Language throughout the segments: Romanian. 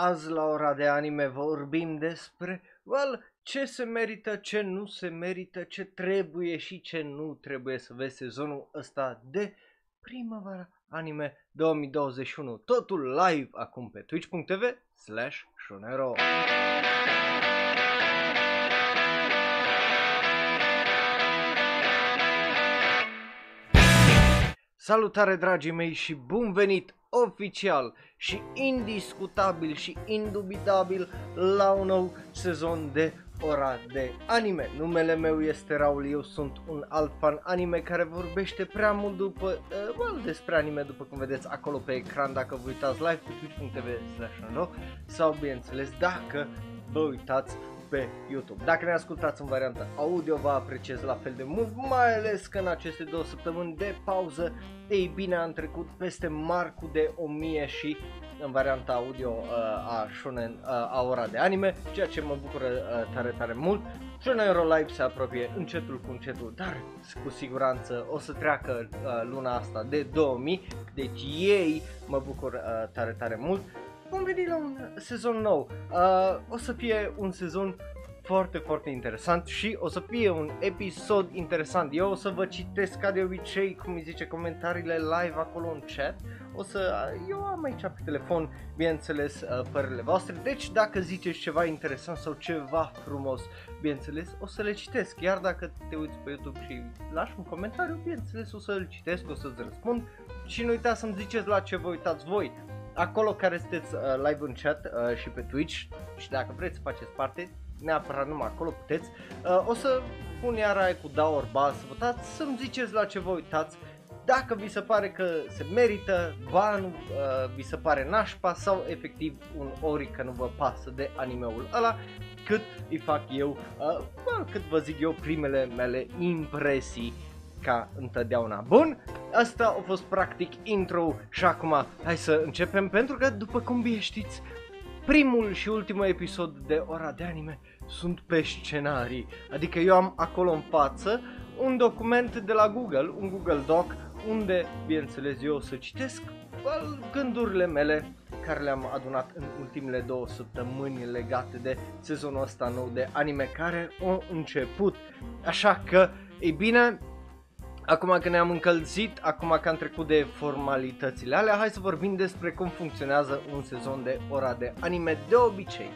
Azi la ora de anime vorbim despre, ce se merită, ce nu se merită, ce trebuie și ce nu trebuie să vezi sezonul ăsta de primăvară anime 2021. Totul live acum pe twitch.tv/shonero. Salutare dragii mei și bun venit oficial și indiscutabil și indubitabil la un nou sezon de ora de anime. Numele meu este Raul, eu sunt un alt fan anime care vorbește prea mult despre anime, după cum vedeți acolo pe ecran dacă vă uitați live pe twitch.tv/shonero sau bineînțeles dacă vă uitați pe YouTube. Dacă ne ascultați în varianta audio, vă apreciez la fel de mult, mai ales că în aceste două săptămâni de pauză, ei bine, am trecut peste marcul de 1000 și în varianta audio a ora de anime, ceea ce mă bucură tare mult. Shonen Euro Live se apropie încetul cu încetul, dar cu siguranță o să treacă luna asta de 2000, deci ei mă bucur tare mult. Vom veni la un sezon nou, o să fie un sezon foarte interesant și o să fie un episod interesant. Eu o să vă citesc ca de obicei, cum îi zice, comentariile live acolo în chat. Eu am aici pe telefon, bineînțeles, părerile voastre, deci dacă ziceți ceva interesant sau ceva frumos, bineînțeles, o să le citesc. Iar dacă te uiți pe YouTube și lași un comentariu, bineînțeles, o să-l citesc, o să-ți răspund și nu uitați să-mi ziceți la ce vă uitați voi. Acolo care sunteți live în chat și pe Twitch și dacă vreți să faceți parte, neapărat numai acolo puteți, o să pun iară aia cu da ori ba să votați, să-mi ziceți la ce vă uitați, dacă vi se pare că se merită, banul, vi se pare nașpa sau efectiv ori că nu vă pasă de animeul ăla, cât îi fac eu, cât vă zic eu primele mele impresii ca întotdeauna. Bun, asta a fost practic intro și acum hai să începem, pentru că după cum bine știți, primul și ultimul episod de ora de anime sunt pe scenarii, adică eu am acolo în față un document de la Google, un Google Doc, unde bineînțeles eu o să citesc gândurile mele care le-am adunat în ultimele două săptămâni legate de sezonul ăsta nou de anime care a început. Așa că, ei bine, acum că ne-am încălzit, acum că am trecut de formalitățile alea, hai să vorbim despre cum funcționează un sezon de ora de anime de obicei.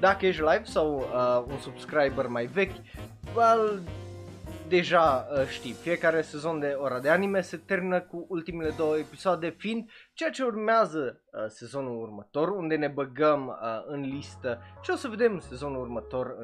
Dacă ești live sau un subscriber mai vechi, deja știi, fiecare sezon de ora de anime se termină cu ultimele două episoade fiind ceea ce urmează sezonul următor, unde ne băgăm în listă ce o să vedem în sezonul următor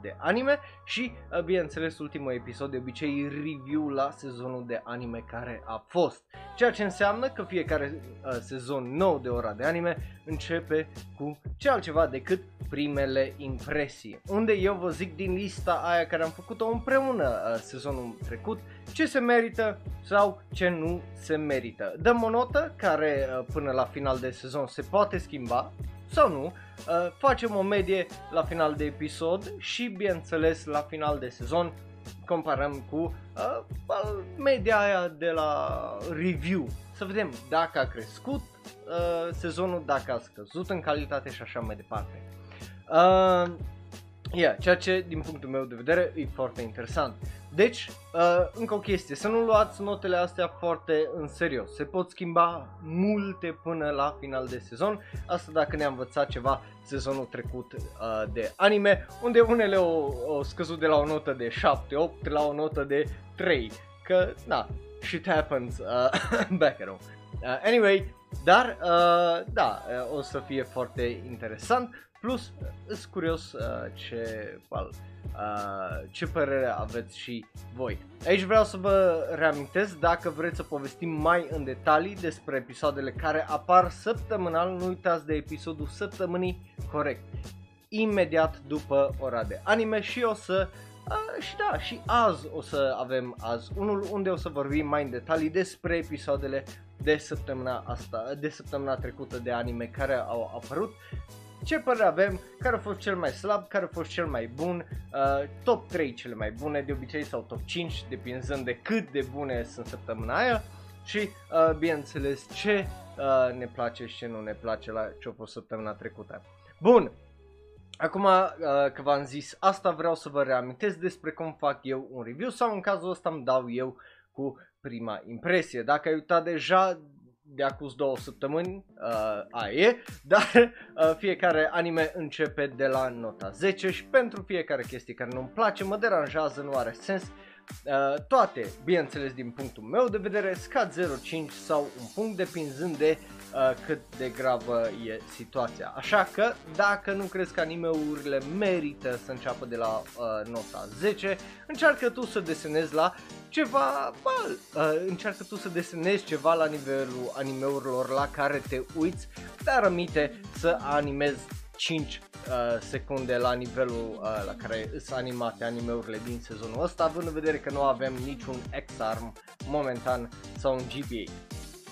de anime și, bineînțeles, ultimul episod, de obicei review la sezonul de anime care a fost. Ceea ce înseamnă că fiecare sezon nou de ora de anime începe cu ce altceva decât primele impresii, unde eu vă zic din lista aia care am făcut-o împreună sezonul trecut, ce se merită sau ce nu se merită. Dăm o notă care până la final de sezon se poate schimba sau nu, facem o medie la final de episod și bineînțeles la final de sezon comparăm cu media aia de la review, să vedem dacă a crescut sezonul, dacă a scăzut în calitate și așa mai departe. Ceea ce din punctul meu de vedere e foarte interesant. Deci, încă o chestie, să nu luați notele astea foarte în serios, se pot schimba multe până la final de sezon, asta dacă ne-a învățat ceva sezonul trecut de anime, unde unele au scăzut de la o notă de 7-8 la o notă de 3, că na, shit happens, Back Arrow. Anyway, dar da, o să fie foarte interesant. Plus, sunt curios ce părere aveți și voi. Aici vreau să vă reamintesc, dacă vreți să povestim mai în detalii despre episoadele care apar săptămânal, nu uitați de episodul săptămânii corect, imediat după ora de anime și o să... și azi o să avem unul unde o să vorbim mai în detalii despre episoadele de săptămâna asta, de săptămâna trecută de anime care au apărut. Ce părere avem, care a fost cel mai slab, care a fost cel mai bun, top 3 cele mai bune de obicei sau top 5, depinzând de cât de bune sunt săptămâna aia și bineînțeles ce ne place și ce nu ne place la ce-o fost săptămâna trecută. Bun, acum că v-am zis asta, vreau să vă reamintesc despre cum fac eu un review sau în cazul ăsta îmi dau eu cu prima impresie. Dacă ai uitat deja, de acuz 2 săptămâni, dar fiecare anime începe de la nota 10 și pentru fiecare chestie care nu-mi place, mă deranjează, nu are sens, toate, bineînțeles din punctul meu de vedere, scad 0,5 sau un punct depinzând de cât de gravă e situația. Așa că dacă nu crezi că anime-urile merită să înceapă de la nota 10, încearcă tu să desenezi la ceva, încearcă tu să desenezi ceva la nivelul anime-urilor la care te uiți, dar aminte să animezi 5 secunde la nivelul la care sunt animate anime-urile din sezonul ăsta, având în vedere că nu avem niciun X-Arm momentan sau un GBA.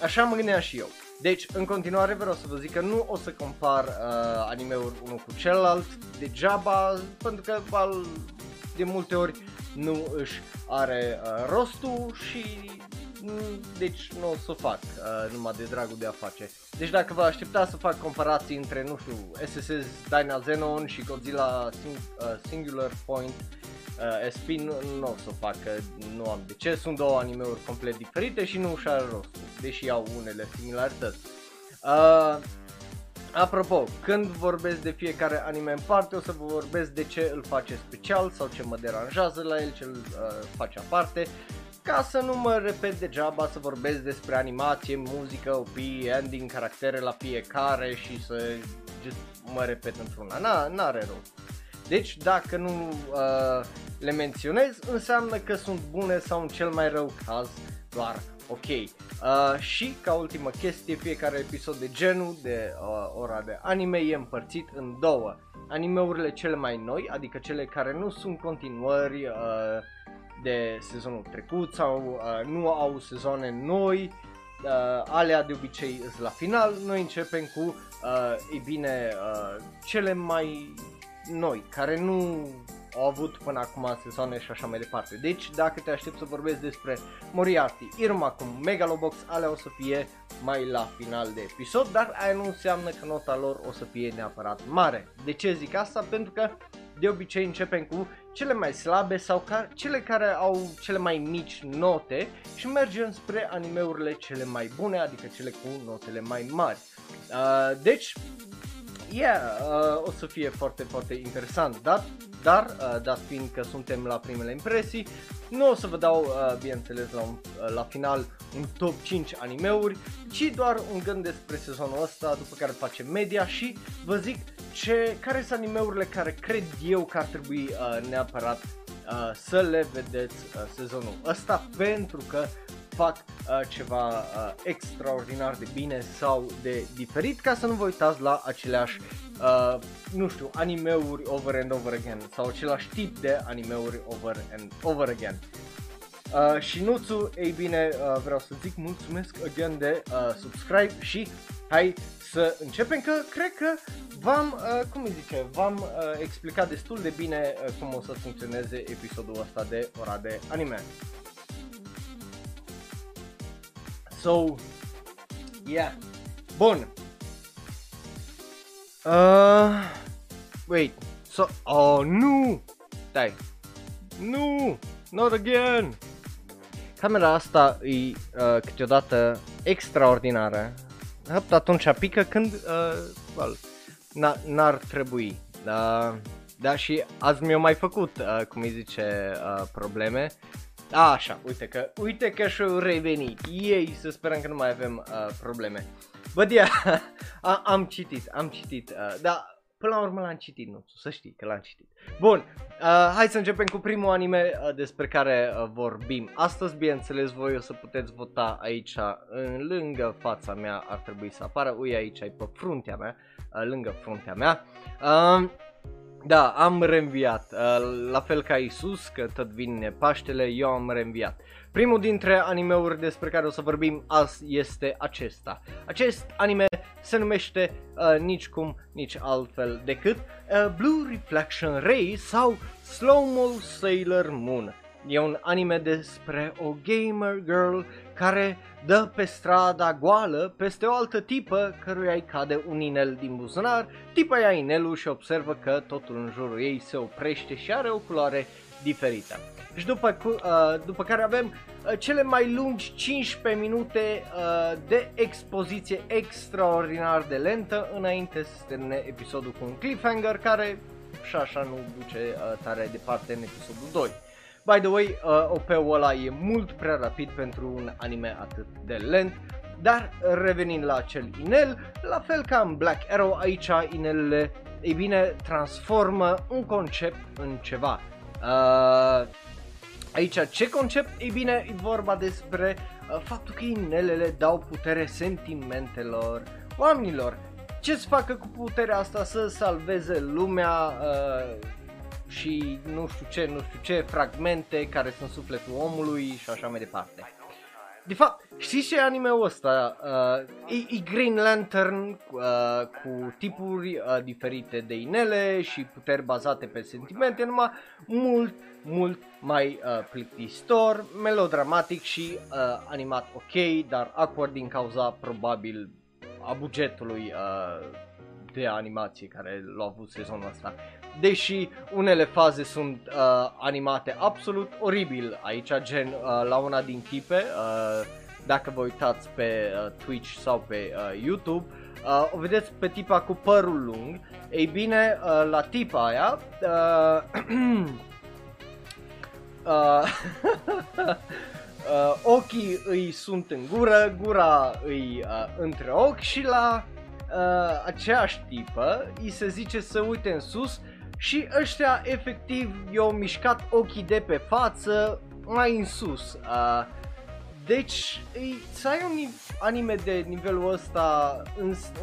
Așa mă gândeam și eu. Deci, în continuare vreau să vă zic că nu o să compar anime-uri unul cu celălalt degeaba, pentru că de multe ori nu își are rostul și deci nu o să o fac numai de dragul de a face. Deci dacă vă așteptați să fac comparații între, nu știu, SSS Dynazenon și Godzilla Singular Point SP, nu o să o fac, nu am de ce, sunt două anime-uri complet diferite și nu și-ar rostul, deși au unele similarități. Apropo, când vorbesc de fiecare anime în parte, o să vă vorbesc de ce îl face special sau ce mă deranjează la el, ce îl face aparte, ca să nu mă repet degeaba să vorbesc despre animație, muzică, opii, ending, caractere la fiecare și să mă repet într-una. N-are rost. Deci dacă nu le menționez, înseamnă că sunt bune sau în cel mai rău caz doar ok. Și ca ultimă chestie, fiecare episod de genul de ora de anime e împărțit în două. Anime-urile cele mai noi, adică cele care nu sunt continuări de sezonul trecut sau nu au sezoane noi, alea de obicei sunt la final. Noi începem cu cele mai noi care nu au avut până acum sezoane și așa mai departe. Deci dacă te aștept să vorbesc despre Moriarty, Irma cu Megalobox, alea o să fie mai la final de episod, dar aia nu înseamnă că nota lor o să fie neapărat mare. De ce zic asta? Pentru că de obicei începem cu cele mai slabe sau cele care au cele mai mici note și mergem spre anime-urile cele mai bune, adică cele cu notele mai mari. Deci, o să fie foarte, foarte interesant, dar fiind că suntem la primele impresii, nu o să vă dau, bineînțeles, la final un top 5 anime-uri, ci doar un gând despre sezonul ăsta, după care facem media și vă zic care sunt anime-urile care cred eu că ar trebui neapărat să le vedeți sezonul ăsta, pentru că fac ceva extraordinar de bine sau de diferit, ca să nu vă uitați la aceleași nu știu, anime-uri over and over again sau același tip de anime-uri over and over again. Și Nuțu, ei bine, vreau să zic mulțumesc again de subscribe și hai să începem, că cred că v-am explicat destul de bine cum o să funcționeze episodul ăsta de ora de anime. So, yeah, bun. Wait, so, oh, nu, stai, nu, not again. Camera asta e câteodată extraordinară. Atunci pică când, n-ar trebui, da, și azi mi-au mai făcut, probleme. Așa, uite că și-au revenit, să sperăm că nu mai avem probleme. Bă, am citit, dar până la urmă l-am citit, nu, să știi că l-am citit. Bun, hai să începem cu primul anime despre care vorbim astăzi. Bineînțeles, voi o să puteți vota aici, în lângă fața mea ar trebui să apară, aici ai pe fruntea mea, lângă fruntea mea. Da, am reînviat, la fel ca Isus, că tot vine Paștele, eu am reînviat. Primul dintre anime-uri despre care o să vorbim azi este acesta. Acest anime se numește nicicum, nici altfel decât Blue Reflection Ray sau Slow Mo Sailor Moon. E un anime despre o gamer girl care dă pe strada goală peste o altă tipă căruia îi cade un inel din buzunar. Tipa ia inelul și observă că totul în jurul ei se oprește și are o culoare diferită. Și după care avem cele mai lungi 15 minute de expoziție extraordinar de lentă înainte să termine episodul cu un cliffhanger care și așa nu duce tare departe în episodul 2. By the way, OP-ul ăla e mult prea rapid pentru un anime atât de lent, dar revenind la acel inel, la fel ca în Black Arrow, aici inelele, ei bine, transformă un concept în ceva. Aici ce concept? Ei bine, e vorba despre faptul că inelele dau putere sentimentelor oamenilor. Ce-ți facă cu puterea asta să salveze lumea și nu știu ce fragmente care sunt sufletul omului și așa mai departe. De fapt, știți ce anime-ul ăsta? E Green Lantern cu tipuri diferite de inele și puteri bazate pe sentimente, numai mult mai plictisitor, melodramatic și animat ok, dar awkward din cauza probabil a bugetului de animație care l-a avut sezonul ăsta. Deși unele faze sunt animate absolut oribil, aici gen la una din clipe, dacă vă uitați pe Twitch sau pe YouTube, o vedeți pe tipa cu părul lung. Ei bine, la tipa aia ochii îi sunt în gură, gura îi între ochi și la aceeași tipă îi se zice să uite în sus și ăștia efectiv i-au mișcat ochii de pe față mai în sus. Deci să ai un anime de nivelul ăsta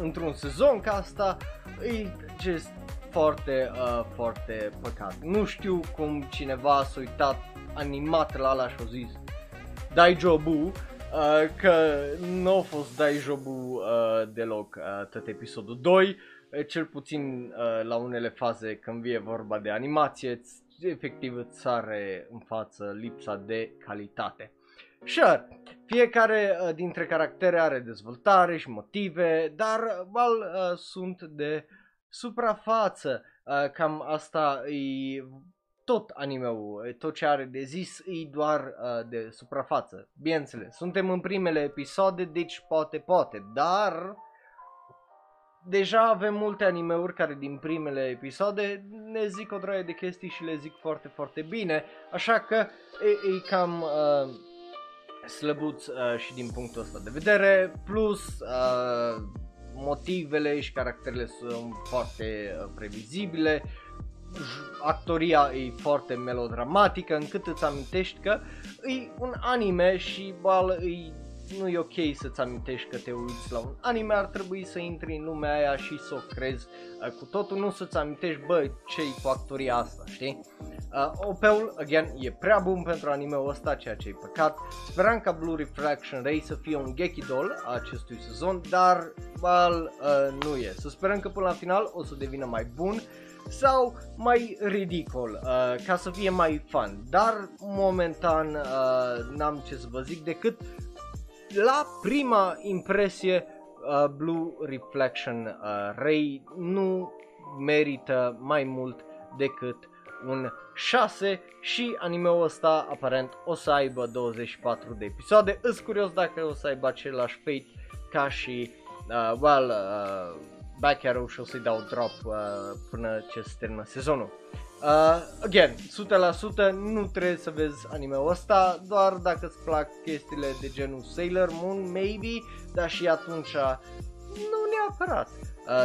într-un sezon ca asta e just foarte, foarte păcat. Nu știu cum cineva s-a uitat animat la ala și a zis Daijobu, că nu a fost Daijobu deloc tot episodul 2, cel puțin la unele faze când vine vorba de animație, efectiv îți sare în față lipsa de calitate. Sure, fiecare dintre caractere are dezvoltare și motive, dar sunt de suprafață, cam asta e. Tot anime-ul, tot ce are de zis, e doar de suprafață. Bineînțeles, suntem în primele episoade, deci poate, dar deja avem multe anime-uri care din primele episoade ne zic o draie de chestii și le zic foarte, foarte bine, așa că e cam slăbuț și din punctul ăsta de vedere, plus motivele și caracterele sunt foarte previzibile. Actoria e foarte melodramatică încât îți amintești că e un anime și nu e ok să-ți amintești că te uiți la un anime, ar trebui să intri în lumea aia și să o crezi cu totul, nu să-ți amintești, bă, ce-i cu actoria asta, știi? OP-ul, again, e prea bun pentru anime-ul ăsta, ceea ce e păcat. Speram ca Blue Reflection Ray să fie un ghechidol a acestui sezon, dar nu e. Să sperăm că până la final o să devină mai bun sau mai ridicol, ca să fie mai fun, dar momentan n-am ce să vă zic decât la prima impresie Blue Reflection Ray nu merită mai mult decât un 6 și anime-ul ăsta aparent o să aibă 24 de episoade. Îs curios dacă o să aibă același fate ca și Back Arrow și o să-i dau drop până ce se termină sezonul. Again, 100% nu trebuie să vezi anime-ul ăsta, doar dacă îți plac chestiile de genul Sailor Moon, maybe, dar și atunci nu neapărat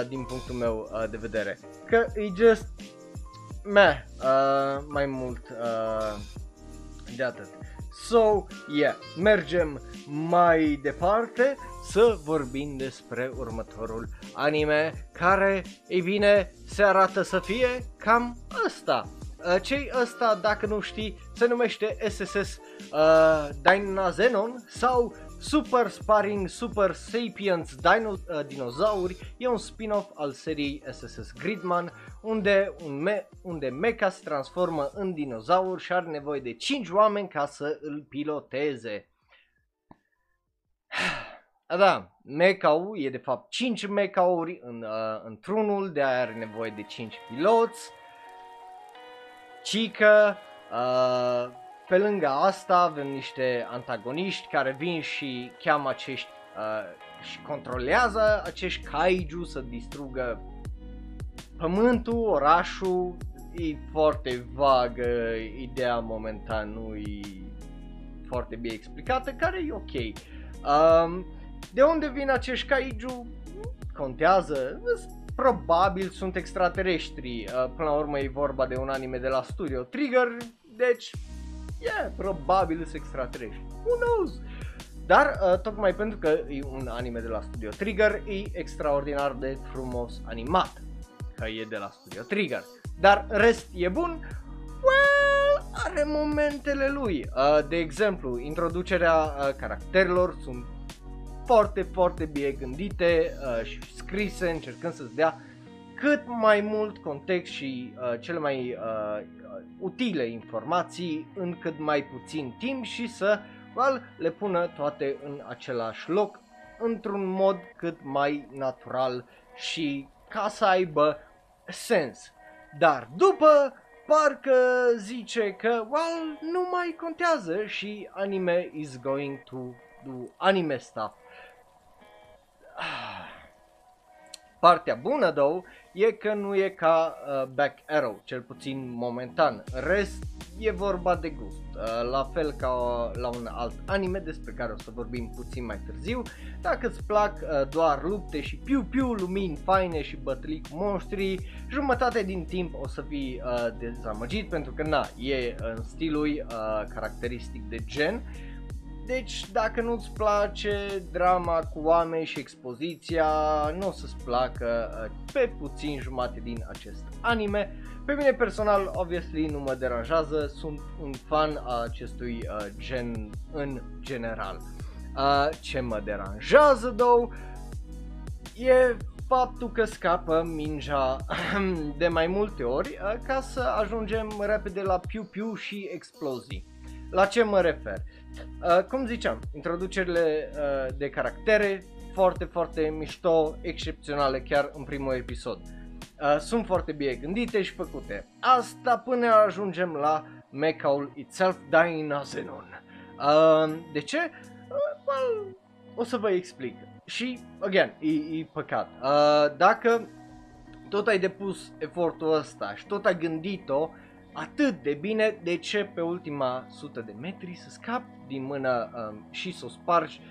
din punctul meu de vedere. Că e just meh, mai mult de atât. So, yeah, mergem mai departe să vorbim despre următorul anime care, ei bine, se arată să fie cam ăsta. Ce-i ăsta, dacă nu știi, se numește SSSS Dynazenon sau Super Sparring Super Sapiens Dinozauri e un spin-off al seriei SSS Gridman, unde mecha se transformă în dinozaur și are nevoie de 5 oameni ca să îl piloteze. Da, mecha-ul e de fapt 5 mecha-uri într-unul, de aia are nevoie de 5 piloți. Cică, pe lângă asta avem niște antagoniști care vin și cheamă acești și controlează acești kaiju să distrugă pământul, orașul. E foarte vagă ideea momentan, nu e foarte bine explicată, care e ok. De unde vin acești kaiju? Contează, probabil sunt extraterestri, până la urmă e vorba de un anime de la Studio Trigger, deci probabil sunt extraterestri, who knows? Dar tocmai pentru că e un anime de la Studio Trigger, e extraordinar de frumos animat, că e de la Studio Trigger, dar rest e bun. Are momentele lui, de exemplu, introducerea caracterilor sunt foarte bine gândite și scrise, încercând să-ți dea cât mai mult context și cele mai utile informații în cât mai puțin timp și să le pună toate în același loc, într-un mod cât mai natural și ca să aibă sens. Dar după parcă zice că nu mai contează și anime is going to do anime stuff. Partea bună, though, e că nu e ca Back Arrow, cel puțin momentan. Rest e vorba de gust, la fel ca la un alt anime despre care o să vorbim puțin mai târziu. Dacă îți plac doar lupte și piu-piu, lumini faine și bătălii cu monștri, jumătate din timp o să fii dezamăgit, pentru că e în stilul caracteristic de gen. Deci dacă nu-ți place drama cu oameni și expoziția, nu o să-ți placă pe puțin jumate din acest anime. Pe mine personal, obviously, nu mă deranjează, sunt un fan a acestui gen în general. Ce mă deranjează, though, e faptul că scapă mingea de mai multe ori ca să ajungem repede la piu-piu și explozii. La ce mă refer? Cum ziceam, introducerile de caractere foarte mișto, excepționale chiar în primul episod. Sunt foarte bine gândite și făcute. Asta până ajungem la mecha-ul itself, Dynazenon. De ce? O să vă explic. Și, again, e păcat. Dacă tot ai depus efortul ăsta și tot ai gândit-o atât de bine, de ce pe ultima 100 de metri să scapi din mână și să o spargi?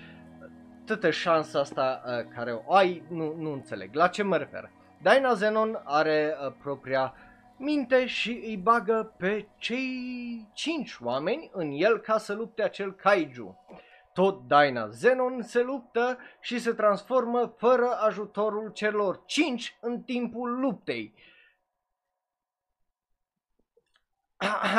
Tătă șansa asta care o ai, nu înțeleg. La ce mă refer? Dynazenon are propria minte și îi bagă pe cei 5 oameni în el ca să lupte acel kaiju. Tot Dynazenon se luptă și se transformă fără ajutorul celor 5 în timpul luptei.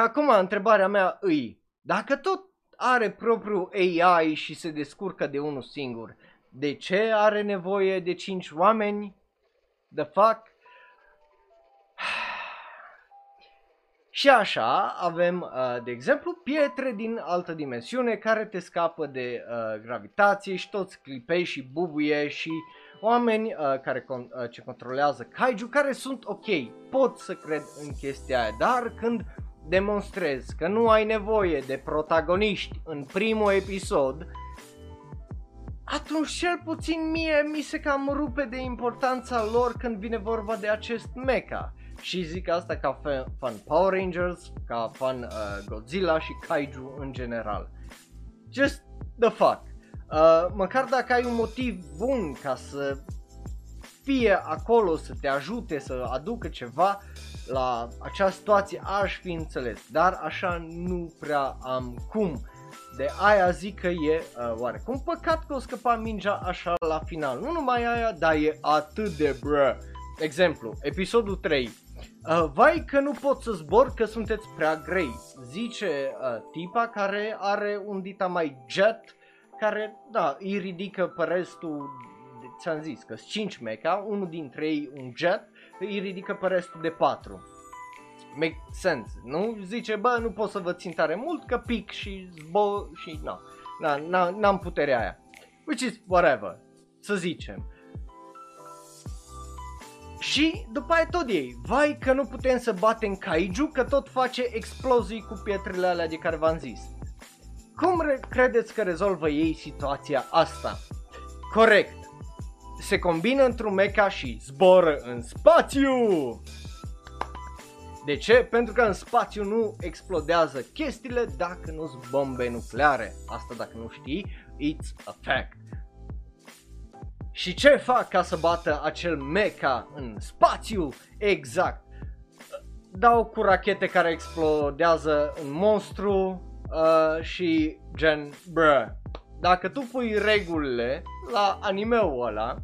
Acum întrebarea mea îi, dacă tot are propriul AI și se descurcă de unul singur, de ce are nevoie de 5 oameni? The fuck? Și așa avem, de exemplu, pietre din altă dimensiune care te scapă de gravitație și toți clipești și bubuie și oameni ce controlează kaiju, care sunt ok, pot să cred în chestia aia, dar când demonstrezi că nu ai nevoie de protagoniști în primul episod, atunci cel puțin mie mi se cam rupe de importanța lor când vine vorba de acest mecha. Și zic asta ca fan Power Rangers, ca fan Godzilla și kaiju în general. Just the fuck. Măcar dacă ai un motiv bun ca să fie acolo, să te ajute, să aducă ceva la acea situație, aș fi înțeles, dar așa nu prea am cum. De aia zic că e oarecum păcat că o scăpa mingea așa la final. Nu numai aia, dar e atât de bră. Exemplu, episodul 3. Vai că nu pot să zbor că sunteți prea grei, zice tipa care are un dita mai jet care, da, îi ridică pe restul, ți-am zis că sunt 5 mecha, unul dintre ei un jet, îi ridică pe restul de 4. Make sense, nu? Zice, bă, nu pot să vă țin tare mult, că pic și zbor și nu, n-am puterea aia. Which is whatever, să zicem. Și după aia tot ei, vai că nu putem să batem kaiju, că tot face explozii cu pietrele alea de care v-am zis. Cum credeți că rezolvă ei situația asta? Corect, se combină într-un mecha și zboră în spațiu! De ce? Pentru că în spațiu nu explodează chestiile dacă nu-s bombe nucleare. Asta dacă nu știi, it's a fact. Și ce fac ca să bată acel mecha în spațiu? Exact. Dau cu rachete care explodează în monstru și gen, bruh. Dacă tu pui regulile la anime-ul ăla,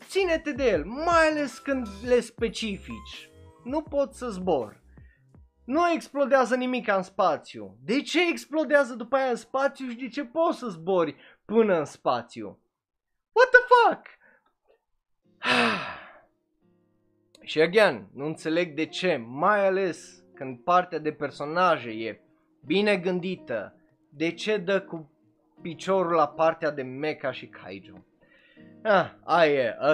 ține-te de el, mai ales când le specifici. Nu pot să zbor. Nu explodează nimic în spațiu. De ce explodează după aia în spațiu și de ce poți să zbori până în spațiu? What the fuck? Și again, nu înțeleg de ce, mai ales când partea de personaje e bine gândită, de ce dă cu piciorul la partea de mecha și kaiju?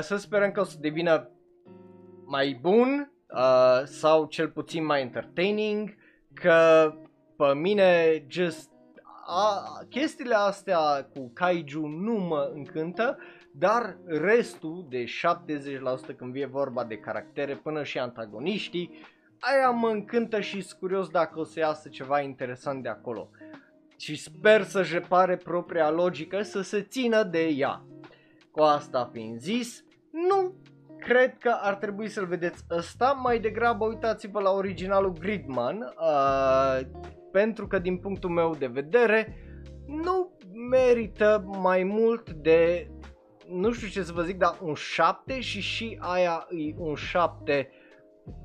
Să sperăm că o să devină mai bun sau cel puțin mai entertaining, că pe mine just chestiile astea cu kaiju nu mă încântă, dar restul de 70% când vine vorba de caractere până și antagoniștii, aia mă încântă și sunt curios dacă o să iasă ceva interesant de acolo. Și sper să-și repare propria logică, să se țină de ea. Cu asta fiind zis, nu cred că ar trebui să-l vedeți ăsta, mai degrabă uitați-vă la originalul Gridman, pentru că din punctul meu de vedere nu merită mai mult de, nu știu ce să vă zic, dar un 7 și aia e un 7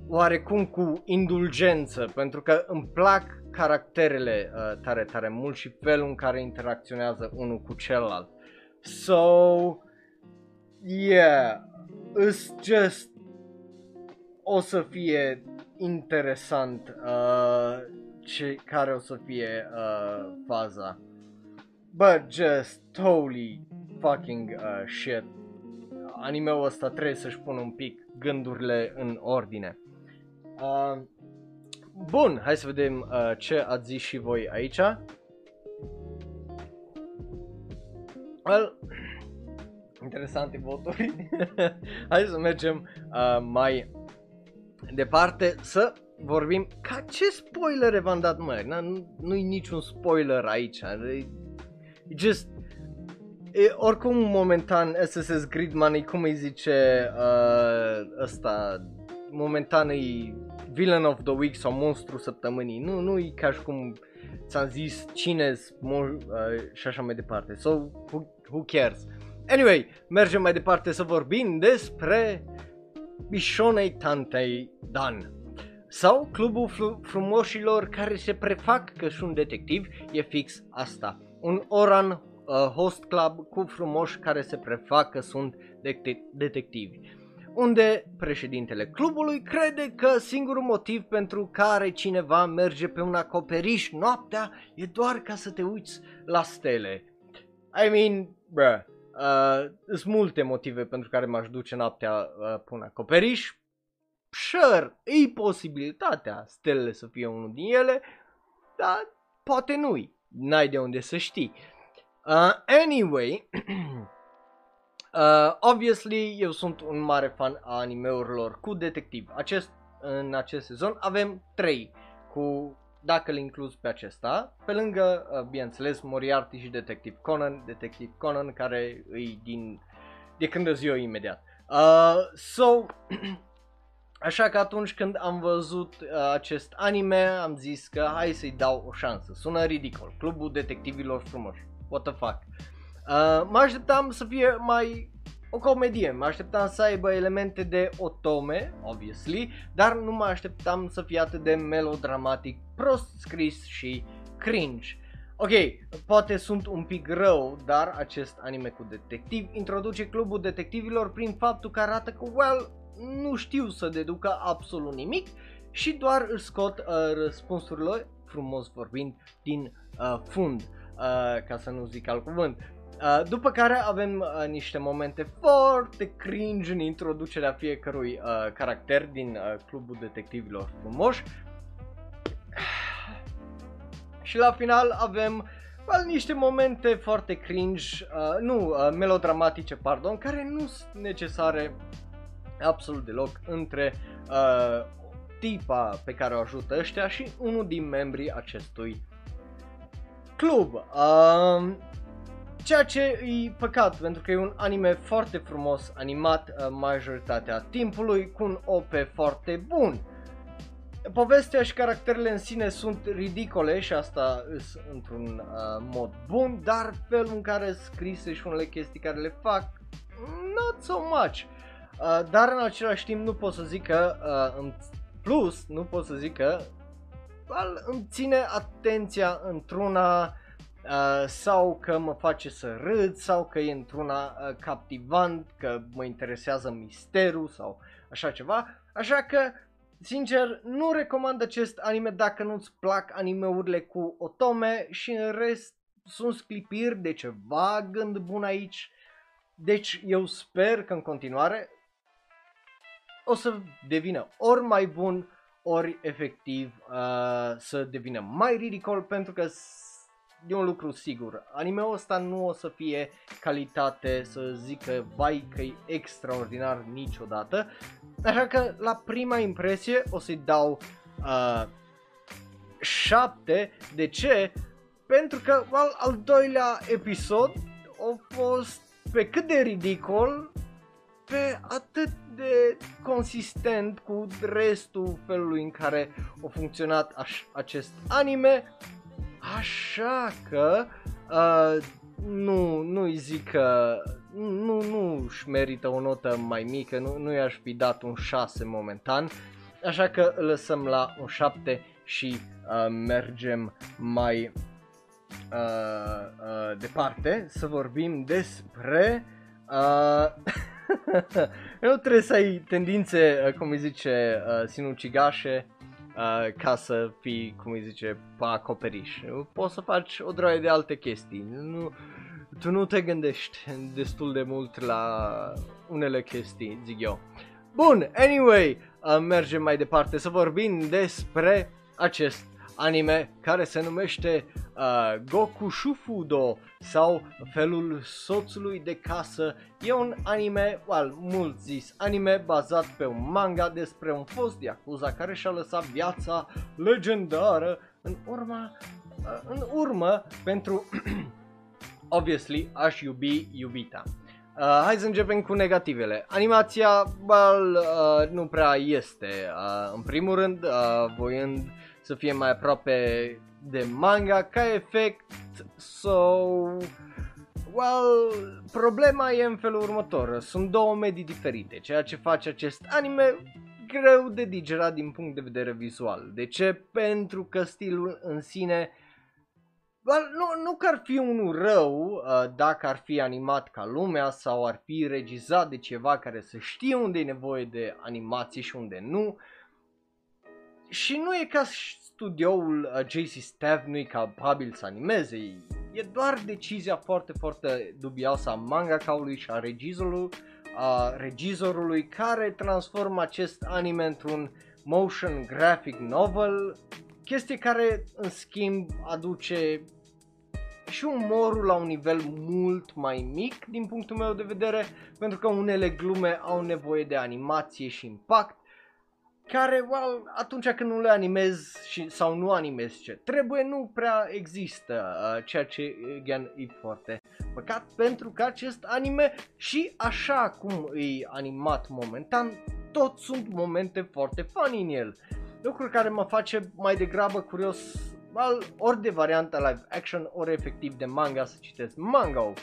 oarecum cu indulgență, pentru că îmi plac caracterele tare, tare mult și felul în care interacționează unul cu celălalt. So, yeah, it's just, o să fie interesant care o să fie faza. But just totally fucking shit. Anime-ul ăsta trebuie să-și pună un pic gândurile în ordine. Bun, hai să vedem ce ați zis și voi aici. Well, interesante voturi. Hai să mergem mai departe să vorbim. Ca ce spoilere v-am dat, măi? Nu-i niciun spoiler aici. Oricum, momentan, SSS Gridman e, cum îi zice ăsta, momentan e Villain of the Week sau Monstru Săptămânii. Nu-i ca și cum ți-am zis cine-s și așa mai departe. So, who cares? Anyway, mergem mai departe să vorbim despre Bishounen Tantei Dan. Sau Clubul Frumoșilor care se prefac că sunt detectivi, e fix asta. Un Oran host club cu frumoși care se prefac că sunt detectivi. Unde președintele clubului crede că singurul motiv pentru care cineva merge pe un acoperiș noaptea e doar ca să te uiți la stele. I mean, bruh, sunt multe motive pentru care m-aș duce noaptea pe un acoperiș. Sure, e posibilitatea stelele să fie unul din ele, dar poate nu-i, n-ai de unde să știi. Anyway, obviously eu sunt un mare fan a animeurilor cu detectiv. În acest sezon avem 3, dacă le inclus pe acesta, pe lângă, bineînțeles, Moriarty și Detective Conan care îi de când o zi eu imediat. Așa că atunci când am văzut acest anime, am zis că hai să-i dau o șansă. Sună ridicol, Clubul Detectivilor Frumoși, what the fuck. Mă așteptam să fie mai o comedie, mă așteptam să aibă elemente de otome, obviously, dar nu mă așteptam să fie atât de melodramatic, prost scris și cringe. Ok, poate sunt un pic rău, dar acest anime cu detectiv introduce clubul detectivilor prin faptul că arată că, well, nu știu să deducă absolut nimic și doar își scot răspunsurile, frumos vorbind, din fund, ca să nu zic alt cuvânt. După care avem niște momente foarte cringe în introducerea fiecărui caracter din clubul detectivilor frumoși. Și la final avem niște momente foarte cringe, melodramatice, pardon, care nu sunt necesare absolut deloc între tipa pe care o ajută ăștia și unul din membrii acestui club. Ceea ce e păcat, pentru că e un anime foarte frumos animat majoritatea timpului, cu un OP foarte bun. Povestea și caracterele în sine sunt ridicole și asta într-un mod bun, dar felul în care scrise și unele chestii care le fac, not so much. Dar în același timp nu pot să zic că, în plus, nu pot să zic că îmi ține atenția într-una sau că mă face să râd sau că e într-una captivant, că mă interesează misterul sau așa ceva, așa că sincer, nu recomand acest anime dacă nu-ți plac animeurile cu otome și în rest sunt sclipiri de ceva gând bun aici. Deci eu sper că în continuare o să devină ori mai bun, ori efectiv să devină mai ridicol, pentru că e un lucru sigur. Anime-ul ăsta nu o să fie calitate să zică vai că-i extraordinar niciodată. Așa că la prima impresie o să-i dau 7. De ce? Pentru că al doilea episod a fost pe cât de ridicol, pe atât de consistent cu restul felului în care a funcționat acest anime. Așa că nu-i zic că nu-și merită o notă mai mică, nu i-aș fi dat un 6 momentan, așa că lăsăm la un 7 și mergem mai departe să vorbim despre... nu trebuie să ai tendințe, cum îi zice, sinucigașe, ca să fii, cum îi zice, pe acoperiș. Poți să faci o droaie de alte chestii. Tu nu te gândești destul de mult la unele chestii, zic eu. Bun, anyway, mergem mai departe să vorbim despre acest anime care se numește Goku Shufudo sau Felul Soțului de Casă. E un anime, mult zis anime, bazat pe un manga despre un fost yakuza care și-a lăsat viața legendară în urmă pentru, obviously, aș iubi iubita. Hai să începem cu negativele. Animația, nu prea este, în primul rând, voind să fie mai aproape de manga ca efect, problema e în felul următor, sunt două medii diferite, ceea ce face acest anime greu de digerat din punct de vedere vizual. De ce? Pentru că stilul în sine, nu că ar fi unul rău dacă ar fi animat ca lumea sau ar fi regizat de ceva care să știe unde e nevoie de animații și unde nu. Și nu e ca studioul JC Staff nu e capabil să animeze, e doar decizia foarte, foarte dubioasă a mangakaului și a regizorului care transformă acest anime într-un motion graphic novel, chestie care în schimb aduce și umorul la un nivel mult mai mic din punctul meu de vedere, pentru că unele glume au nevoie de animație și impact, care atunci când nu le animez sau nu animez ce trebuie, nu prea există, ceea ce again, e foarte păcat, pentru că acest anime și așa cum e animat momentan, tot sunt momente foarte funny în el, lucru care mă face mai degrabă curios ori de varianta live action, ori efectiv de manga să citesc manga-ul,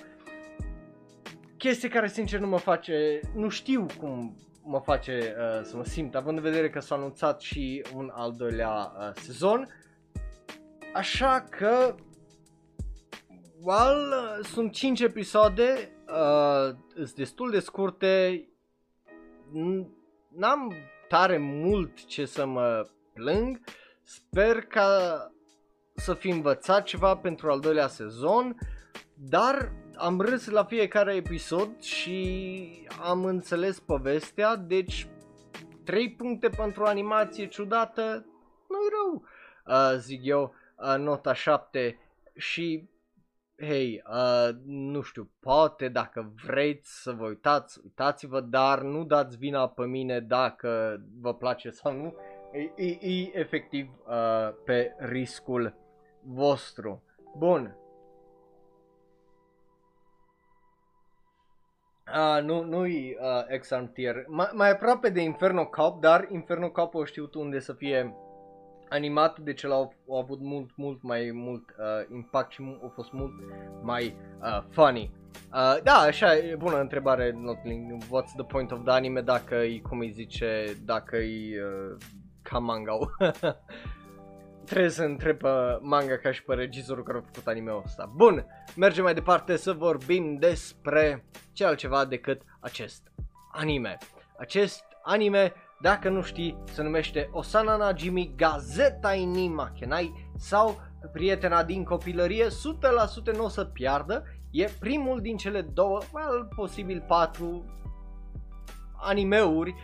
chestie care sincer nu știu cum mă face să mă simt, având în vedere că s-a anunțat și un al doilea sezon, așa că Well, sunt 5 episoade, sunt destul de scurte, n-am tare mult ce să mă plâng, sper ca să fi învățat ceva pentru al doilea sezon, dar am râs la fiecare episod și am înțeles povestea, deci 3 puncte pentru animație ciudată, nu-i rău, zic eu, nota 7 și... Hei, nu știu, poate dacă vreți să vă uitați, uitați-vă, dar nu dați vina pe mine dacă vă place sau nu, e efectiv pe riscul vostru. Bun. Nu-i exam tier, mai aproape de Inferno Cop, dar Inferno Cop a știut unde să fie animat, deci l-au avut mult mai mult impact și a fost mult mai funny. Da, așa e, bună întrebare, Notling, what's the point of the anime dacă e, cum îi zice, dacă e ca manga-ul. Trebuie să întreb pe manga ca și pe regizorul care a făcut anime-ul ăsta. Bun, mergem mai departe să vorbim despre ce altceva decât acest anime. Acest anime, dacă nu știi, se numește Osana Najimi Gazetai ni Makenai sau Prietena din copilărie, 100% nu o să piardă, e primul din cele două, well, posibil 4 animeuri,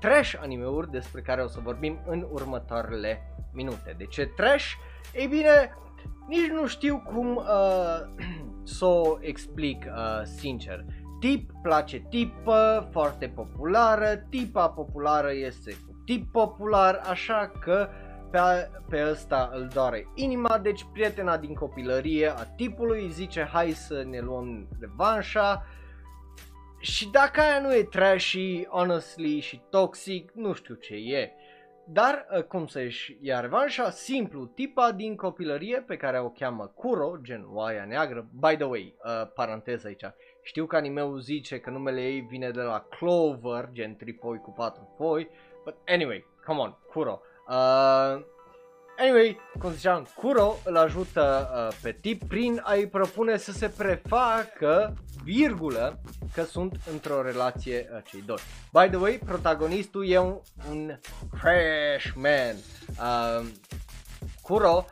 trash animeuri despre care o să vorbim în următoarele minute. De ce trash? Ei bine, nici nu știu cum să o explic sincer. Tip place tipă, foarte populară, tipa populară este cu tip popular, așa că pe ăsta îl doare inima, deci prietena din copilărie a tipului îi zice hai să ne luăm revanșa și dacă aia nu e trashy, honestly și toxic, nu știu ce e. Dar cum să-și ia revanșa? Simplu, tipa din copilărie pe care o cheamă Kuro, gen oaia neagră, by the way, paranteză aici. Știu că anime-ul zice că numele ei vine de la Clover, gen 3 foi cu 4 foi, but anyway, come on, Kuro. Anyway, cum ziceam, Kuro îl ajută pe tip prin a-i propune să se prefacă, virgulă, că sunt într-o relație cei doi. By the way, protagonistul e un trash man. Kuro...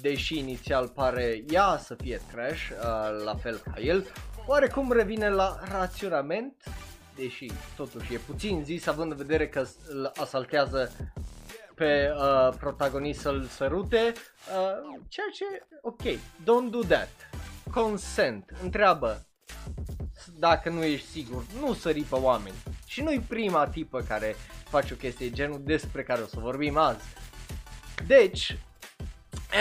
deși inițial pare ea să fie trash, la fel ca el, oarecum revine la raționament, deși totuși e puțin zis, având în vedere că îl asaltează pe protagonist să-l sărute, ceea ce, ok, don't do that, consent, întreabă dacă nu ești sigur, nu sări pe oameni și nu-i prima tipă care face o chestie genul despre care o să vorbim azi. Deci,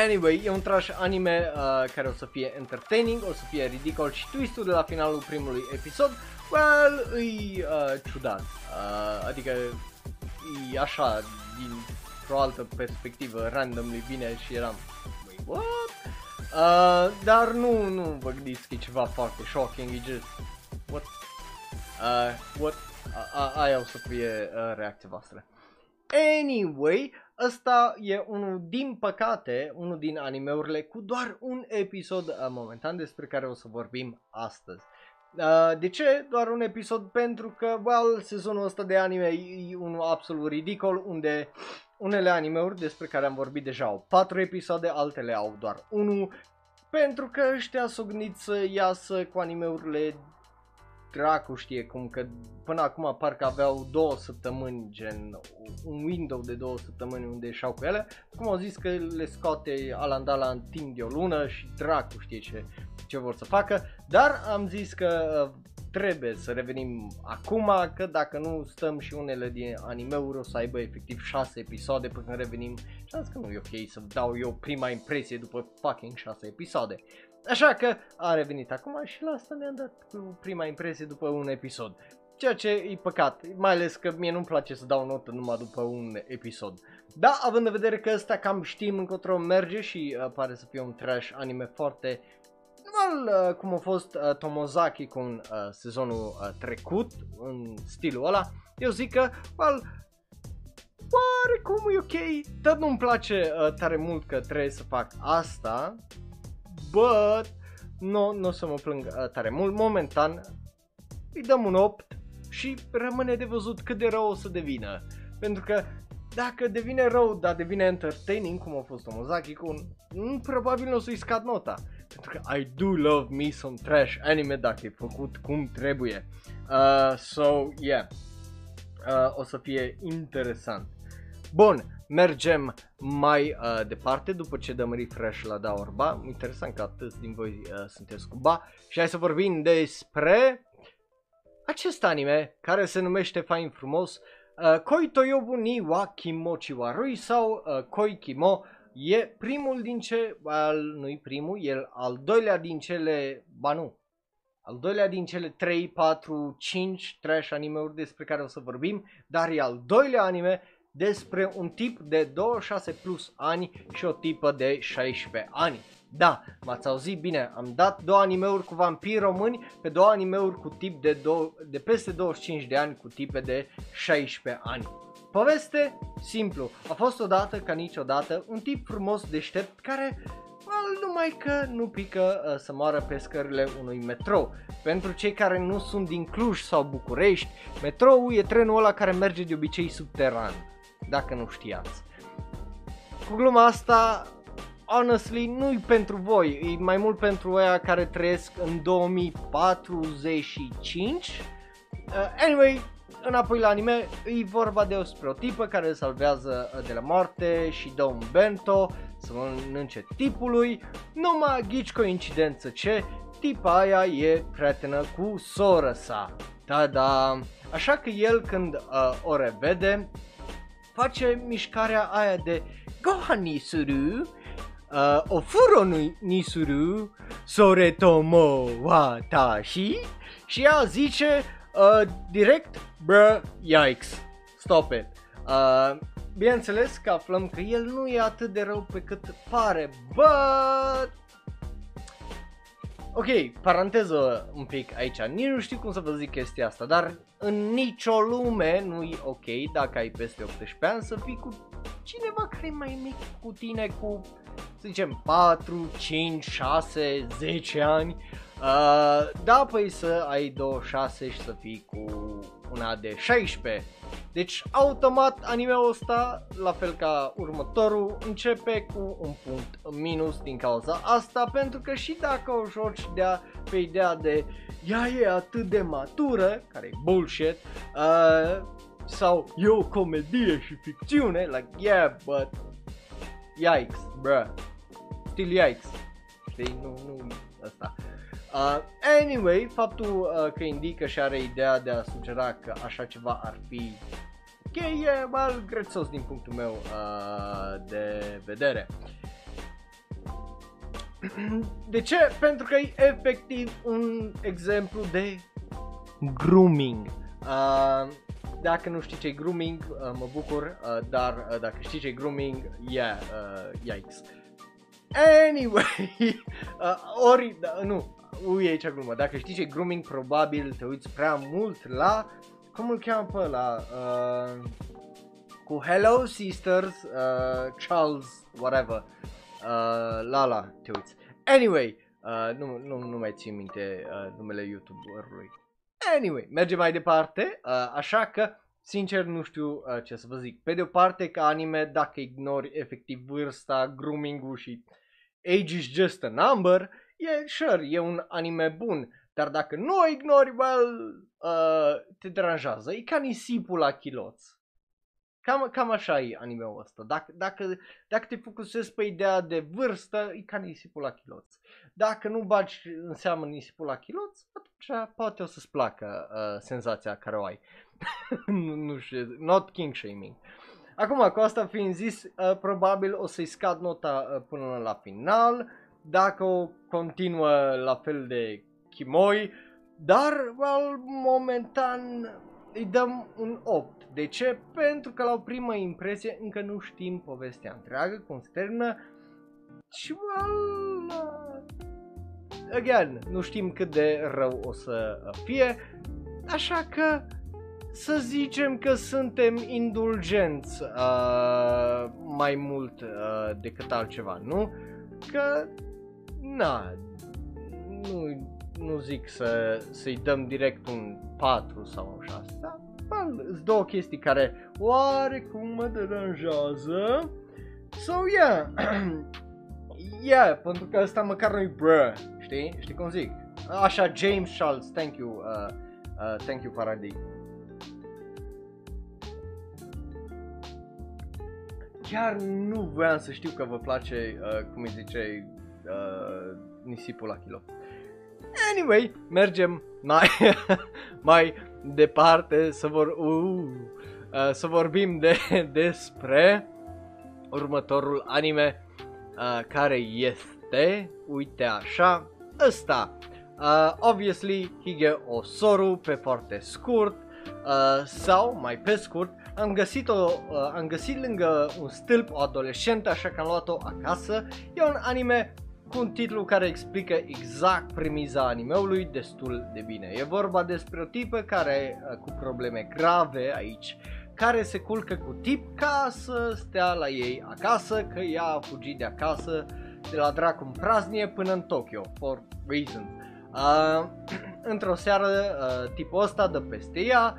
anyway, e un trash anime care o să fie entertaining, o să fie ridicol și twist-ul de la finalul primului episod, well, e ciudat, adică e așa, dintr-o altă perspectivă, randomly vine și eram, wait, what? Dar nu vă gândiți că e ceva foarte shocking, e just, what? What? Aia o să fie reacția voastră. Anyway, ăsta e unul din păcate, unul din animeurile cu doar un episod momentan despre care o să vorbim astăzi. De ce doar un episod? Pentru că, well, sezonul ăsta de anime e unul absolut ridicol, unde unele animeuri despre care am vorbit deja au 4 episoade, altele au doar 1, pentru că ăștia s-au gândit să iasă cu animeurile dracu știe cum, că până acum parcă aveau 2 săptămâni, gen un window de 2 săptămâni unde ieșeau cu ele, cum au zis că le scoate alandala în timp de o lună și dracu știe ce vor să facă, dar am zis că trebuie să revenim acum, că dacă nu stăm și unele din anime-uri o să aibă efectiv 6 episoade până când revenim și am zis că nu e ok să dau eu prima impresie după fucking 6 episoade. Așa că a revenit acum și la asta ne-am dat prima impresie după un episod, ceea ce e păcat, mai ales că mie nu-mi place să dau notă numai după un episod. Da, având în vedere că ăsta cam știm încotro merge și pare să fie un trash anime foarte normal, cum a fost Tomozaki cu sezonul trecut, în stilul ăla, eu zic că, oarecum e ok, dar nu-mi place tare mult că trebuie să fac asta. but nu o să mă plâng tare mult. Momentan îi dăm un 8 și rămâne de văzut cât de rău o să devină. Pentru că dacă devine rău, dar devine entertaining, cum a fost Uzaki, probabil nu o să-i scad nota. Pentru că I do love me some trash anime dacă e făcut cum trebuie. O să fie interesant. Bun, mergem mai departe după ce dăm refresh la da orba. Interesant că atât din voi sunteți cu ba. Și hai să vorbim despre acest anime care se numește fain frumos Koi Toyobu ni Wa Kimochi wa Rui sau Koi Kimo. E primul din ce, nu-i primul, e al doilea din cele, al doilea din cele 3, 4, 5 trash anime-uri despre care o să vorbim, dar e al doilea anime despre un tip de 26 plus ani și o tipă de 16 ani. Da, m-ați auzit bine, am dat 2 anime-uri cu vampiri români pe 2 anime-uri cu tip de, peste 25 de ani cu tipe de 16 ani. Poveste simplu, a fost odată ca niciodată un tip frumos deștept care numai că nu pică să moară pe scările unui metrou. Pentru cei care nu sunt din Cluj sau București, metroul e trenul ăla care merge de obicei subteran, dacă nu știați. Cu gluma asta, honestly, nu-i pentru voi, e mai mult pentru aia care trăiesc în 2045. Anyway, înapoi la anime, e vorba despre o tipă care îl salvează de la moarte și dă un bento să mănânce tipului. Numai ghici coincidență ce, tipa aia e prietenă cu sora sa. Ta-da! Așa că el când o revede, face mișcarea aia de Gohan nisuru, ofuro nisuru, soretomo watashi și ea zice direct, bro, yikes, stop it. Bineînțeles că aflăm că el nu e atât de rău pe cât pare, but... Ok, paranteză un pic aici, nici nu știu cum să vă zic chestia asta, dar în nicio lume nu e ok dacă ai peste 18 ani să fii cu cineva care e mai mic cu tine cu, să zicem, 4, 5, 6, 10 ani. Da, păi să ai 26 și să fii cu una de 16. Deci automat anime-ul ăsta, la fel ca următorul, începe cu un punct minus din cauza asta. Pentru că și dacă o joci pe ideea de ea e atât de matură, care e bullshit, sau e o comedie și ficțiune, like yeah, but yikes, bruh, still yikes, știi, nu asta. Anyway, faptul că indică și are ideea de a sugera că așa ceva ar fi e mal grețos din punctul meu de vedere. De ce? Pentru că e efectiv un exemplu de grooming. Dacă nu știi ce e grooming, mă bucur, dar dacă știi ce e grooming, yeah, yikes. Anyway, ui, aici glumă, dacă știi ce e grooming, probabil te uiți prea mult la, cum îl cheamă pe ăla, cu Hello Sisters, Charles, whatever, Lala, te uiți. Anyway, nu mai țin minte numele YouTuberului. Anyway, mergem mai departe, așa că, sincer, nu știu ce să vă zic. Pe de o parte, ca anime, dacă ignori efectiv vârsta, grooming-ul și age is just a number, e, sure, e un anime bun, dar dacă nu o ignori, te deranjează. E ca nisipul la chiloț. Cam așa e anime-ul ăsta. Dacă te focusezi pe ideea de vârstă, e ca nisipul la chiloț. Dacă nu bagi în seamă nisipul la chiloț, atunci poate o să-ți placă senzația care o ai. Nu știu, not king shaming. Acum, cu asta fiind zis, probabil o să-i scad nota până la final, dacă o continuă la fel de chimoi, dar momentan îi dăm un 8. De ce? Pentru că la o primă impresie încă nu știm povestea întreagă, cum se termină și again, nu știm cât de rău o să fie, așa că să zicem că suntem indulgenți mai mult decât altceva, nu? Că na, nu zic să-i dăm direct un 4 sau un 6, dar sunt două chestii care oarecum mă deranjează. So, yeah, yeah, pentru că ăsta măcar nu-i bră, știi cum zic? Așa, James Schultz, thank you, Paradis. Chiar nu voiam să știu că vă place, cum îi zice, nisipul la kilo. Anyway, mergem mai departe să vorbim despre următorul anime, care este, uite așa, ăsta. Obviously, Hige Osoru pe foarte scurt, sau mai pe scurt, am găsit lângă un stâlp o adolescentă, așa că am luat-o acasă. E un anime cu un titlu care explică exact premiza animeului destul de bine. E vorba despre o tipă care, cu probleme grave aici, care se culcă cu tip ca să stea la ei acasă, că ea a fugit de acasă, de la dracu în praznie până în Tokyo, for reasons. Într-o seară, tipul ăsta dă peste ea,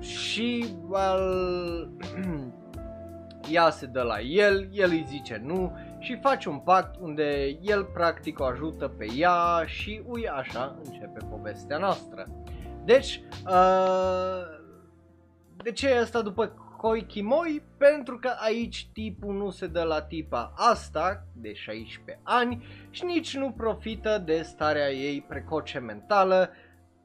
și well, ea se dă la el, el îi zice nu și face un pact unde el practic o ajută pe ea și ui, așa începe povestea noastră. Deci, de ce e asta după Koikimoi? Pentru că aici tipul nu se dă la tipa asta de 16 ani și nici nu profită de starea ei precoce mentală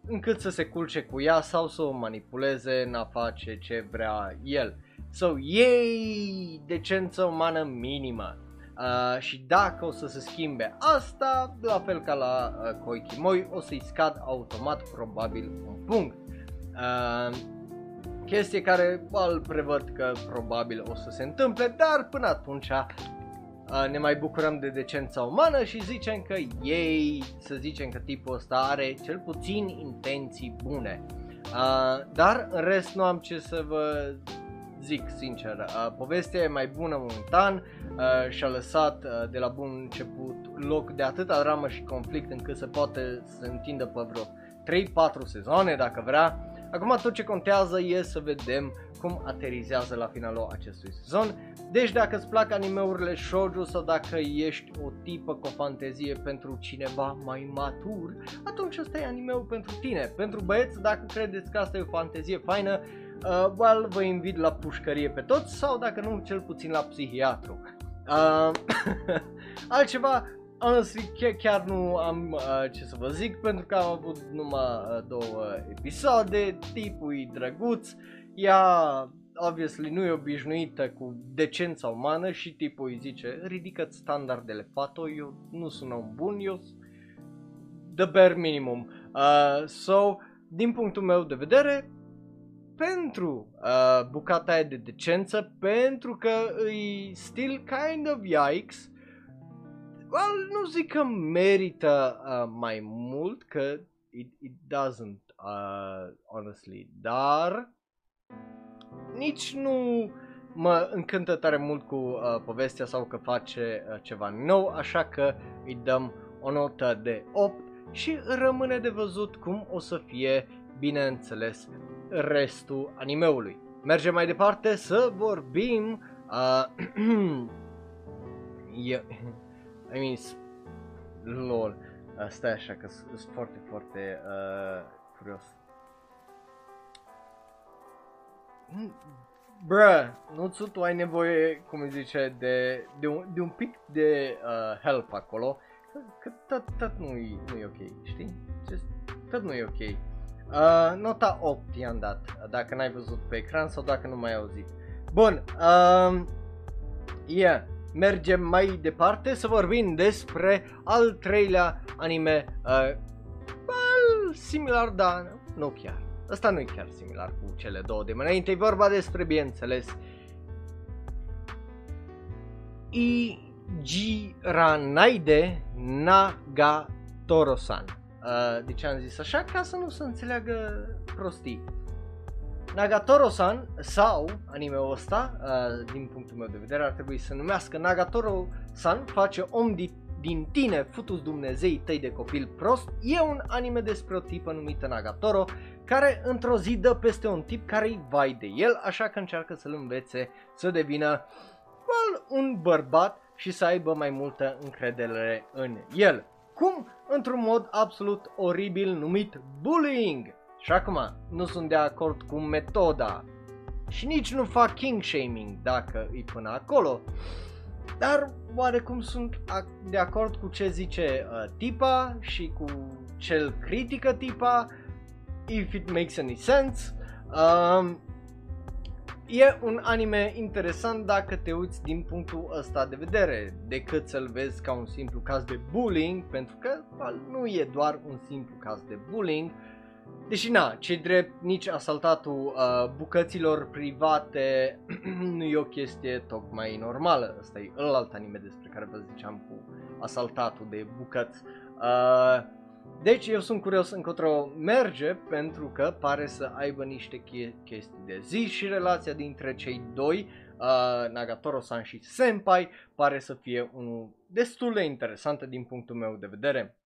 încât să se culce cu ea sau să o manipuleze, n-a face ce vrea el. So, yay, decență umană minimă. Și dacă o să se schimbe asta, la fel ca la Koikimoi, o să-i scad automat probabil un punct. Chestie care îl prevăd că probabil o să se întâmple, dar până atunci ne mai bucurăm de decența umană și zicem că ei, să zicem că tipul ăsta are cel puțin intenții bune. Dar în rest nu am ce să vă zic sincer. Povestea e mai bună momentan și a lăsat de la bun început loc de atâta dramă și conflict încât se poate să întindă pe vreo 3-4 sezoane dacă vrea. Acum tot ce contează e să vedem cum aterizează la finalul acestui sezon. Deci dacă îți plac animeurile shoujo sau dacă ești o tipă cu o fantezie pentru cineva mai matur, atunci ăsta e animeul pentru tine. Pentru băieți, dacă credeți că asta e o fantezie faină, well, vă invit la pușcărie pe toți sau dacă nu, cel puțin la psihiatru. Altceva, honestly, chiar nu am ce să vă zic pentru că am avut numai 2 episoade, tipul e drăguț, ea obviously nu e obișnuită cu decența umană și tipul îi zice ridică-ți standardele, fato, eu nu sunt om bun, eu the bare minimum. So, din punctul meu de vedere, pentru bucata aia de decență, pentru că e still kind of yikes, well, nu zic că merită mai mult, că it doesn't, honestly, dar nici nu mă încântă tare mult cu povestea sau că face ceva nou, așa că îi dăm o notă de 8 și rămâne de văzut cum o să fie, bineînțeles, restul animeului. Mergem mai departe să vorbim... I mean, lol, stai așa că sunt foarte, foarte curios. Bruh, nu tu ai nevoie, cum îi zice, de un pic de help acolo, că tot nu e ok, știi? Tot nu e ok. Nota 8 i-am dat, dacă n-ai văzut pe ecran sau dacă nu mai ai auzit. Bun, yeah. Mergem mai departe să vorbim despre al 3-lea anime similar, dar nu chiar. Ăsta nu e chiar similar cu cele două de mai înainte. E vorba despre, bineînțeles, Ijiranaide Nagatoro-san. Deci am zis așa ca să nu se înțeleagă prostii. Nagatoro-san sau anime-ul ăsta, din punctul meu de vedere, ar trebui să numească Nagatoro-san face om din tine, futu-ți Dumnezei tăi de copil prost. E un anime despre o tipă numită Nagatoro care într-o zi dă peste un tip care-i vai de el, așa că încearcă să-l învețe să devină un bărbat și să aibă mai multă încredere în el. Cum? Într-un mod absolut oribil numit bullying. Și acum, nu sunt de acord cu metoda și nici nu fac king shaming dacă îi până acolo, dar oarecum sunt de acord cu ce zice tipa și cu ce-l critică tipa, if it makes any sense. E un anime interesant dacă te uiți din punctul ăsta de vedere, decât să-l vezi ca un simplu caz de bullying, pentru că nu e doar un simplu caz de bullying. Deși na, ce-i drept, nici asaltatul bucăților private nu e o chestie tocmai normală. Asta e alt anime despre care vă ziceam cu asaltatul de bucăți. Deci eu sunt curios încotro merge, pentru că pare să aibă niște chestii de zi și relația dintre cei doi, Nagatoro-san și Senpai, pare să fie unul destul de interesantă din punctul meu de vedere.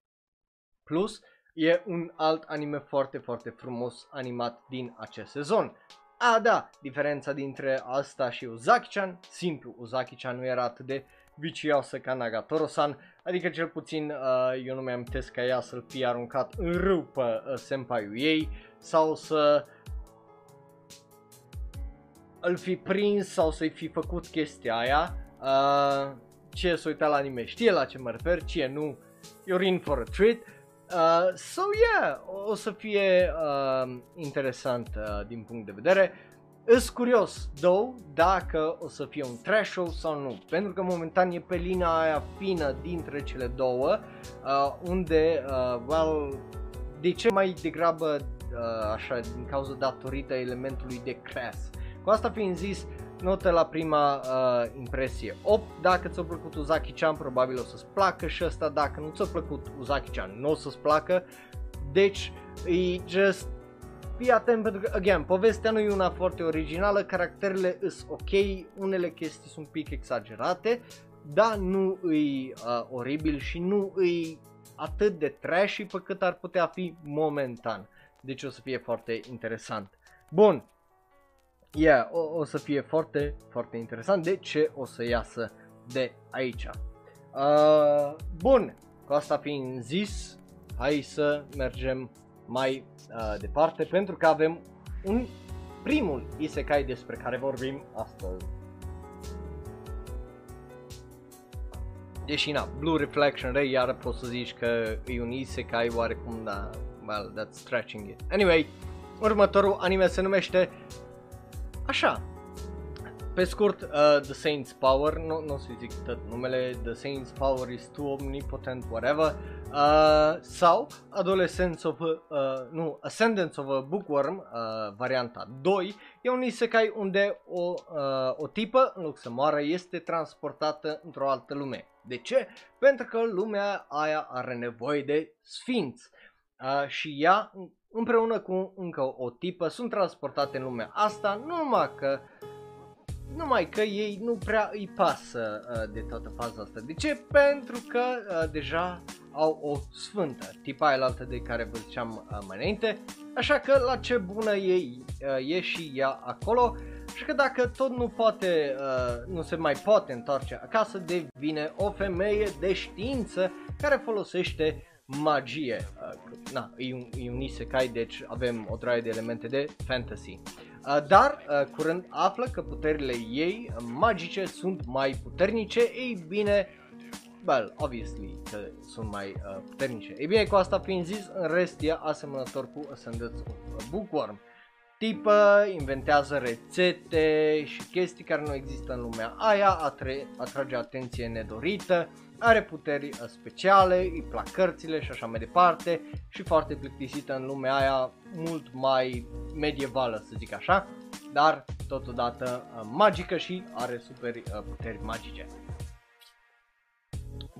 Plus, e un alt anime foarte, foarte frumos animat din acest sezon. A, da, diferența dintre asta și Uzaki-chan, simplu, Uzaki-chan nu era atât de vicioasă ca Nagatoro-san, adică cel puțin eu nu mi-amintesc ca ea să-l fie aruncat în râu pe senpaiul ei sau să îl fi prins sau să-i fi făcut chestia aia. Ce s-a uitat la anime știe la ce mă refer, ce nu, you're in for a treat. So yeah, o să fie interesant din punct de vedere. Îs curios, though, dacă o să fie un trash show sau nu, pentru că momentan e pe linia aia fină dintre cele două, unde, well, de ce mai degrabă așa, din cauza datorită elementului de class. Cu asta fiind zis, notă la prima impresie 8, dacă ți-a plăcut Uzaki-chan, probabil o să-ți placă și ăsta, dacă nu ți-a plăcut Uzaki-chan, nu o să-ți placă, deci, e just... Fii atent pentru că, again, povestea nu e una foarte originală, caracterele sunt ok, unele chestii sunt un pic exagerate, dar nu îi oribil și nu îi atât de trashy pe cât ar putea fi momentan. Deci o să fie foarte interesant. Bun, yeah, o să fie foarte, foarte interesant de ce o să iasă de aici. Bun, cu asta fiind zis, hai să mergem mai departe, pentru că avem primul isekai despre care vorbim astăzi. Deși na, Blue Reflection Ray, iară poți să zici că e un isekai oarecum, da, well, that's stretching it. Anyway, următorul anime se numește așa, pe scurt, The Saint's Power, nu o să zic tot numele, The Saint's Power is too omnipotent, whatever, sau Ascendance of a Bookworm, varianta 2, e un isekai unde o tipă, în loc să moară, este transportată într-o altă lume. De ce? Pentru că lumea aia are nevoie de sfinți și ea, împreună cu încă o tipă, sunt transportate în lumea asta, numai că ei nu prea îi pasă de toată faza asta. De ce? Pentru că deja au o sfântă, tipa aia altă de care vă ziceam mai înainte, așa că la ce bună ei e și ea acolo, și că dacă tot nu se mai poate întoarce acasă, devine o femeie de știință care folosește magie. Na, e un isekai, deci avem o draie de elemente de fantasy. Dar curând află că puterile ei magice sunt mai puternice, ei bine, well, obviously că sunt mai puternice. Ei bine, cu asta fiind zis, în rest e asemănător cu Ascendance of Bookworm. Tipă inventează rețete și chestii care nu există în lumea aia, atrage atenție nedorită, are puteri speciale, îi plac cărțile și așa mai departe, și foarte plictisită în lumea aia, mult mai medievală să zic așa, dar totodată magică și are super puteri magice.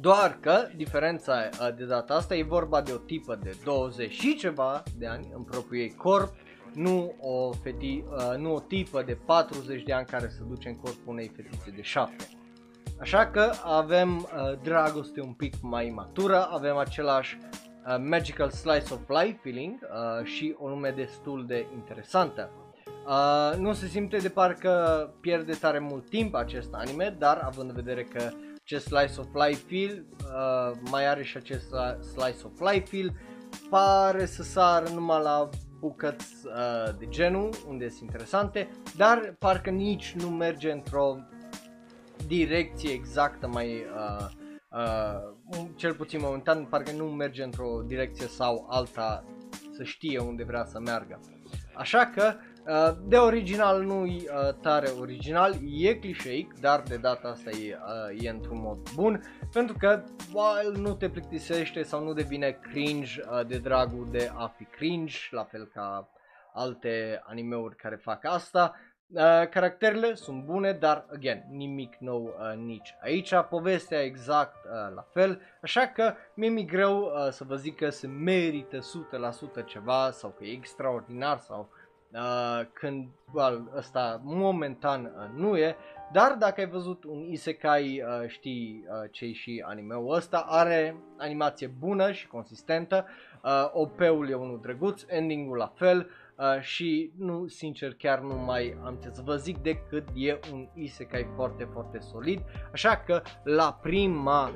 Doar că diferența de data asta e vorba de o tipă de 20 și ceva de ani în propriul ei corp, nu o, nu o tipă de 40 de ani care se duce în corpul unei fetițe de 7. Așa că avem dragoste un pic mai matură, avem același magical slice of life feeling și o lume destul de interesantă. Nu se simte de parcă pierde tare mult timp acest anime, dar având în vedere că acest slice of life feel mai are și acest slice of life feel, pare să sară numai la bucăți de genul unde sunt interesante, dar parcă nici nu merge într-o direcție exactă mai cel puțin momentan, parcă nu merge într-o direcție sau alta să știe unde vrea să meargă. Așa că de original nu-i tare original, e clișeic, dar de data asta e într-un mod bun, pentru că nu te plictisește sau nu devine cringe de dragul de a fi cringe, la fel ca alte animeuri care fac asta. Caracterele sunt bune, dar, again, nimic nou nici aici, povestea exact la fel, așa că mi-e greu să vă zic că se merită 100% ceva sau că e extraordinar sau când ăsta momentan nu e, dar dacă ai văzut un isekai știi ce-i și anime-ul ăsta, are animație bună și consistentă, OP-ul e unul drăguț, ending-ul la fel. Și nu, sincer, chiar nu mai am ce să vă zic decât e un isekai foarte, foarte solid. Așa că la prima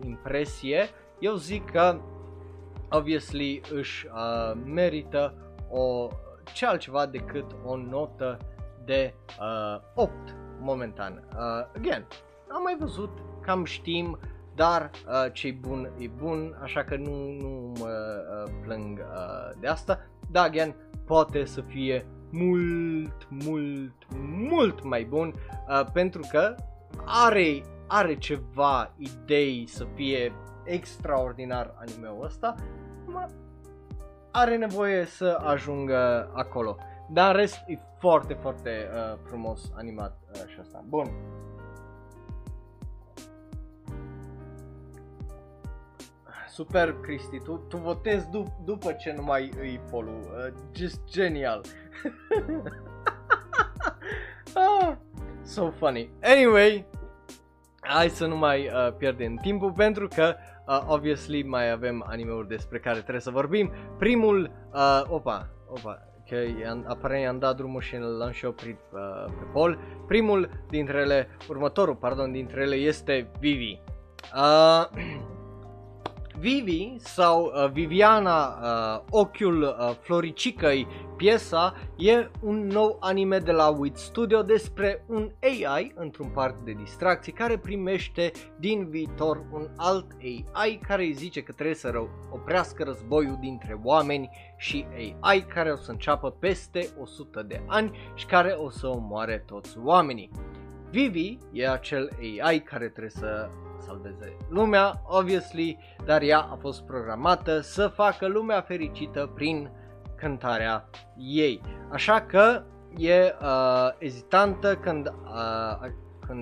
impresie eu zic că obviously își merită ce altceva decât o notă de 8 momentan. Again, am mai văzut, cam știm, dar ce-i bun e bun, așa că nu mă plâng de asta. Da, again, poate să fie mult, mult, mult mai bun, pentru că are ceva idei să fie extraordinar anime-ul ăsta, are nevoie să ajungă acolo, dar în rest e foarte, foarte frumos animat și asta. Bun. Super, Cristi, tu votezi după ce nu mai îi polul, just genial. So funny. Anyway, hai să nu mai pierdem timpul, pentru că obviously mai avem anime-uri despre care trebuie să vorbim. Primul, opa, că aparent i-am dat drumul și l-am și oprit pe pol. Primul dintre ele, următorul dintre ele este Vivi. Vivi sau Viviana, Ochiul Floricicăi, piesa, e un nou anime de la With Studio despre un AI într-un parc de distracții care primește din viitor un alt AI care îi zice că trebuie să oprească războiul dintre oameni și AI, care o să înceapă peste 100 de ani și care o să omoare toți oamenii. Vivi e acel AI care trebuie să salveze lumea, obviously, dar ea a fost programată să facă lumea fericită prin cântarea ei. Așa că e ezitantă când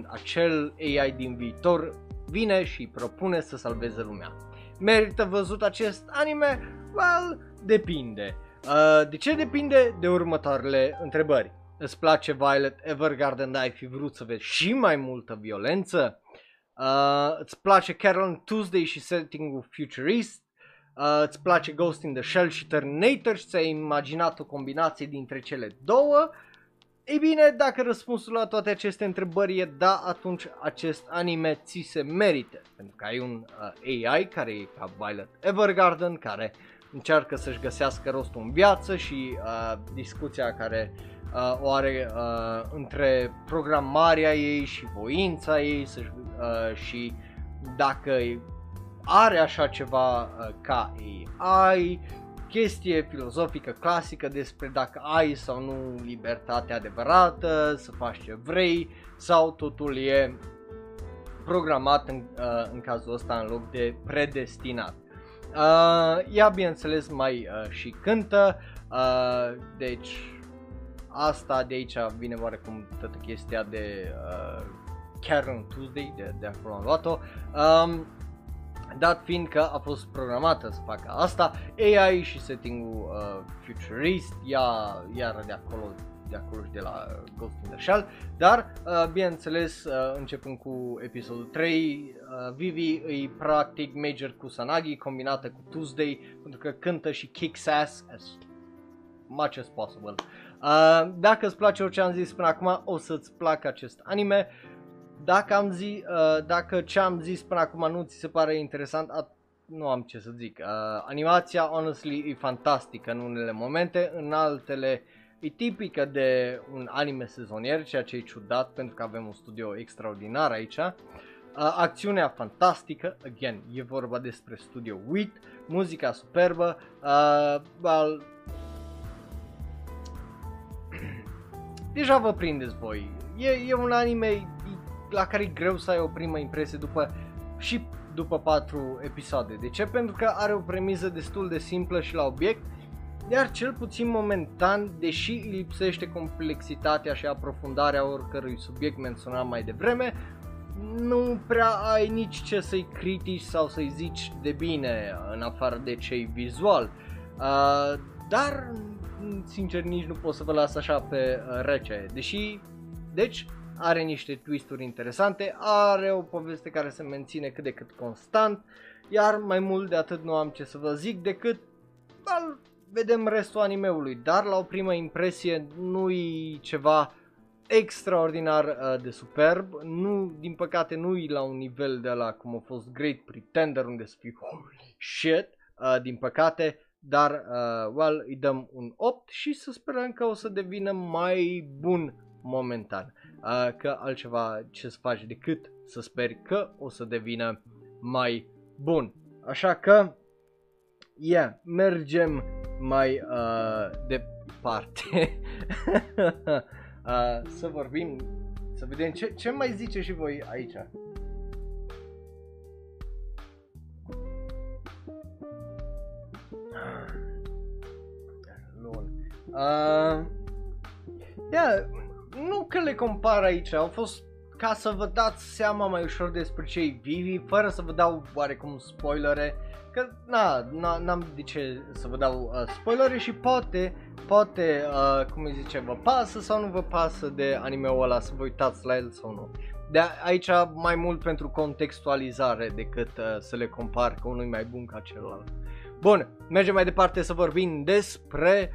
acel AI din viitor vine și propune să salveze lumea. Merită văzut acest anime? Well, depinde. De ce depinde? De următoarele întrebări. Îți place Violet Evergarden, dar ai fi vrut să vezi și mai multă violență? Îți place Carol Tuesday și setting-ul futurist? Îți place Ghost in the Shell și Terminator și ți-ai imaginat o combinație dintre cele două? Ei bine, dacă răspunsul la toate aceste întrebări e da, atunci acest anime ți se merită, pentru că ai un AI care e ca Violet Evergarden, care încearcă să-și găsească rostul în viață și discuția care o are între programarea ei și voința ei și dacă are așa ceva ca AI, chestie filozofică clasică despre dacă ai sau nu libertate adevărată, să faci ce vrei, sau totul e programat în cazul ăsta în loc de predestinat. Ea, bineînțeles, mai și cântă, deci asta de aici vine oarecum toată chestia de Karen Tuesday, de acolo am luat-o. Dat fiind că a fost programată să facă asta, AI și setting-ul futurist iară de acolo și de la Ghost in the Shell, dar bineînțeles începând cu episodul 3, Vivi îi practic Major Kusanagi combinată cu Tuesday pentru că cântă și kicks ass as much as possible. Dacă îți place orice am zis până acum, o să-ți placă acest anime. Dacă ce am zis până acum nu ți se pare interesant, nu am ce să zic. Animația, honestly, e fantastică în unele momente, în altele e tipică de un anime sezonier, ceea ce e ciudat pentru că avem un studio extraordinar aici. Acțiunea fantastică, again, e vorba despre Studio Wit, muzica superbă, deja vă prindeți voi, e un anime la care e greu să ai o primă impresie după 4 episoade. De ce? Pentru că are o premiză destul de simplă și la obiect, iar cel puțin momentan, deși îi lipsește complexitatea și aprofundarea oricărui subiect menționat mai devreme, nu prea ai nici ce să-i critici sau să-i zici de bine, în afară de ce-i vizual. Dar, sincer, nici nu pot să vă las așa pe rece. Deci, are niște twisturi interesante, are o poveste care se menține cât de cât constant, iar mai mult de atât nu am ce să vă zic decât vedem restul animeului, dar la o primă impresie nu-i ceva extraordinar de superb, din păcate nu-i la un nivel de la cum a fost Great Pretender unde să fii holy shit, din păcate, dar îi dăm un 8 și să sperăm că o să devină mai bun momentan. Că altceva ce să faci decât să speri că o să devină mai bun. Așa că, mergem mai departe. Să vorbim, să vedem ce mai zice și voi aici. Nu că le compar aici, au fost ca să vă dați seama mai ușor despre cei Vivi, fără să vă dau oarecum spoilere, că n-am de ce să vă dau spoilere și poate cum îi zice, vă pasă sau nu vă pasă de anime-ul ăla, să vă uitați la el sau nu. De aici mai mult pentru contextualizare decât să le compar, că unul e mai bun ca celălalt. Bun, mergem mai departe să vorbim despre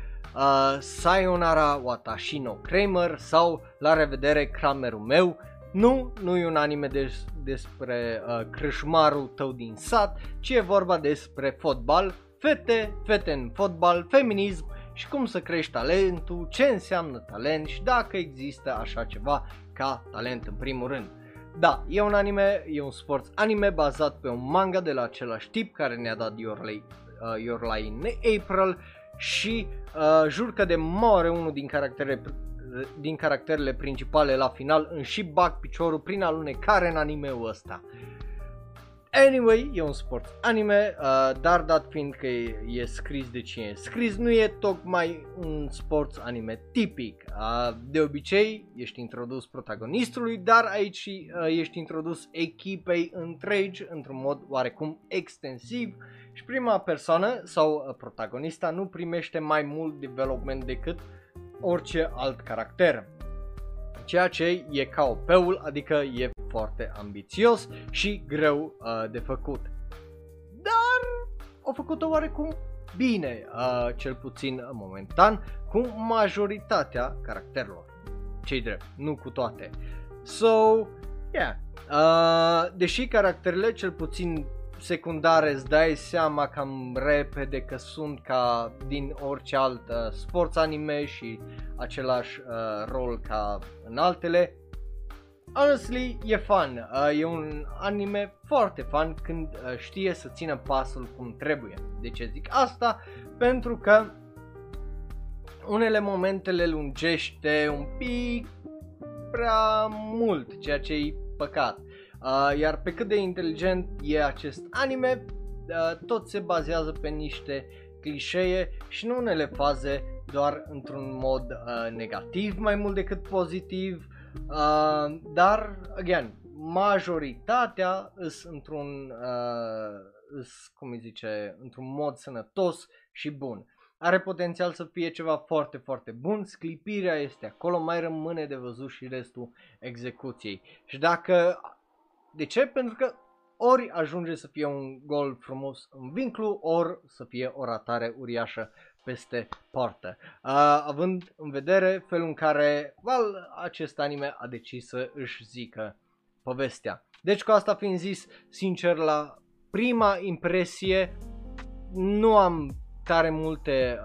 Sayonara Watashi no Kramer sau La revedere Kramerul meu. Nu e un anime despre crâșmarul tău din sat, ci e vorba despre fotbal, fete în fotbal, feminism și cum să crești talentul, ce înseamnă talent și dacă există așa ceva ca talent în primul rând. Da, e un anime, e un sports anime bazat pe un manga de la același tip care ne-a dat Your Lie in April și jur că de moare unul din caracterele principale la final își bag piciorul prin alunecare în anime-ul ăsta. Anyway, e un sport anime, dar dat fiind că e scris de cine e scris, nu e tocmai un sport anime tipic. De obicei ești introdus protagonistului, dar aici ești introdus echipei întregi într-un mod oarecum extensiv și prima persoană sau protagonista nu primește mai mult development decât orice alt caracter. Ceea ce e ca OP-ul, adică e foarte ambițios și greu de făcut. Dar au făcut-o oarecum bine, cel puțin momentan, cu majoritatea caracterelor. Ce-i drept, nu cu toate. Deși caracterele, cel puțin secundare, îți dai seama cam repede că sunt ca din orice alt sport anime și același rol ca în altele. Honestly, e fun, e un anime foarte fun când știe să țină pasul cum trebuie. De ce zic asta? Pentru că unele momente le lungește un pic prea mult, ceea ce e păcat. Iar pe cât de inteligent e acest anime, tot se bazează pe niște clișee și în unele faze doar într-un mod negativ mai mult decât pozitiv, dar, again, majoritatea îs într-un într-un mod sănătos și bun. Are potențial să fie ceva foarte, foarte bun, sclipirea este acolo, mai rămâne de văzut și restul execuției. Și dacă... De ce? Pentru că ori ajunge să fie un gol frumos în vinclu, ori să fie o ratare uriașă peste poartă. Având în vedere felul în care acest anime a decis să își zică povestea. Deci cu asta fiind zis, sincer, la prima impresie nu am tare multe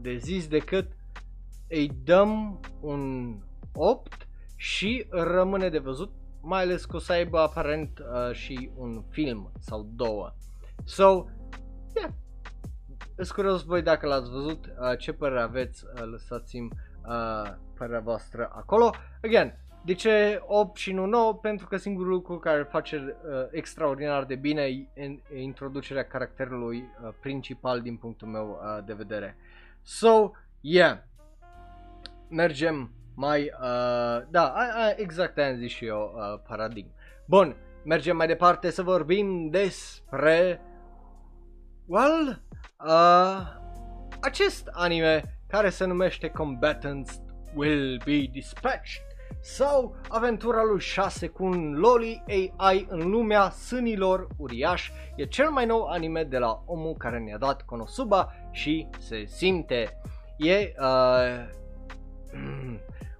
de zis decât îi dăm un 8 și rămâne de văzut, mai ales că o să aibă aparent și un film sau două. So, yeah. Sunt curios voi dacă l-ați văzut, ce părere aveți, lăsați-mi părerea voastră acolo. Again, de ce 8 și nu 9? Pentru că singurul lucru care face extraordinar de bine e introducerea caracterului principal din punctul meu de vedere. So, yeah, mergem mai, da, exact aia am zis și eu, paradigm. Bun, mergem mai departe să vorbim despre, acest anime care se numește Combatants Will Be Dispatched, sau aventura lui 6 cu un loli AI în lumea sânilor uriași. E cel mai nou anime de la omul care ne-a dat Konosuba și se simte. E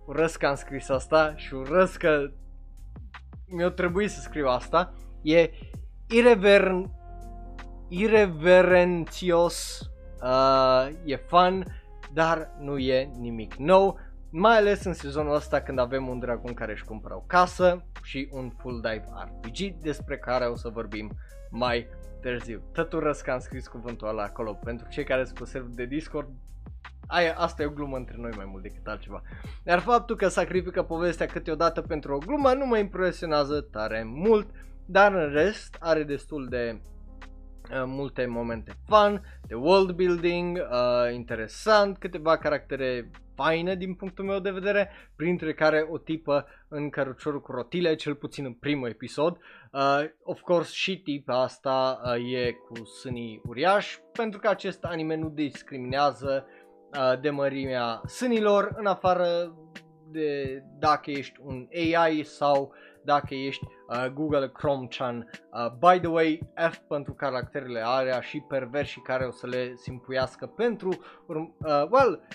urăsc că am scris asta și urăsc că mi-a trebuit să scriu asta. E irreverențios, e fun, dar nu e nimic nou. Mai ales în sezonul ăsta când avem un dragon care își cumpără o casă și un full dive RPG despre care o să vorbim mai târziu. Tot urăsc că am scris cuvântul ăla acolo. Pentru cei care sunt pe serverul de Discord, asta e o glumă între noi mai mult decât altceva. Dar faptul că sacrifică povestea câteodată pentru o glumă nu mă impresionează tare mult, dar în rest are destul de multe momente fun, de world building, interesant, câteva caractere faine din punctul meu de vedere, printre care o tipă în căruciorul cu rotile, cel puțin în primul episod. Of course și tipa asta e cu sânii uriași, pentru că acest anime nu discriminează de mărimea sânilor, în afară de dacă ești un AI sau dacă ești Google Chrome-chan. By the way, F pentru caracterele alea și perversii care o să le simpuiască pentru,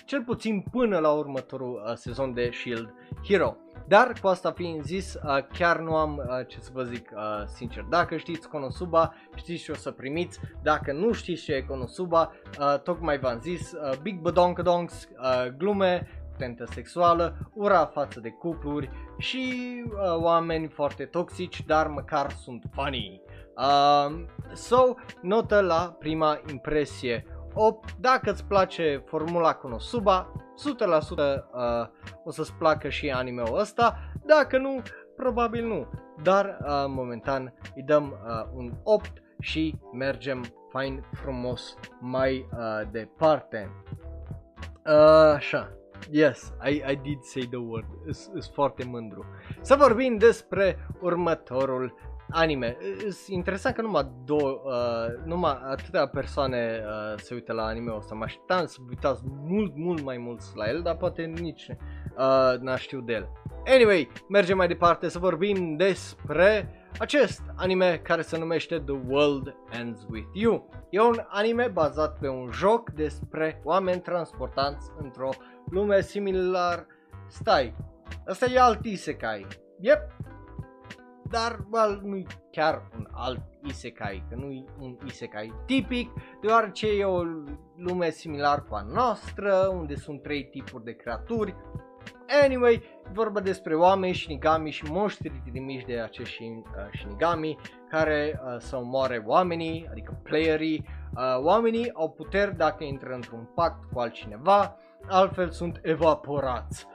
cel puțin până la următorul sezon de Shield Hero. Dar cu asta fiind zis, chiar nu am ce să vă zic sincer. Dacă știți Konosuba, știți ce o să primiți. Dacă nu știți ce e Konosuba, tocmai v-am zis, big badonkadonks, glume, tentă sexuală, ura față de cupluri și oameni foarte toxici, dar măcar sunt funny. Notă la prima impresie 8. Dacă îți place formula Konosuba, 100% o să-ți placă și anime-ul ăsta. Dacă nu, probabil nu. Dar momentan îi dăm un 8 și mergem fain frumos mai departe. Așa. Yes, I did say the word. Sunt foarte mândru. Să vorbim despre următorul anime. E interesant că numai atâtea persoane se uită la anime-ul ăsta. Mă așteptam să uitați mult mai mulți la el, dar poate nici n-a știut de el. Anyway, mergem mai departe să vorbim despre acest anime care se numește The World Ends With You. E un anime bazat pe un joc despre oameni transportați într-o lume similar. Stai, asta e alt isekai. Yep. Dar nu-i chiar un alt isekai, că nu-i un isekai tipic, deoarece e o lume similar cu a noastră, unde sunt 3 tipuri de creaturi. Anyway, vorba despre oameni, shinigami și monștri trimiși de acești shinigami care să omoare oamenii, adică playerii. Oamenii au puteri dacă intră într-un pact cu altcineva, altfel sunt evaporați.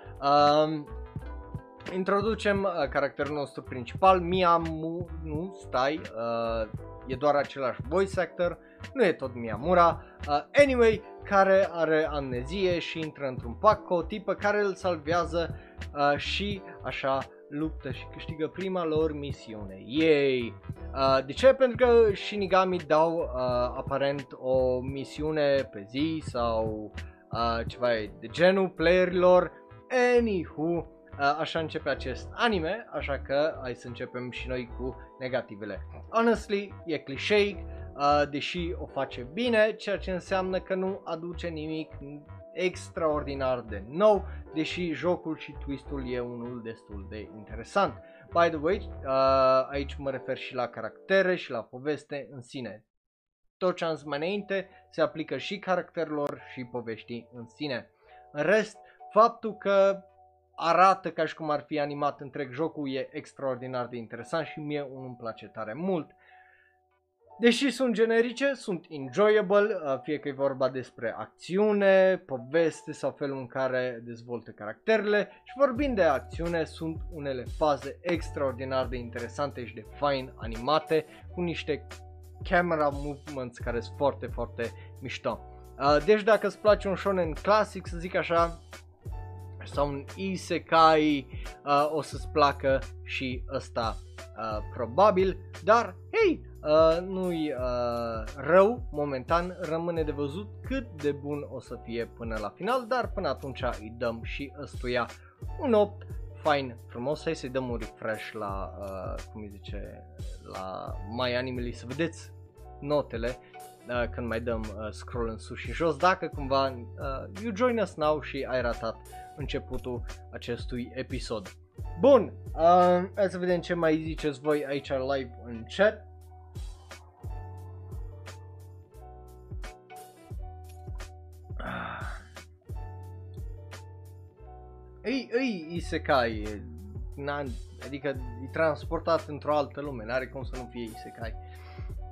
Introducem caracterul nostru principal, Miyamu, e doar același voice actor, nu e tot Miyamura. Anyway, care are amnezie și intră într-un pact cu o tipă care îl salvează și așa luptă și câștigă prima lor misiune. Yay! De ce? Pentru că Shinigami dau aparent o misiune pe zi sau ceva de genul playerilor. Anywho, așa începe acest anime, așa că hai să începem și noi cu negativele. Honestly, e clișeic, deși o face bine, ceea ce înseamnă că nu aduce nimic extraordinar de nou, deși jocul și twistul e unul destul de interesant. By the way, aici mă refer și la caractere și la poveste în sine. Tot ce am zis mai înainte se aplică și caracterilor și poveștii în sine. În rest, faptul că arată ca și cum ar fi animat întreg jocul e extraordinar de interesant și mie unul îmi place tare mult. Deși sunt generice, sunt enjoyable, fie că e vorba despre acțiune, poveste sau felul în care dezvoltă caracterele, și vorbind de acțiune, sunt unele faze extraordinar de interesante și de fain animate, cu niște camera movements care sunt foarte, foarte mișto. Deci dacă îți place un shonen clasic, să zic așa, sau un isekai, o să-ți placă și ăsta probabil, dar hei! Nu-i rău, momentan rămâne de văzut cât de bun o să fie până la final, dar până atunci îi dăm și ăstuia un 8, fain, frumos. Hai să-i dăm un refresh la, cum îi zice, la My Anime-ului, să vedeți notele când mai dăm scroll în sus și jos, dacă cumva you join us now și ai ratat începutul acestui episod. Bun, hai să vedem ce mai ziceți voi aici live în chat. Îi isekai, adică e transportat într-o altă lume, n-are cum să nu fie isekai.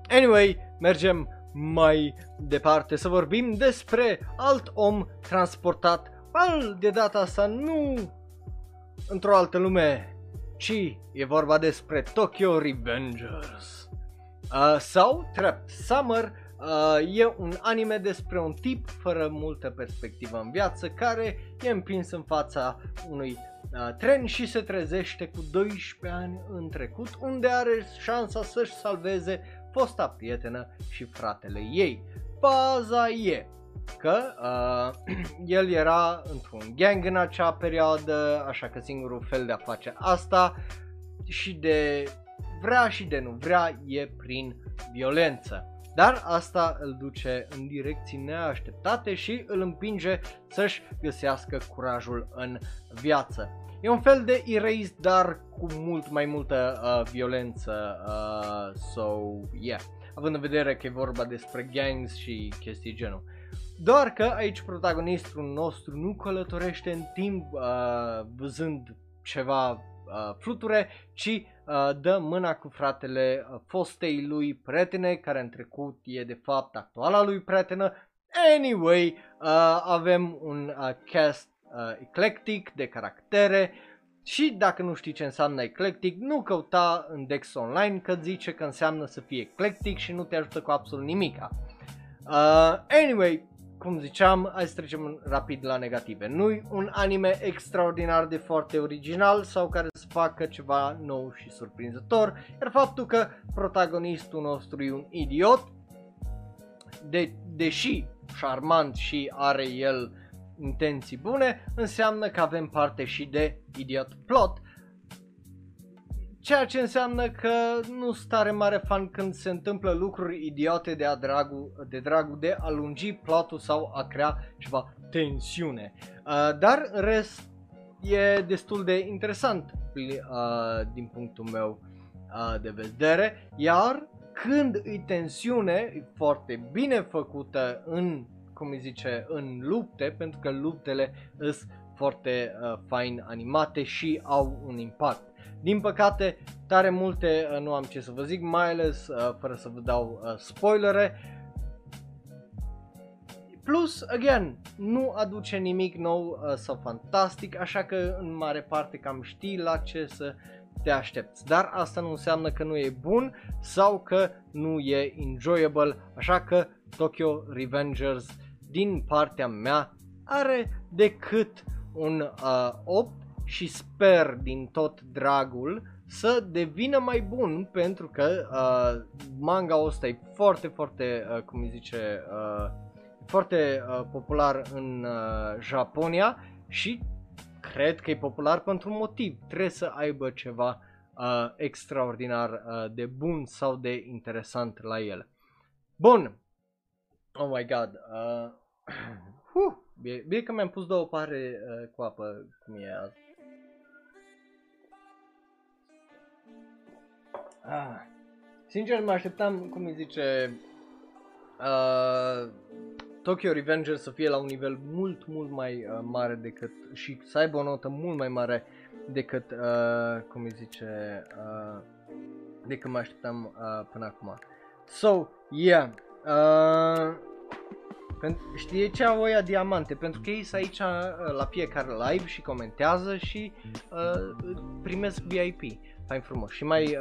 Anyway, mergem mai departe să vorbim despre alt om transportat, de data asta nu într-o altă lume, ci e vorba despre Tokyo Revengers. Sau Trap Summer. E un anime despre un tip fără multă perspectivă în viață care e împins în fața unui tren și se trezește cu 12 ani în trecut, unde are șansa să-și salveze fosta prietenă și fratele ei. Baza e că el era într-un gang în acea perioadă, așa că singurul fel de a face asta și de vrea și de nu vrea e prin violență. Dar asta îl duce în direcții neașteptate și îl împinge să-și găsească curajul în viață. E un fel de Erased, dar cu mult mai multă violență, so yeah, având în vedere că e vorba despre gangs și chestii genul. Doar că aici protagonistul nostru nu călătorește în timp văzând ceva fluture, ci dă mâna cu fratele fostei lui prietene, care în trecut e de fapt actuala lui prietenă. Anyway, avem un cast eclectic de caractere și dacă nu știi ce înseamnă eclectic, nu căuta în Dex Online că zice că înseamnă să fii eclectic și nu te ajută cu absolut nimica. Anyway, cum ziceam, hai să trecem rapid la negative. Nu-i un anime extraordinar de foarte original sau care să facă ceva nou și surprinzător, iar faptul că protagonistul nostru e un idiot, deși șarmant și are el intenții bune, înseamnă că avem parte și de idiot plot, ceea ce înseamnă că nu sunt tare mare fan când se întâmplă lucruri idiote de dragul de a lungi plotul sau a crea ceva tensiune. Dar în rest e destul de interesant din punctul meu de vedere, iar când e tensiune e foarte bine făcută în, cum îi zice, în lupte, pentru că luptele sunt foarte fain animate și au un impact. Din păcate, tare multe nu am ce să vă zic, mai ales fără să vă dau spoilere. Plus, again, nu aduce nimic nou sau fantastic, așa că în mare parte cam știi la ce să te aștepți. Dar asta nu înseamnă că nu e bun sau că nu e enjoyable, așa că Tokyo Revengers din partea mea are decât un 8. și sper din tot dragul să devină mai bun, pentru că manga ăsta e foarte, cum zice, foarte popular în Japonia și cred că e popular pentru un motiv, trebuie să aibă ceva extraordinar de bun sau de interesant la el. Bun, oh my god, bine că mi-am pus două pare cu apă, cum e azi. Ah. Sincer mă așteptam, cum îi zice, Tokyo Revengers să fie la un nivel mult mai mare decât, și să aibă o notă mult mai mare decât, cum îi zice, decât mă așteptam până acum. So, yeah, știi ce au ăia diamante? Pentru că ei sunt aici la fiecare live și comentează și primesc VIP. Fain frumos. Și mai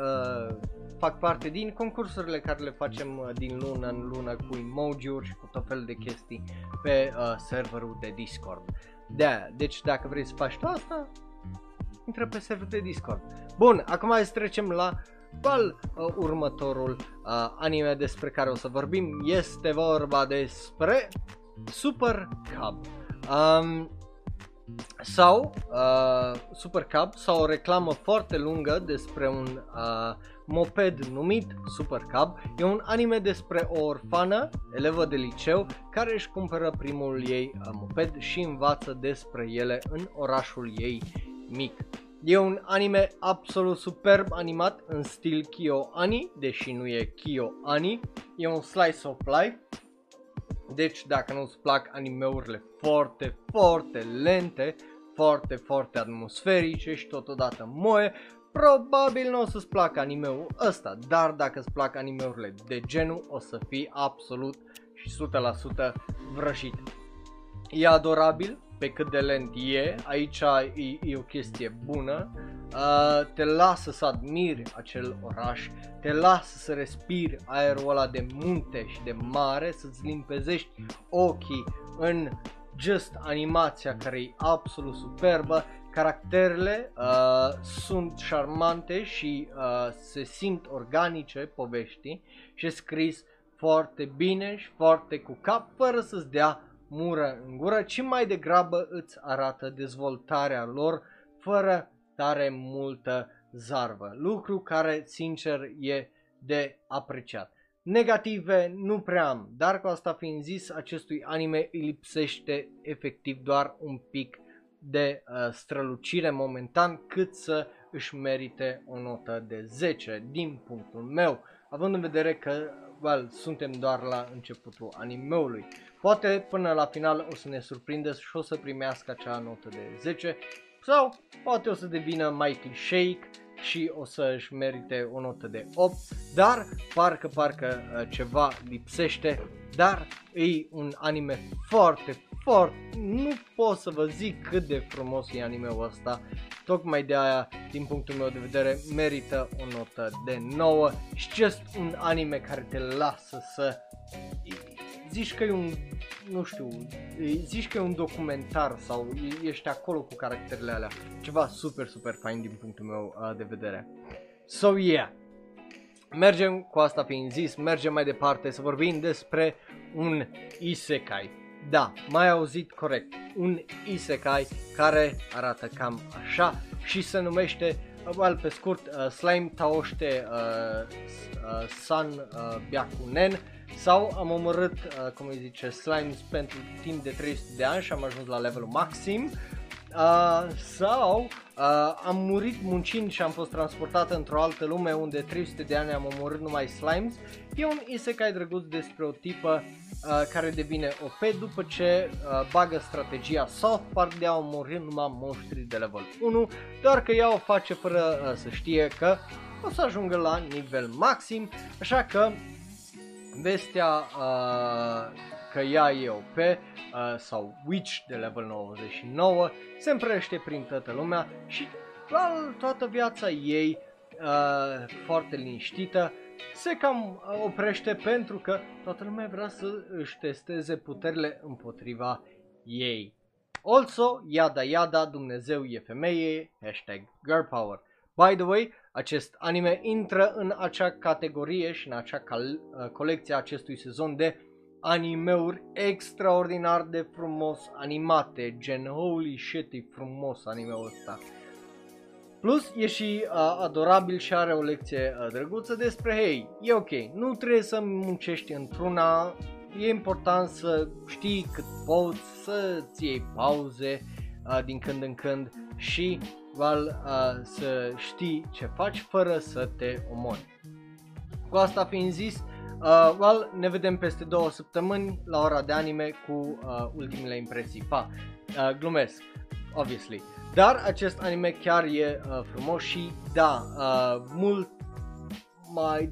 fac parte din concursurile care le facem din lună în lună cu emoji-uri și cu tot felul de chestii pe serverul de Discord. De-aia, deci dacă vrei să faci toată asta, intră pe serverul de Discord. Bun, acum hai să trecem la următorul anime despre care o să vorbim. Este vorba despre Super Cub. Sau Super Cub, sau o reclamă foarte lungă despre un moped numit Super Cub. E un anime despre o orfană, elevă de liceu, care își cumpără primul ei moped și învață despre ele în orașul ei mic. E un anime absolut superb animat în stil KyoAni, deși nu e KyoAni, e un slice of life. Deci dacă nu-ți plac animeurile foarte lente, foarte atmosferice și totodată moe, probabil nu o să-ți placă animeul ăsta, dar dacă îți plac animeurile de genul, o să fii absolut și 100% vrăjit. E adorabil pe cât de lent e, aici e o chestie bună, te lasă să admiri acel oraș, te lasă să respiri aerul ăla de munte și de mare, să-ți limpezești ochii în just animația care e absolut superbă, caracterele sunt șarmante și se simt organice poveștii și scris foarte bine și foarte cu cap, fără să-ți dea mură în gură, ci mai degrabă îți arată dezvoltarea lor fără tare multă zarvă, lucru care sincer e de apreciat. Negative nu prea am, dar cu asta fiind zis, acestui anime îi lipsește efectiv doar un pic de strălucire momentan cât să își merite o notă de 10 din punctul meu, având în vedere că suntem doar la începutul animeului. Poate până la final o să ne surprindă și o să primească acea notă de 10 sau poate o să devină mai clișeic și o să își merite o notă de 8, dar parcă ceva lipsește, dar e un anime foarte, nu pot să vă zic cât de frumos e animeul ăsta, tocmai de aia, din punctul meu de vedere, merită o notă de 9 și just un anime care te lasă să zici că e un, nu știu, zici că e un documentar sau ești acolo cu caracterele alea, ceva super fain din punctul meu de vedere. So yeah, mergem, cu asta fiind zis, mergem mai departe să vorbim despre un isekai. Da, m-ai auzit corect, un isekai care arată cam așa și se numește, pe scurt, Slime Tauște San Byakunen, sau am omorât, cum îi zice, slimes pentru timp de 300 de ani și am ajuns la levelul maxim, sau am murit muncind și am fost transportat într-o altă lume unde 300 de ani am omorât numai slimes. E un isekai drăguț despre o tipă care devine OP după ce bagă strategia soft part de a omorî numai monștri de level 1, doar că ea o face fără să știe că o să ajungă la nivel maxim, așa că vestea că ea e OP sau Witch de level 99 se împrăște prin toată lumea și toată viața ei foarte liniștită se cam oprește pentru că toată lumea vrea să își testeze puterile împotriva ei. Also, yada yada, Dumnezeu e femeie, hashtag girl power. By the way, acest anime intră în acea categorie și în acea colecție a acestui sezon de animeuri extraordinar de frumos animate, gen holy shit, e frumos anime-ul ăsta. Plus, e și adorabil și are o lecție drăguță despre, hei, e ok, nu trebuie să muncești într-una, e important să știi cât poți, să-ți iei pauze din când în când și să știi ce faci fără să te omori. Cu asta fiind zis, ne vedem peste 2 săptămâni la ora de anime cu ultimele impresii. Pa! Glumesc, obviously. Dar acest anime chiar e frumos și da,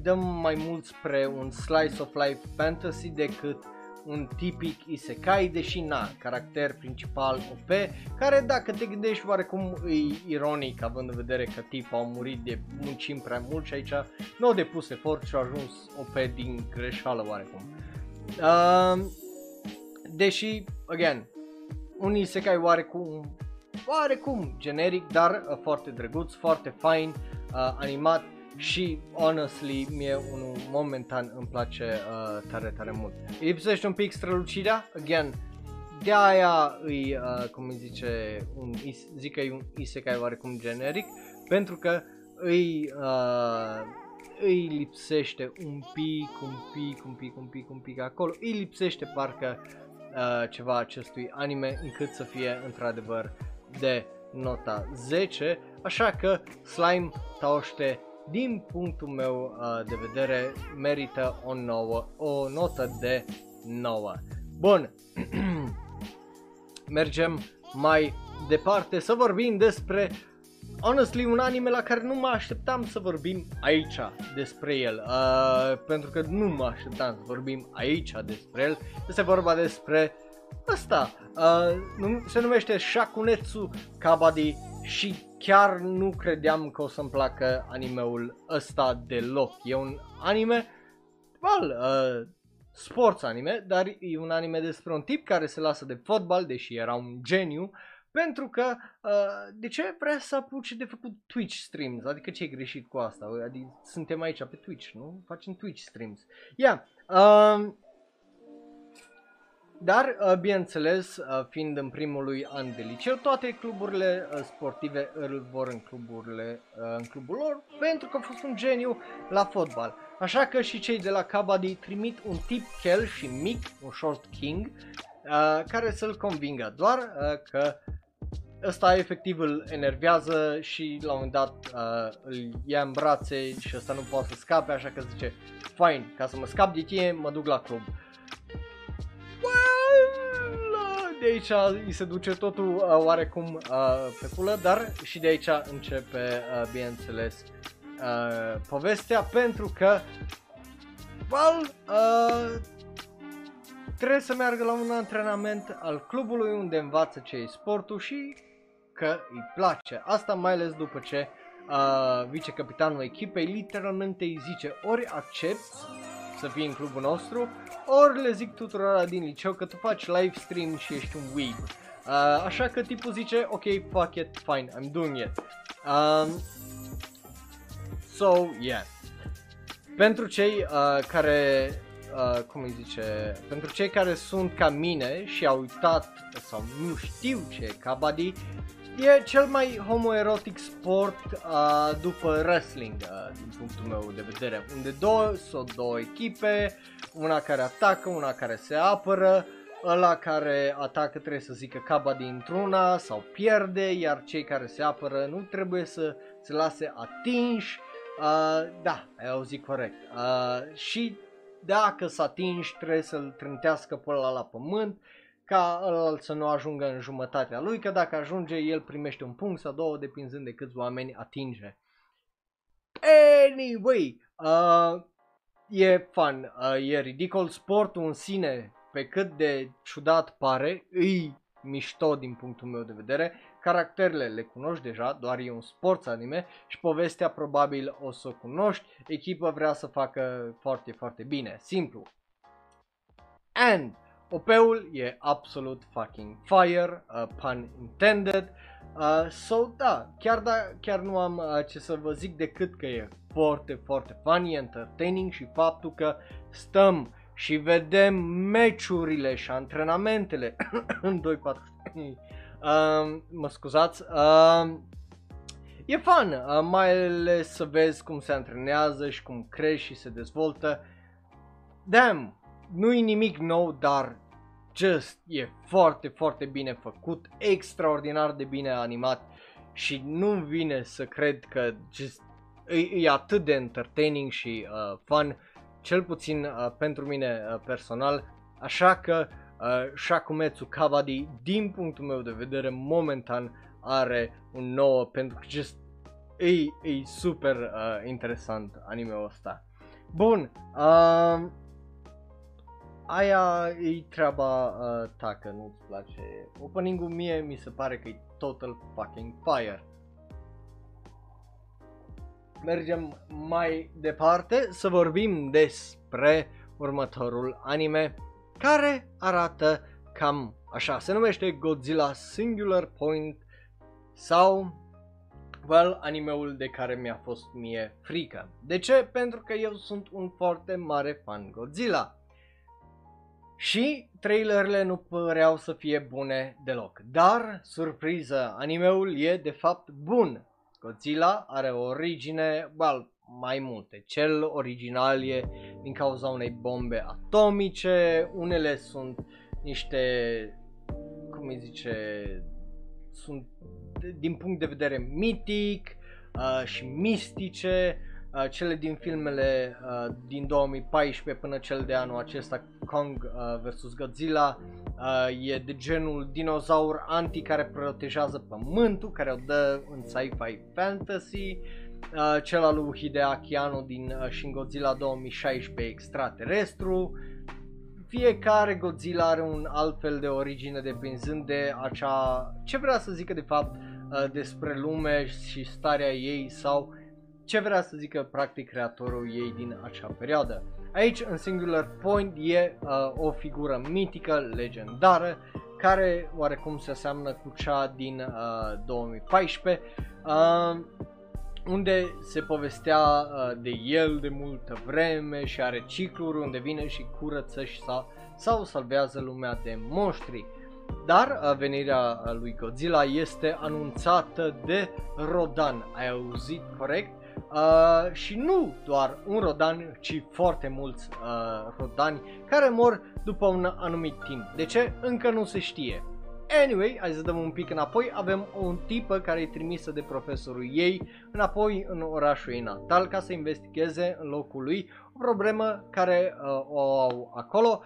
dăm mai mult spre un slice of life fantasy decât un tipic isekai, deși na, caracter principal OP, care dacă te gândești oarecum e ironic, având în vedere că tipul a murit de muncind prea mult și aici n-au depus efort și a ajuns OP din greșeală oarecum. Deși, again, un isekai oarecum generic, dar foarte drăguț, foarte fain, animat și, honestly, mie unul momentan îmi place tare mult. Lipsește un pic strălucirea, again, de aia îi, cum zice, zic că e un isekai oarecum generic, pentru că îi lipsește un pic acolo, îi lipsește parcă ceva acestui anime încât să fie într-adevăr de nota 10, așa că Slime Tauște, din punctul meu de vedere, merită o notă de 9. Bun, mergem mai departe să vorbim despre, honestly, un anime la care nu mă așteptam să vorbim aici despre el, pentru că nu mă așteptam să vorbim aici despre el. Este vorba despre asta, se numește Shakunetsu Kabaddi și chiar nu credeam că o să-mi placă animeul ăsta deloc. E un anime, sports anime, dar e un anime despre un tip care se lasă de fotbal, deși era un geniu, pentru că, de ce vrea să apuce de făcut Twitch streams? Adică ce e greșit cu asta? Adică suntem aici pe Twitch, nu? Facem Twitch streams. Dar, bineînțeles, fiind în primul lui an de liceu, toate cluburile sportive îl vor în clubul lor, pentru că a fost un geniu la fotbal. Așa că și cei de la Kabaddi trimit un tip chel și mic, un short king, care să-l convingă, doar că ăsta efectiv îl enervează și la un moment dat îl ia în brațe și ăsta nu poate să scape, așa că zice, fine, ca să mă scap de tine, mă duc la club. De aici îi se duce totul oarecum pe culă, dar și de aici începe, bineînțeles, povestea, pentru că trebuie să meargă la un antrenament al clubului unde învață ce e sportul și că îi place. Asta mai ales după ce vicecapitanul echipei literalmente îi zice, ori accepti să fii în clubul nostru, ori le zic tuturora din liceu că tu faci live stream și ești un weeb. Așa că tipul zice, ok, fuck it, fine, I'm doing it. So, yeah. Pentru cei care, pentru cei care sunt ca mine și au uitat sau nu știu ce e Kabaddi, e cel mai homoerotic sport după wrestling, din punctul meu de vedere, unde două echipe, una care atacă, una care se apără, ăla care atacă trebuie să zică Kabaddi într-una sau pierde, iar cei care se apără nu trebuie să se lase atinși, da, ai auzit corect, și dacă s-a atinși trebuie să-l trântească pe ăla la pământ, ca ălalt să nu ajungă în jumătatea lui, că dacă ajunge el primește un punct sau două, depinzând de câți oameni atinge. Anyway, e fun, e ridicol, sportul în sine, pe cât de ciudat pare, îi mișto din punctul meu de vedere, caracterele le cunoști deja, doar e un sport anime și povestea probabil o să o cunoști, echipa vrea să facă foarte bine, simplu. And OP-ul e absolut fucking fire, pun intended. So, da, chiar nu am ce să vă zic decât că e foarte, foarte funny, entertaining și faptul că stăm și vedem meciurile și antrenamentele în 2-4, mă scuzați, e fun, mai ales să vezi cum se antrenează și cum crește și se dezvoltă. Damn, nu-i nimic nou, dar just e foarte, foarte bine făcut, extraordinar de bine animat și nu-mi vine să cred că just, e atât de entertaining și fun, cel puțin pentru mine personal, așa că Shakumetsu Kabaddi, din punctul meu de vedere, momentan are un 9 pentru că just e super interesant anime-ul ăsta. Bun, aia e treaba ta, că nu-ți place opening-ul, mie mi se pare că e total fucking fire. Mergem mai departe să vorbim despre următorul anime care arată cam așa, se numește Godzilla Singular Point sau, well, animeul de care mi-a fost mie frică. De ce? Pentru că eu sunt un foarte mare fan Godzilla. Și trailerele nu păreau să fie bune deloc, dar, surpriză, animeul e de fapt bun. Godzilla are o origine, well, mai multe, cel original e din cauza unei bombe atomice, unele sunt niște, cum îi zice, sunt din punct de vedere mitic și mistice, cele din filmele din 2014 până cel de anul acesta, Kong vs. Godzilla, e de genul dinozaur anti care protejează pământul, care o dă în sci-fi fantasy, cel al lui Hideaki Anno din Shin Godzilla 2016 extraterestru. Fiecare Godzilla are un alt fel de origine depinzând de acea, ce vrea să zică de fapt despre lume și starea ei sau ce vrea să zică practic creatorul ei din acea perioadă. Aici în Singular Point e o figură mitică, legendară, care oarecum se seamănă cu cea din 2014, unde se povestea de el de multă vreme și are cicluri unde vine și curăță și sau salvează lumea de monștri. Dar venirea lui Godzilla este anunțată de Rodan, ai auzit corect? Și nu doar un Rodan, ci foarte mulți Rodani care mor după un anumit timp. De ce? Încă nu se știe. Anyway, hai să dăm un pic înapoi, avem o tipă care e trimisă de profesorul ei înapoi în orașul ei natal ca să investigheze în locul lui o problemă care o au acolo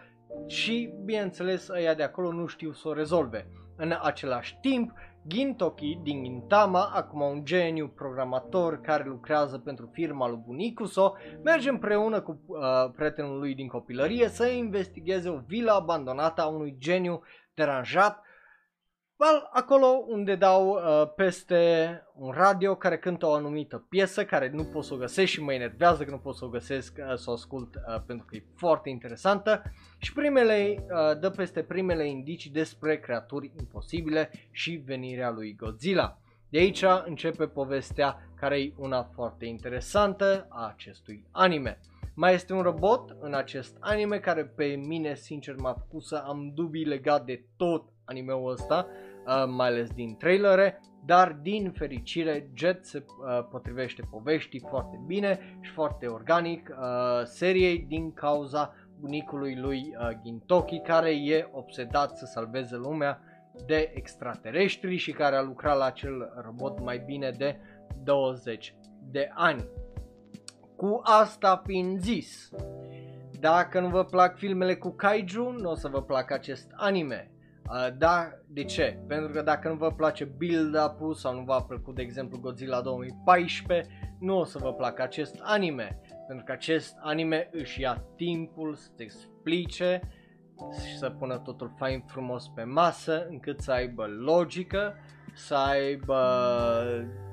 și, bineînțeles, ăia de acolo nu știu să o rezolve. În același timp, Gintoki din Gintama, acum un geniu programator care lucrează pentru firma lui Bunicuso, merge împreună cu prietenul lui din copilărie să investigheze o vilă abandonată a unui geniu deranjat, acolo unde dau peste un radio care cântă o anumită piesă care nu pot să o găsesc și mă enervează că nu pot să o găsesc, să o ascult pentru că e foarte interesantă și dă peste primele indicii despre creaturi imposibile și venirea lui Godzilla. De aici începe povestea care e una foarte interesantă a acestui anime. Mai este un robot în acest anime care pe mine sincer m-a făcut să am dubii legat de tot anime-ul ăsta, mai ales din trailere, dar din fericire Jet se potrivește poveștii foarte bine și foarte organic seriei din cauza bunicului lui Gintoki, care e obsedat să salveze lumea de extraterestri și care a lucrat la acel robot mai bine de 20 de ani. Cu asta fiind zis, dacă nu vă plac filmele cu kaiju, nu o să vă placă acest anime. Da, de ce? Pentru că dacă nu vă place build-up-ul sau nu v-a plăcut de exemplu Godzilla 2014, nu o să vă placă acest anime. Pentru că acest anime își ia timpul să-ți explice și să pună totul fain frumos pe masă, încât să aibă logică, să aibă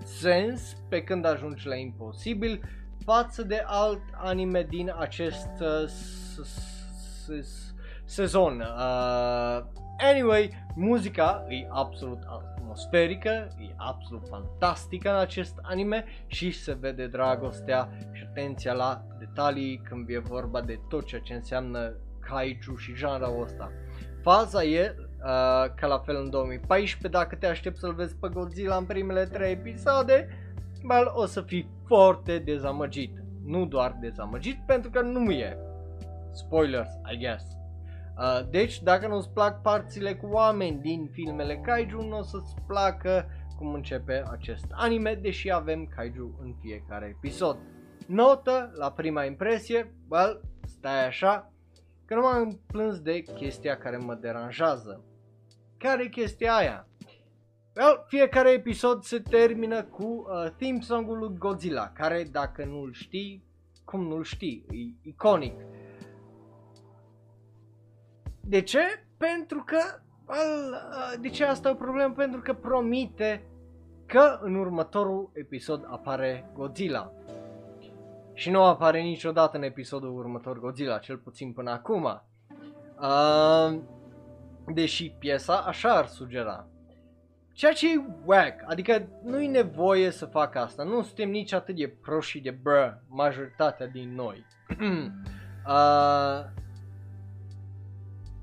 sens pe când ajungi la imposibil, față de alt anime din acest sezon. Anyway, muzica e absolut atmosferică, e absolut fantastică în acest anime și se vede dragostea și atenția la detalii când e vorba de tot ceea ce înseamnă kaiju și genreul ăsta. Faza e ca la fel în 2014, dacă te aștepți să-l vezi pe Godzilla în primele 3 episoade, bă, o să fii foarte dezamăgit. Nu doar dezamăgit, pentru că nu e. Spoilers, I guess. Deci, dacă nu-ți plac parțile cu oameni din filmele kaiju, nu o să-ți placă cum începe acest anime, deși avem kaiju în fiecare episod. Notă, la prima impresie, well, stai așa, că nu m-am plâns de chestia care mă deranjează. Care e chestia aia? Well, fiecare episod se termină cu theme song-ul lui Godzilla, care dacă nu-l știi, cum nu-l știi, e iconic. De ce? Pentru că, de ce asta e o problemă? Pentru că promite că în următorul episod apare Godzilla. Și nu apare niciodată în episodul următor Godzilla, cel puțin până acum. Deși piesa așa ar sugera. Ceea ce e whack, adică nu-i nevoie să fac asta, nu suntem nici atât de proști de bră, majoritatea din noi.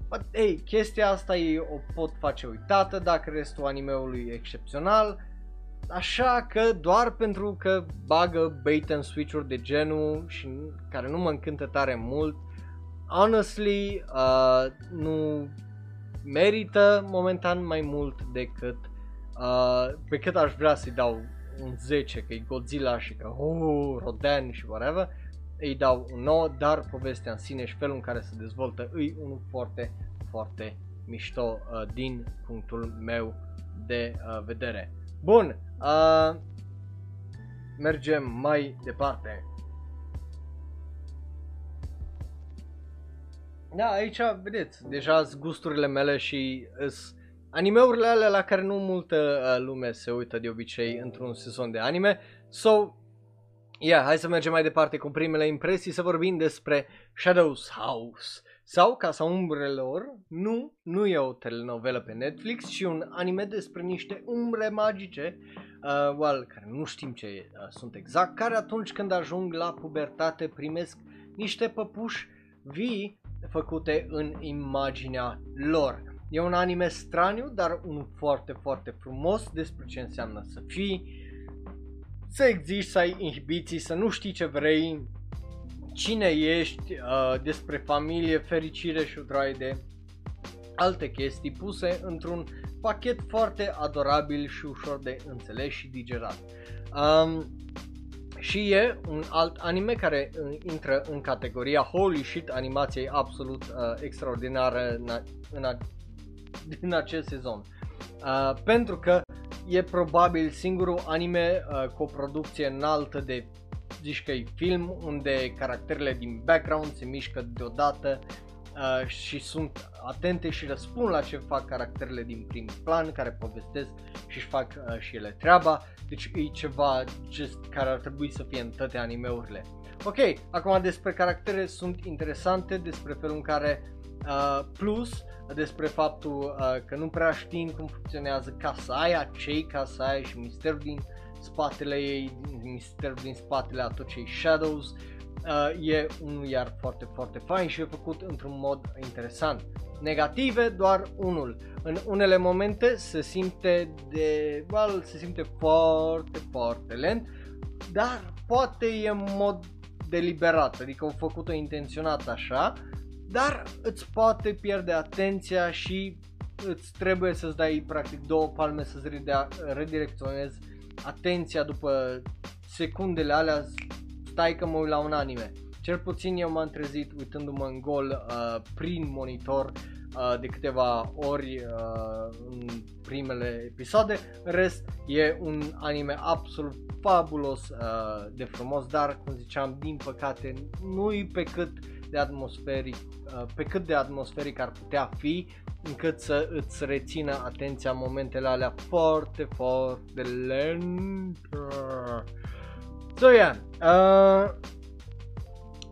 But, hey, chestia asta eu o pot face uitată dacă restul animeului e excepțional, așa că doar pentru că bagă bait and switch-uri de genul și care nu mă încântă tare mult, honestly, nu merită momentan mai mult decât pe cât aș vrea să-i dau un 10, că e Godzilla și că Rodan și whatever, îi dau un 9, dar povestea în sine și felul în care se dezvoltă îi unul foarte, foarte mișto din punctul meu de vedere. Bun, mergem mai departe. Da, aici vedeți, deja sunt gusturile mele și anime-urile alea la care nu multă lume se uită de obicei într-un sezon de anime. So, yeah, hai să mergem mai departe cu primele impresii, să vorbim despre Shadows House sau Casa Umbrelor. Nu e o telenovelă pe Netflix, ci un anime despre niște umbre magice, care nu știm ce sunt exact, care atunci când ajung la pubertate primesc niște păpuși vii făcute în imaginea lor. E un anime straniu, dar unul foarte, foarte frumos despre ce înseamnă să fii, să existi, să ai inhibiții, să nu știi ce vrei, cine ești, despre familie, fericire și o droaie de alte chestii puse într-un pachet foarte adorabil și ușor de înțeles și digerat. Și e un alt anime care intră în categoria holy shit, animației absolut extraordinară din acest sezon. Pentru că e probabil singurul anime cu o producție înaltă de, zici că e film, unde caracterele din background se mișcă deodată și sunt atente și răspund la ce fac caracterele din prim plan, care povestesc și își fac și ele treaba. Deci e ceva care ar trebui să fie în toate anime-urile. Ok, acum despre caractere sunt interesante, despre felul în care despre faptul că nu prea știm cum funcționează casa aia, ce-i casa aia și misterul din spatele ei, misterul din spatele a tot ce-i Shadows. E unul iar foarte, foarte fain și e făcut într-un mod interesant. Negative, doar unul. În unele momente se simte se simte foarte, foarte lent, dar poate e în mod deliberat, adică au făcut-o intenționat așa, dar îți poate pierde atenția și îți trebuie să-ți dai practic două palme să-ți redirecționezi atenția după secundele alea. Stai că mă uit la un anime. Cel puțin eu m-am trezit uitându-mă în gol prin monitor de câteva ori în primele episoade. În rest, e un anime absolut fabulos de frumos, dar, cum ziceam, din păcate nu-i pe cât de atmosferic, ar putea fi, încât să îți rețină atenția momentele alea foarte, foarte lente. So, yeah,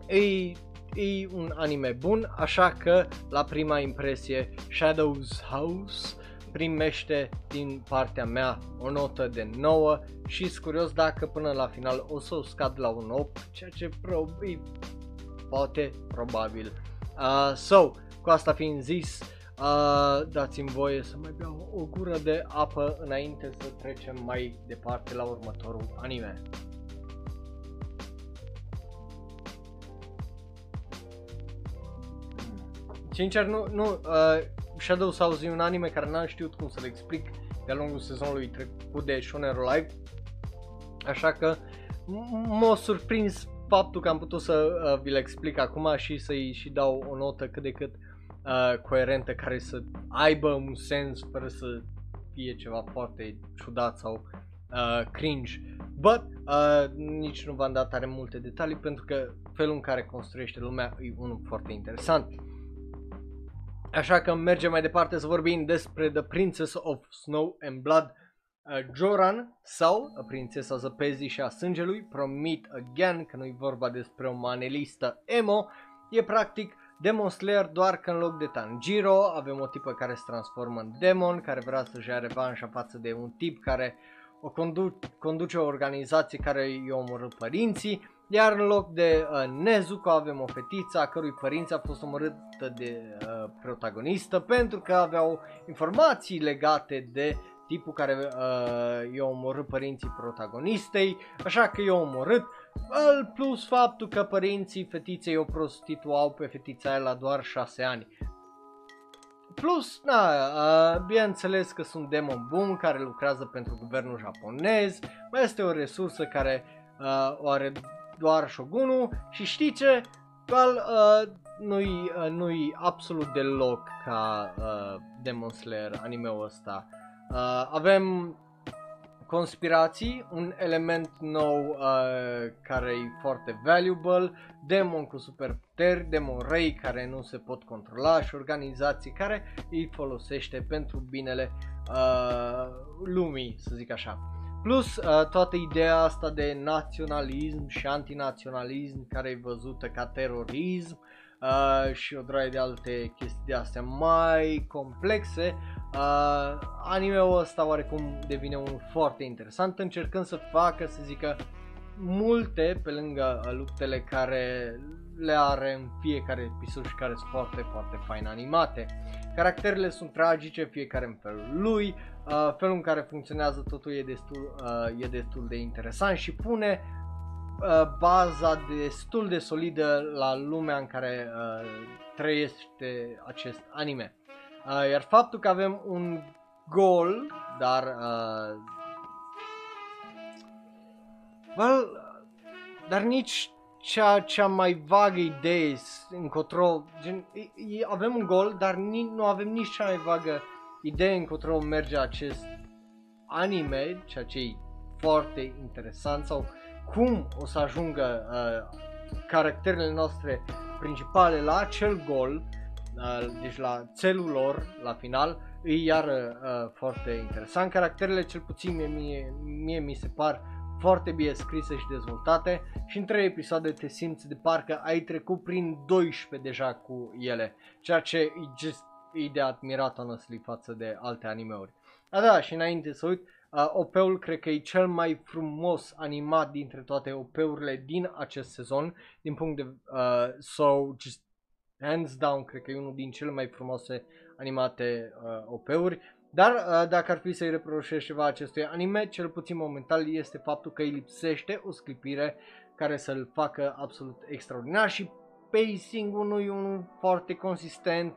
e e un anime bun, așa că la prima impresie Shadows House primește din partea mea o notă de 9 și sunt curios dacă până la final o să o scad la un 8, ceea ce probabil. Cu asta fiind zis, dați-mi voie să mai beau o gură de apă înainte să trecem mai departe la următorul anime. Sincer, nu, Shadows House e un anime care n-am știut cum să-l explic de-a lungul sezonului trecut de Shonero Live, așa că m-a surprins faptul că am putut să vi-l explic acum și să-i și dau o notă cât de cât coerentă, care să aibă un sens fără să fie ceva foarte ciudat sau cringe. But nici nu v-am dat tare multe detalii pentru că felul în care construiește lumea e unul foarte interesant. Așa că mergem mai departe să vorbim despre The Princess of Snow and Blood. Joran sau Prințesa Zăpezii și a Sângelui, promit again că nu-i vorba despre o manelistă emo, e practic Demon Slayer, doar că în loc de Tanjiro avem o tipă care se transformă în demon, care vrea să-și ia revanșa față de un tip care o conduce o organizație care i-a omorât părinții, iar în loc de Nezuko avem o fetiță a cărui părinți a fost omorâtă de protagonistă pentru că aveau informații legate de tipul care i-a omorât părinții protagonistei, așa că i-a omorât, plus faptul că părinții fetiței o prostituau pe fetița aia la doar 6 ani. Plus, bineînțeles că sunt demon bun care lucrează pentru guvernul japonez, mai este o resursă care o are doar shogunul și știi ce? Nu-i absolut deloc ca Demon Slayer anime-ul ăsta. Avem conspirații, un element nou care e foarte valuable, demon cu superputeri, demon rei care nu se pot controla și organizații care îi folosește pentru binele lumii, să zic așa. Plus toată ideea asta de naționalism și antinaționalism care e văzută ca terorism și o droaie de alte chestii de astea mai complexe. Anime-ul ăsta oarecum devine unul foarte interesant, încercând să facă, să zică, multe pe lângă luptele care le are în fiecare episod și care sunt foarte, foarte fain animate. Caracterele sunt tragice, fiecare în felul lui, felul în care funcționează totul e destul de interesant și pune baza destul de solidă la lumea în care trăiește acest anime. Iar faptul că avem un gol, dar dar nici cea mai vagă idee încotro, gen, avem un gol, dar nu avem nici cea mai vagă idee încotro merge acest anime, ceea ce e foarte interesant, sau cum o să ajungă caracterele noastre principale la acel gol, deci la țelul lor, la final, e iară foarte interesant. Caracterele, cel puțin mie mi se par foarte bine scrise și dezvoltate și în 3 episoade te simți de parcă ai trecut prin 12 deja cu ele, ceea ce e de admirat, honestly, față de alte anime-uri. Da, și înainte să uit, OP-ul cred că e cel mai frumos animat dintre toate OP-urile din acest sezon, din punct de hands down, cred că e unul din cele mai frumoase animate OP-uri, dar dacă ar fi să-i reproșez ceva acestui anime, cel puțin momentan, este faptul că îi lipsește o sclipire care să-l facă absolut extraordinar și pacing-ul nu e unul foarte consistent,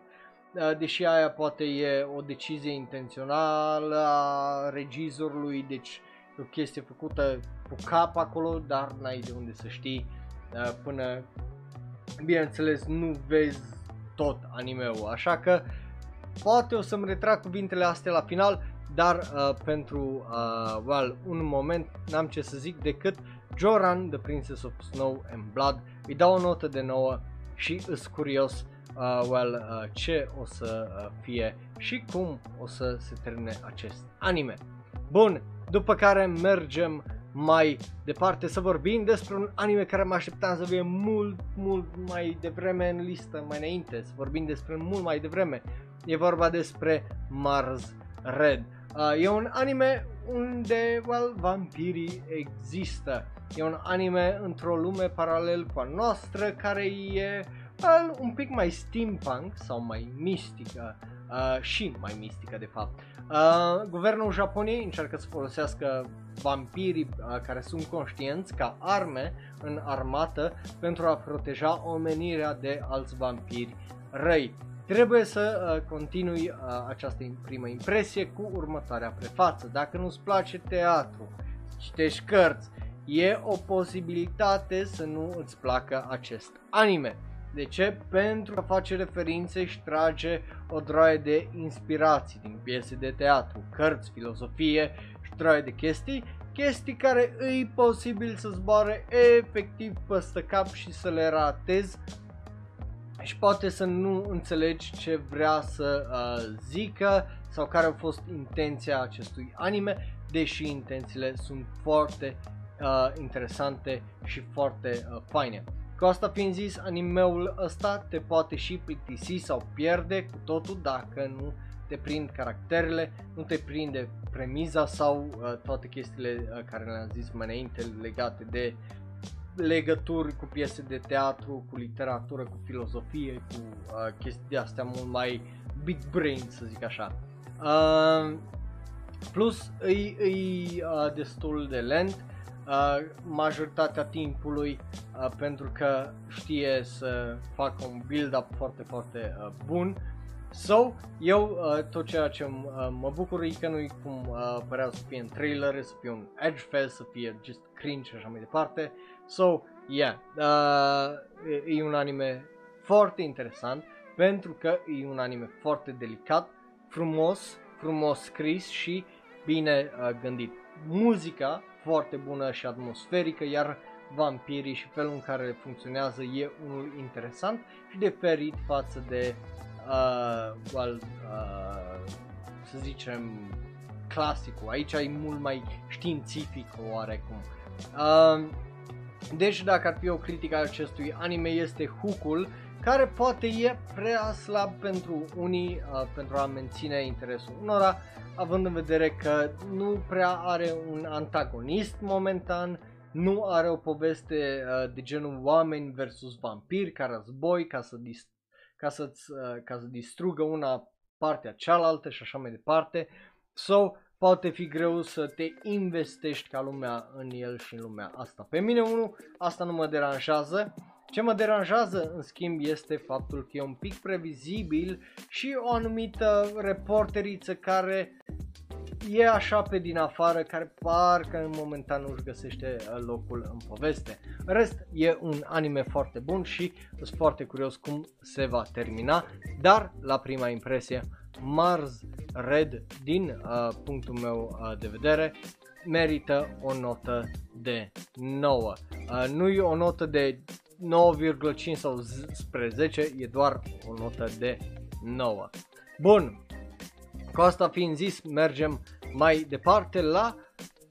deși aia poate e o decizie intențională a regizorului, deci o chestie făcută cu cap acolo, dar n-ai de unde să știi până... Bineînțeles, nu vezi tot anime-ul, așa că poate o să-mi retrag cuvintele astea la final, dar pentru un moment n-am ce să zic decât Joran, The Princess of Snow and Blood, îi dau o notă de 9 și îs curios ce o să fie și cum o să se termine acest anime. Bun, după care mergem mai departe, să vorbim despre un anime care mă așteptam să fie mult mai devreme în listă, mai înainte, să vorbim despre mult mai devreme. E vorba despre Mars Red. E un anime unde, well, vampirii există. E un anime într-o lume paralel cu a noastră, care e un pic mai steampunk sau mai mistică, și mai mistică de fapt. Guvernul Japoniei încearcă să folosească vampirii care sunt conștienți ca arme în armată pentru a proteja omenirea de alți vampiri răi. Trebuie să continui această primă impresie cu următoarea prefață. Dacă nu-ți place teatru, citești cărți, e o posibilitate să nu îți placă acest anime. De ce? Pentru că face referințe și trage o droaie de inspirații din piese de teatru, cărți, filozofie și droaie de chestii care îi posibil să zboare efectiv peste cap și să le ratezi și poate să nu înțelegi ce vrea să zică sau care a fost intenția acestui anime, deși intențiile sunt foarte interesante și foarte faine. Cu asta fiind zis, animeul ăsta te poate și plictisi sau pierde cu totul dacă nu te prind caracterele, nu te prinde premiza sau toate chestiile care le-am zis mai înainte legate de legături cu piese de teatru, cu literatură, cu filozofie, cu chestii de astea mult mai big brain, să zic așa. Plus, e destul de lent majoritatea timpului pentru că știe să facă un build-up foarte bun. So, eu tot ceea ce mă bucur e că nu-i cum părea să fie în trailer, să fie un edge fest, să fie just cringe și așa mai departe. So, yeah, e un anime foarte interesant pentru că e un anime foarte delicat, frumos scris și bine gândit. Muzica foarte bună și atmosferică, iar vampirii și felul în care funcționează e unul interesant și diferit față de să zicem clasicul. Aici e mult mai științific oarecum. Deci dacă ar fi o critică a acestui anime, este hook-ul, care poate e prea slab pentru unii pentru a menține interesul unora, având în vedere că nu prea are un antagonist momentan, nu are o poveste de genul oameni versus vampiri, ca război, ca să distrugă una partea cealaltă și așa mai departe. So, poate fi greu să te investești ca lumea în el și în lumea asta. Pe mine asta nu mă deranjează. Ce mă deranjează, în schimb, este faptul că e un pic previzibil și o anumită reporteriță care e așa pe din afară, care parcă în momentan nu-și găsește locul în poveste. În rest, e un anime foarte bun și sunt foarte curios cum se va termina, dar la prima impresie, Mars Red, din punctul meu de vedere, merită o notă de 9. Nu e o notă de 9,5 sau spre 10, e doar o notă de 9. Bun, cu asta fiind zis, mergem mai departe la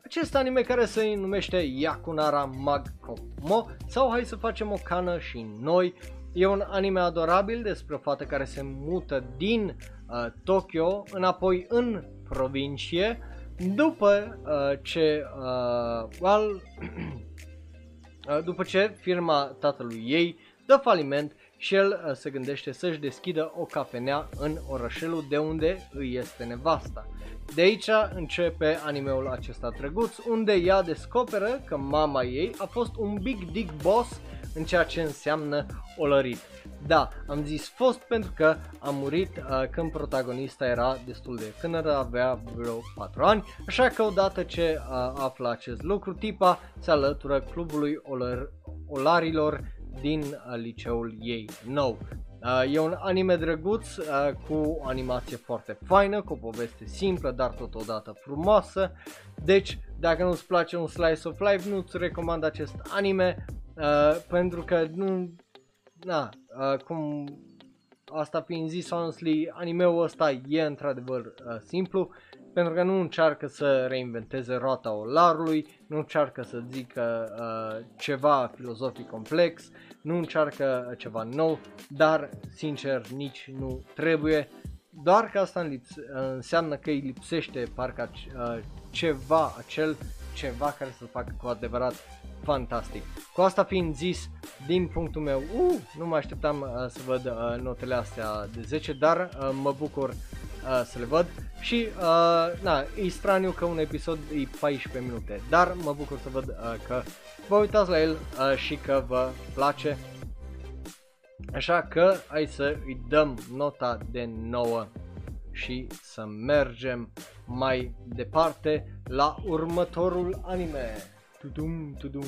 acest anime care se numește Yakunara Magkomo, sau hai să facem o cană și noi. E un anime adorabil despre o fată care se mută din Tokyo înapoi în provincie după după ce firma tatălui ei dă faliment și el se gândește să-și deschidă o cafenea în orășelul de unde îi este nevasta. De aici începe animeul acesta drăguț, unde ea descoperă că mama ei a fost un big dick boss în ceea ce înseamnă olărit. Da, am zis fost pentru că a murit când protagonista era destul de tânără, avea vreo 4 ani, așa că odată ce află acest lucru, tipa se alătură clubului olarilor din liceul ei nou. E un anime drăguț cu o animație foarte faină, cu o poveste simplă, dar totodată frumoasă. Deci, dacă nu-ți place un slice of life, nu-ți recomand acest anime pentru că nu... cum asta fiind zis, honestly, anime-ul ăsta e într-adevăr simplu pentru că nu încearcă să reinventeze roata olarului, nu încearcă să zică ceva filozofic complex, nu încearcă ceva nou, dar sincer nici nu trebuie, doar că asta înseamnă că îi lipsește parcă ceva, acel ceva care să facă cu adevărat fantastic. Cu asta fiind zis, din punctul meu, nu mă așteptam să văd notele astea de 10, dar mă bucur să le văd și e straniu că un episod e 14 minute, dar mă bucur să văd că vă uitați la el și că vă place. Așa că hai să îi dăm nota de 9 și să mergem mai departe la următorul anime. Tudum, tudum.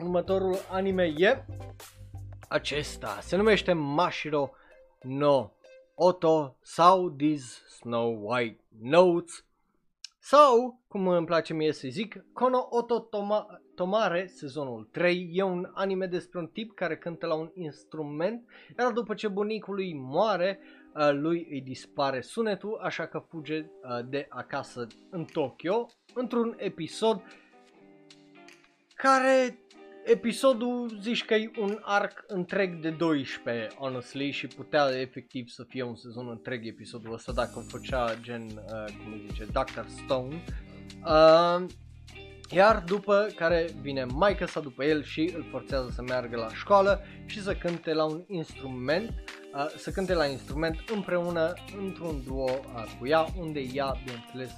Următorul anime e acesta. Se numește Mashiro no Oto sau These Snow White Notes sau, cum îmi place mie să zic, Kono Oto Tomare sezonul 3. E un anime despre un tip care cântă la un instrument, iar după ce bunicul lui moare, lui îi dispare sunetul, așa că fuge de acasă în Tokyo într-un episod care episodul zici că e un arc întreg de 12, honestly, și putea efectiv să fie un sezon întreg episodul ăsta dacă făcea gen, cum zice, Dr. Stone. Iar după care vine maica sa după el și îl forțează să meargă la școală și să cânte la un instrument, împreună într-un duo cu ea, unde ea, bineînțeles,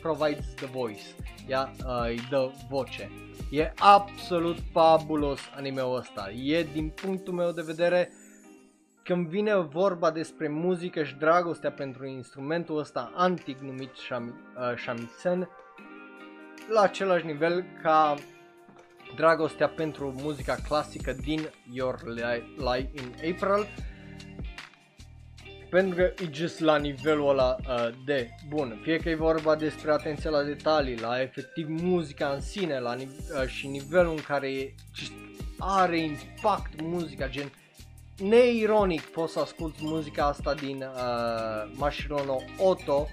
provides the voice, ea îi dă voce. E absolut fabulos anime-ul ăsta, e din punctul meu de vedere, când vine vorba despre muzică și dragostea pentru instrumentul ăsta antic numit shamisen, la același nivel ca dragostea pentru muzica clasică din Your Lie in April, pentru că e just la nivelul ăla de bun, fie că e vorba despre atenția la detalii, la efectiv muzica în sine, la și nivelul în care are impact muzica, gen neironic poți să asculti muzica asta din Mashiro no Oto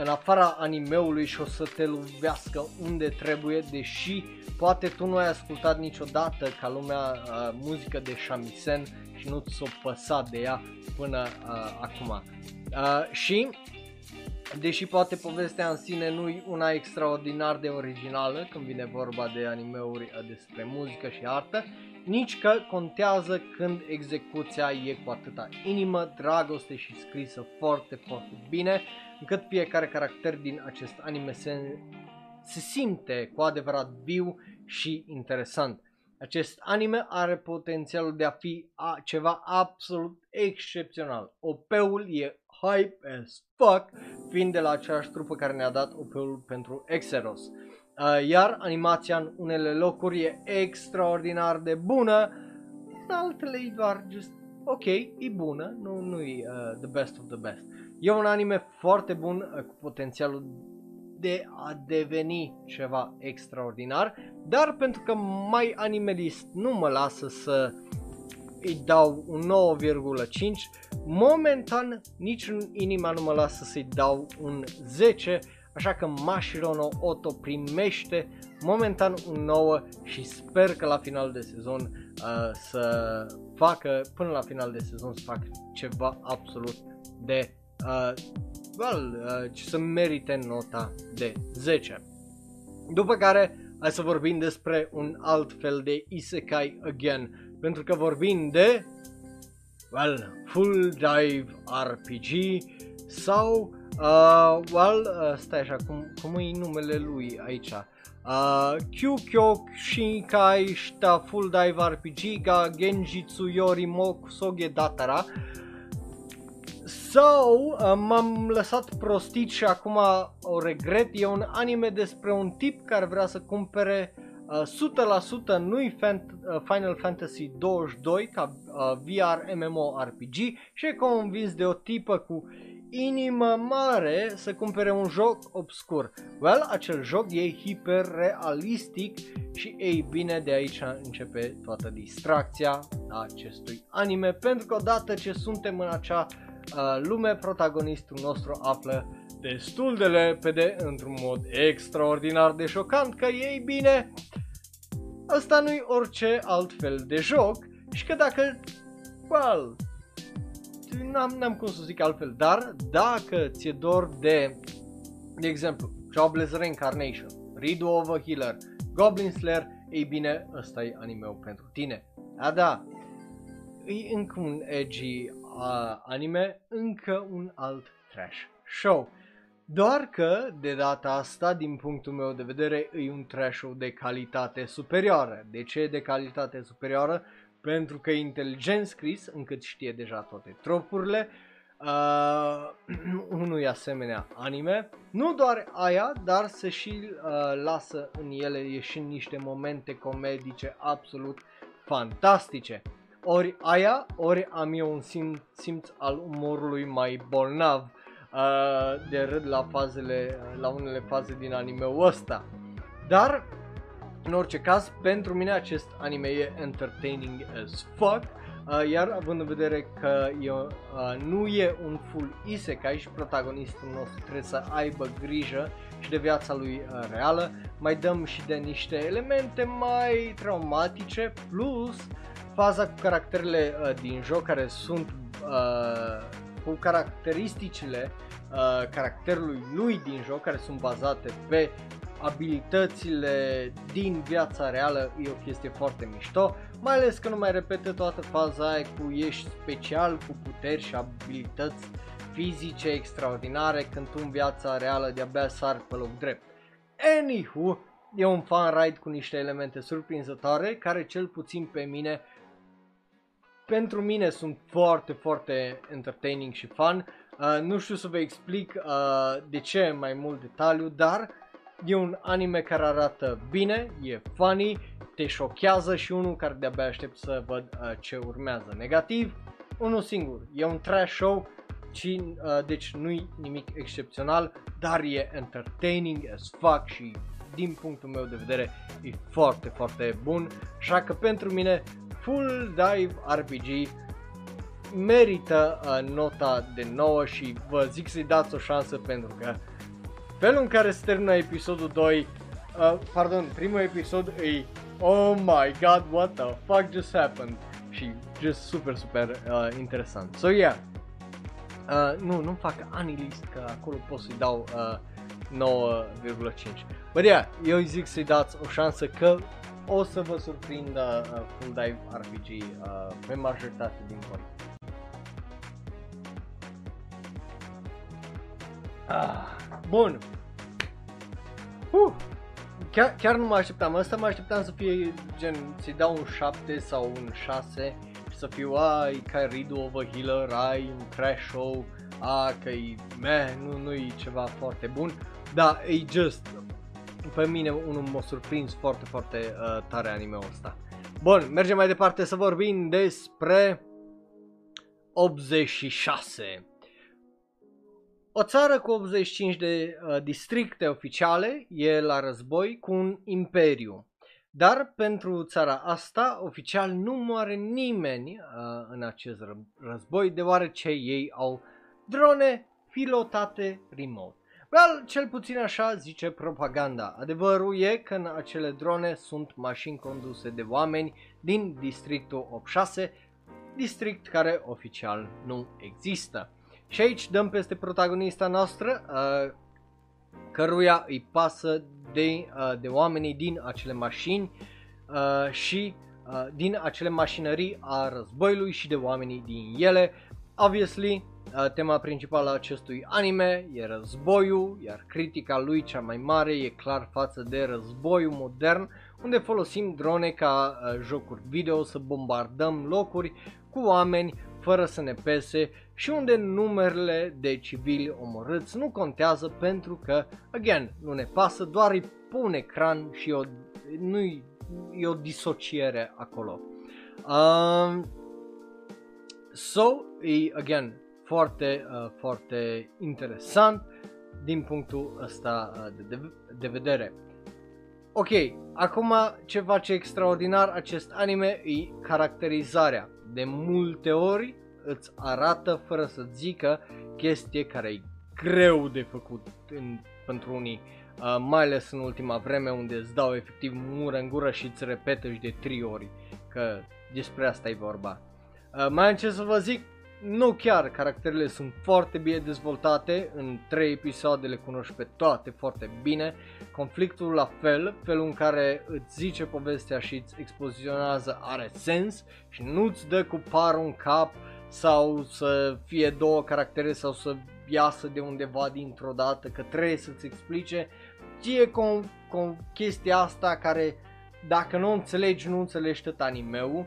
în afara animeului și o să te lovească unde trebuie, deși poate tu nu ai ascultat niciodată ca lumea muzică de shamisen și nu ți-o păsa de ea până acum. Și deși poate povestea în sine nu-i una extraordinar de originală când vine vorba de animeuri despre muzică și artă, nici că contează când execuția e cu atâta inimă, dragoste și scrisă foarte, foarte bine, încât fiecare caracter din acest anime se simte cu adevărat viu și interesant. Acest anime are potențialul de a fi ceva absolut excepțional. OP-ul e hype as fuck, fiind de la aceeași trupă care ne-a dat OP-ul pentru Exeros. Iar animația în unele locuri e extraordinar de bună, în altele e doar just ok, e bună, nu e the best of the best. E un anime foarte bun cu potențialul de a deveni ceva extraordinar, dar pentru că mai animalist nu mă lasă să îi dau un 9,5, momentan nici în inima nu mă lasă să-i dau un 10, așa că Mashiro no Oto primește momentan un 9 și sper că la final de sezon să facă ceva absolut de să merite nota de 10. După care hai să vorbim despre un alt fel de isekai again, pentru că vorbim de Full Dive RPG sau stai așa, cum e numele lui aici? Kyukyo-shinkai shita Full Dive RPG ga Genjitsu Yori Mokusoge Datara. Sau m-am lăsat prostit și acum o regret, e un anime despre un tip care vrea să cumpere 100% nu-i Final Fantasy 22 ca VR MMORPG și e convins de o tipă cu inimă mare să cumpere un joc obscur. Acel joc e hiperrealistic și ei bine, de aici începe toată distracția a acestui anime, pentru că odată ce suntem în acea lume, protagonistul nostru află destul de repede, într-un mod extraordinar de șocant, că ei bine, ăsta nu-i orice altfel de joc și că dacă, well, n-am cum să zic altfel, dar dacă ți-e dor de, de exemplu, Jobless Reincarnation, Rido of a Healer, Goblin Slayer, ei bine, ăsta e anime-ul pentru tine. A, da, e încă un edgy anime, încă un alt trash show. Doar că, de data asta, din punctul meu de vedere, e un trash show de calitate superioară. De ce de calitate superioară? Pentru că e inteligent scris, încât știe deja toate tropurile unui asemenea anime. Nu doar aia, dar se și lasă în ele ieșind niște momente comedice absolut fantastice. Ori aia, ori am eu un simț al umorului mai bolnav de râd la, la unele faze din anime-ul ăsta. Dar, în orice caz, pentru mine acest anime e entertaining as fuck, iar având în vedere că nu e un full isekai și protagonistul nostru trebuie să aibă grijă și de viața lui reală, mai dăm și de niște elemente mai traumatice, plus faza cu caracterele din joc care sunt cu caracteristicile caracterului lui din joc, care sunt bazate pe abilitățile din viața reală, e o chestie foarte mișto, mai ales că nu mai repetă toată faza aia cu ești special, cu puteri și abilități fizice extraordinare, când tu în viața reală de-abia sar pe loc drept. Anywho, e un fan ride cu niște elemente surprinzătoare care cel puțin pe mine, pentru mine sunt foarte, foarte entertaining și fun. Nu știu să vă explic de ce în mai mult detaliu, dar e un anime care arată bine, e funny, te șochează și unul care de-abia aștept să văd ce urmează. Negativ, unul singur, e un trash show, deci nu-i nimic excepțional, dar e entertaining as fuck și din punctul meu de vedere e foarte, foarte bun, așa că pentru mine Full Dive RPG merită nota de 9 și vă zic să-i dați o șansă, pentru că felul în care se termină episodul 2, primul episod e oh my god, what the fuck just happened? Și just super, super interesant. So yeah, nu fac anilist, că acolo pot să-i dau 9,5. But yeah, eu zic să-i dați o șansă că o să vă surprindă Full Dive RPG pe majoritate din voi. Bun. Chiar nu mă așteptam asta, mă așteptam să fie gen, să-i dau un 7 sau un 6 și să fiu, ai, ca Rido of a Healer, ai, un trash show, că-i, nu-i ceva foarte bun, dar e just, pe mine unul m-a surprins foarte, foarte tare anime-ul ăsta. Bun, mergem mai departe să vorbim despre 86. O țară cu 85 de districte oficiale e la război cu un imperiu. Dar pentru țara asta, oficial, nu moare nimeni în acest război, deoarece ei au drone pilotate remote. Well, cel puțin așa zice propaganda. Adevărul e că în acele drone sunt mașini conduse de oameni din districtul 86, district care oficial nu există. Și aici dăm peste protagonista noastră, căruia îi pasă de oamenii din acele mașini și din acele mașinării a războiului și de oamenii din ele. Obviously, tema principală a acestui anime e războiul, iar critica lui cea mai mare e clar față de războiul modern, unde folosim drone ca jocuri video să bombardăm locuri cu oameni fără să ne pese și unde numerele de civili omorâți nu contează, pentru că, again, nu ne pasă, doar îi pun ecran și e o disociere acolo. E, again, foarte, foarte interesant din punctul ăsta de vedere. Ok, acum ce face extraordinar acest anime e caracterizarea. De multe ori îți arată fără să zică chestie care e greu de făcut pentru unii, mai ales în ultima vreme unde îți dau efectiv mură în gură și îți repetă și de 3 ori că despre asta e vorba. Mai am ce să vă zic, nu chiar, caracterele sunt foarte bine dezvoltate, în 3 episoade le cunoști pe toate foarte bine, conflictul la fel, felul în care îți zice povestea și îți expozionează are sens și nu-ți dă cu parul în cap sau să fie 2 caractere sau să iasă de undeva dintr-o dată, că trebuie să-ți explice, ci e cu chestia asta care dacă nu înțelegi, nu înțelegi tot anime-ul,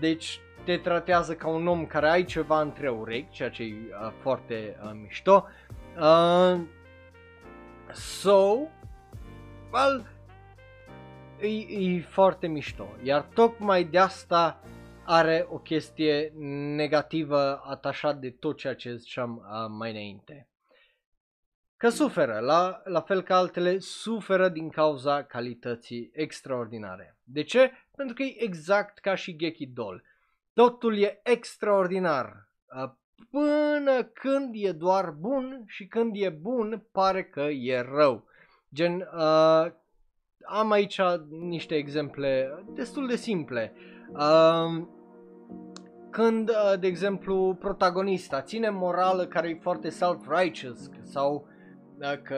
deci te tratează ca un om care ai ceva între urechi, ceea ce e foarte mișto. E foarte mișto, iar tocmai de asta are o chestie negativă atașat de tot ceea ce ziceam mai înainte. Că suferă, la fel ca altele, suferă din cauza calității extraordinare. De ce? Pentru că e exact ca și Geki Doll. Totul e extraordinar, până când e doar bun și când e bun pare că e rău. Gen, am aici niște exemple destul de simple. Când, de exemplu, protagonista ține morală care e foarte self-righteous sau că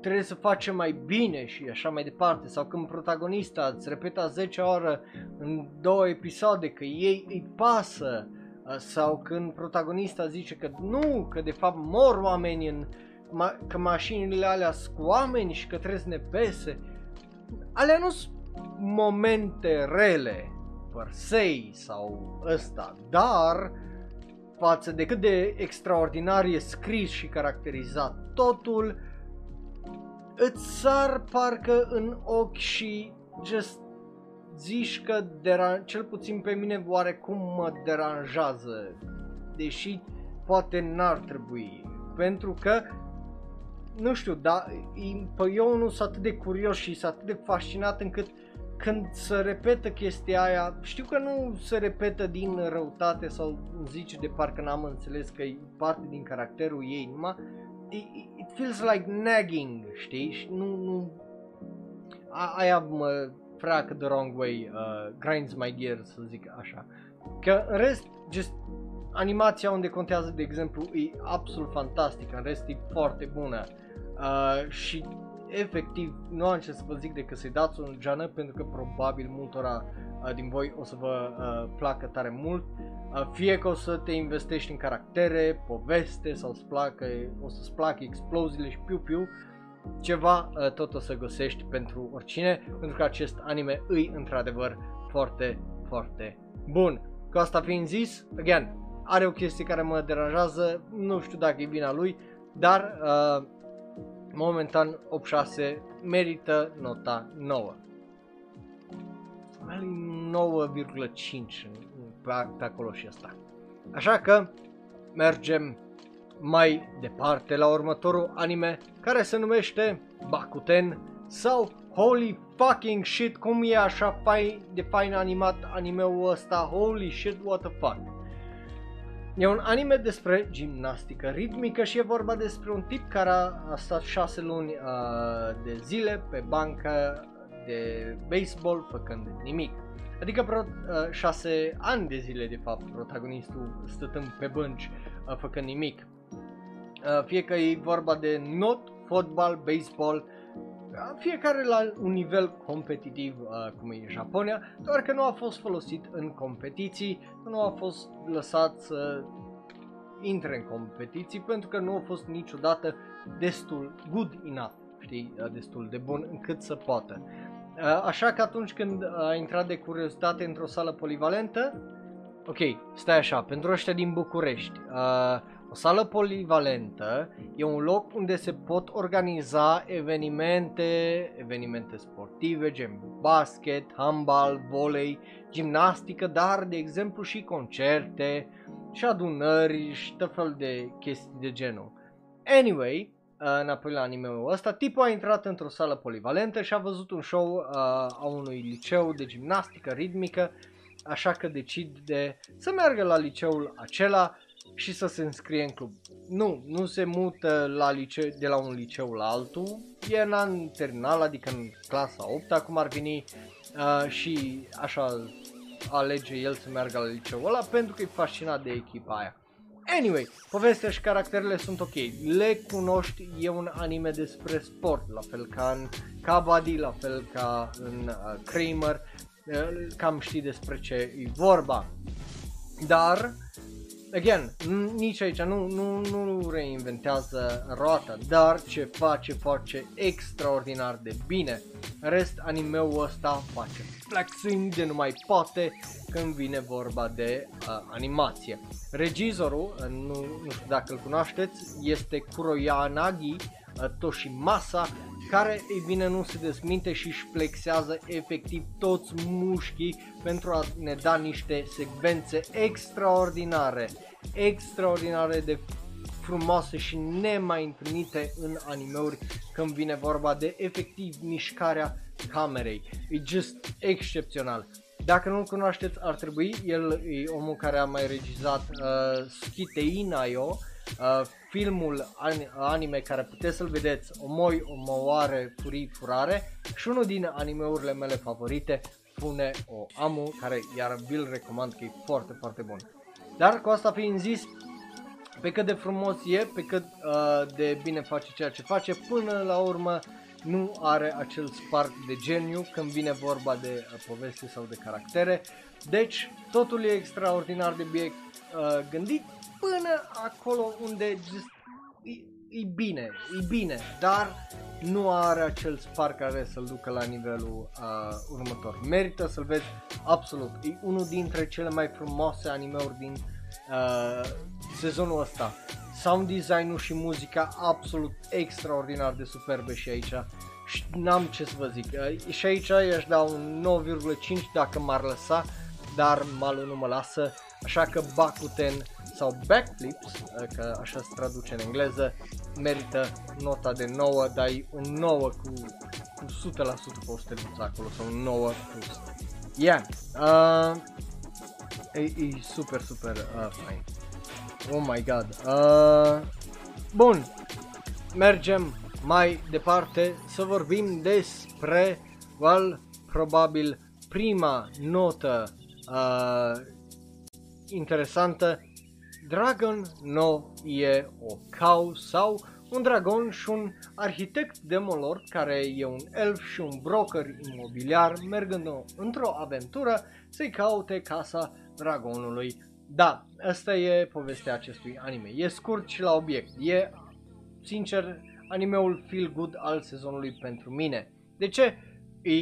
trebuie să facem mai bine și așa mai departe, sau când protagonista îți repeta 10 ore în 2 episoade că ei îi pasă, sau când protagonista zice că nu, că de fapt mor oameni, că mașinile alea sunt oameni și că trebuie să ne pese. Alea nu sunt momente rele per se sau ăsta, dar față de cât de extraordinar e scris și caracterizat totul, îți sar parcă în ochi și just zici că, cel puțin pe mine, oarecum mă deranjează, deși poate n-ar trebui, pentru că, nu știu, dar eu nu sunt atât de curios și sunt atât de fascinat încât când se repetă chestia aia, știu că nu se repetă din răutate sau zici de parcă n-am înțeles că e parte din caracterul ei numai, it feels like nagging, știi? Și nu... Aia mă freacă the wrong way, grinds my gears, să zic așa. Că în rest, just animația unde contează, de exemplu, e absolut fantastică, în rest e foarte bună. Și efectiv, nu am ce să vă zic decât să-i dați un geană, pentru că probabil multora din voi o să vă placă tare mult. Fie că o să te investești în caractere, poveste sau o să-ți placă exploziile și piu-piu, ceva tot o să găsești pentru oricine, pentru că acest anime îi într-adevăr foarte, foarte bun. Cu asta fiind zis, again, are o chestie care mă deranjează, nu știu dacă e vina lui, dar momentan 8.6 merită nota 9. 9,5 pe acolo și asta. Așa că mergem mai departe la următorul anime care se numește Bakuten sau Holy Fucking Shit, cum e așa de fain animat anime-ul ăsta, Holy Shit What the Fuck. E un anime despre gimnastică ritmică și e vorba despre un tip care a stat 6 luni de zile pe bancă de baseball făcând nimic. Adică 6 ani de zile, de fapt, protagonistul stătând pe bănci făcând nimic. Fie că e vorba de not, fotbal, baseball, fiecare la un nivel competitiv, cum e în Japonia, doar că nu a fost folosit în competiții, nu a fost lăsat să intre în competiții pentru că nu a fost niciodată destul good enough, știi, destul de bun încât să poată. Așa că atunci când a intrat de curiozitate într-o sală polivalentă, ok, stai așa, pentru ăștia din București, o sală polivalentă e un loc unde se pot organiza evenimente sportive, gen basket, handbal, volei, gimnastică, dar de exemplu și concerte și adunări și tot fel de chestii de genul. Anyway, înapoi la anime-ul ăsta, tipul a intrat într-o sală polivalentă și a văzut un show a unui liceu de gimnastică ritmică așa că decid să meargă la liceul acela și să se înscrie în club. Nu se mută la liceu, de la un liceu la altul, e în an terminal, adică în clasa 8, acum ar veni și așa alege el să meargă la liceul ăla pentru că e fascinat de echipa aia. Anyway, povestea și caracterele sunt ok, le cunoști, e un anime despre sport, la fel ca în Kabaddi, la fel ca în Kramer, cam știi despre ce e vorba, dar, again, nici aici nu reinventează roata, dar ce face extraordinar de bine. În rest, anime-ul ăsta face flexing de numai poate când vine vorba de animație. Regizorul, nu știu dacă îl cunoașteți, este KyoAni Toshimasa, care, ei bine, nu se desminte și își flexează efectiv toți mușchii pentru a ne da niște secvențe extraordinare de frumoase și nemai întâlnite în animeuri când vine vorba de efectiv mișcarea camerei. E just excepțional. Dacă nu-l cunoașteți, ar trebui, el e omul care a mai regizat Tsukiteinayo, filmul anime care puteți să-l vedeți, Omoi, Omoare, Furii, Furare, și unul din animeurile mele favorite, Fune o Amu, care iar vi-l recomand că e foarte, foarte bun. Dar cu asta fiind zis, pe cât de frumos e, pe cât de bine face ceea ce face, până la urmă nu are acel spark de geniu când vine vorba de poveste sau de caractere. Deci totul e extraordinar de bine gândit până acolo unde e bine, dar nu are acel spark care să-l ducă la nivelul următor. Merită să-l vezi absolut, e unul dintre cele mai frumoase anime-uri din sezonul ăsta. Sound design-ul și muzica absolut extraordinar de superbe și aici, și n-am ce să vă zic, și aici i-aș da un 9,5 dacă m-ar lăsa, dar malul nu mă lasă, așa că Bakuten sau Backflips, că așa se traduce în engleză, merită nota de 9, dar e un 9 cu 100% poți să te duci acolo, sau un 9 plus. Yeah, e super fain. Oh my god. Bun, mergem mai departe să vorbim despre, well, probabil prima notă interesantă, Dragon no Iekao, sau un dragon și un arhitect demolord care e un elf și un broker imobiliar, mergând într-o aventură să-i caute casa dragonului. Da, asta e povestea acestui anime. E scurt și la obiect. E, sincer, animeul feel good al sezonului pentru mine. De ce? E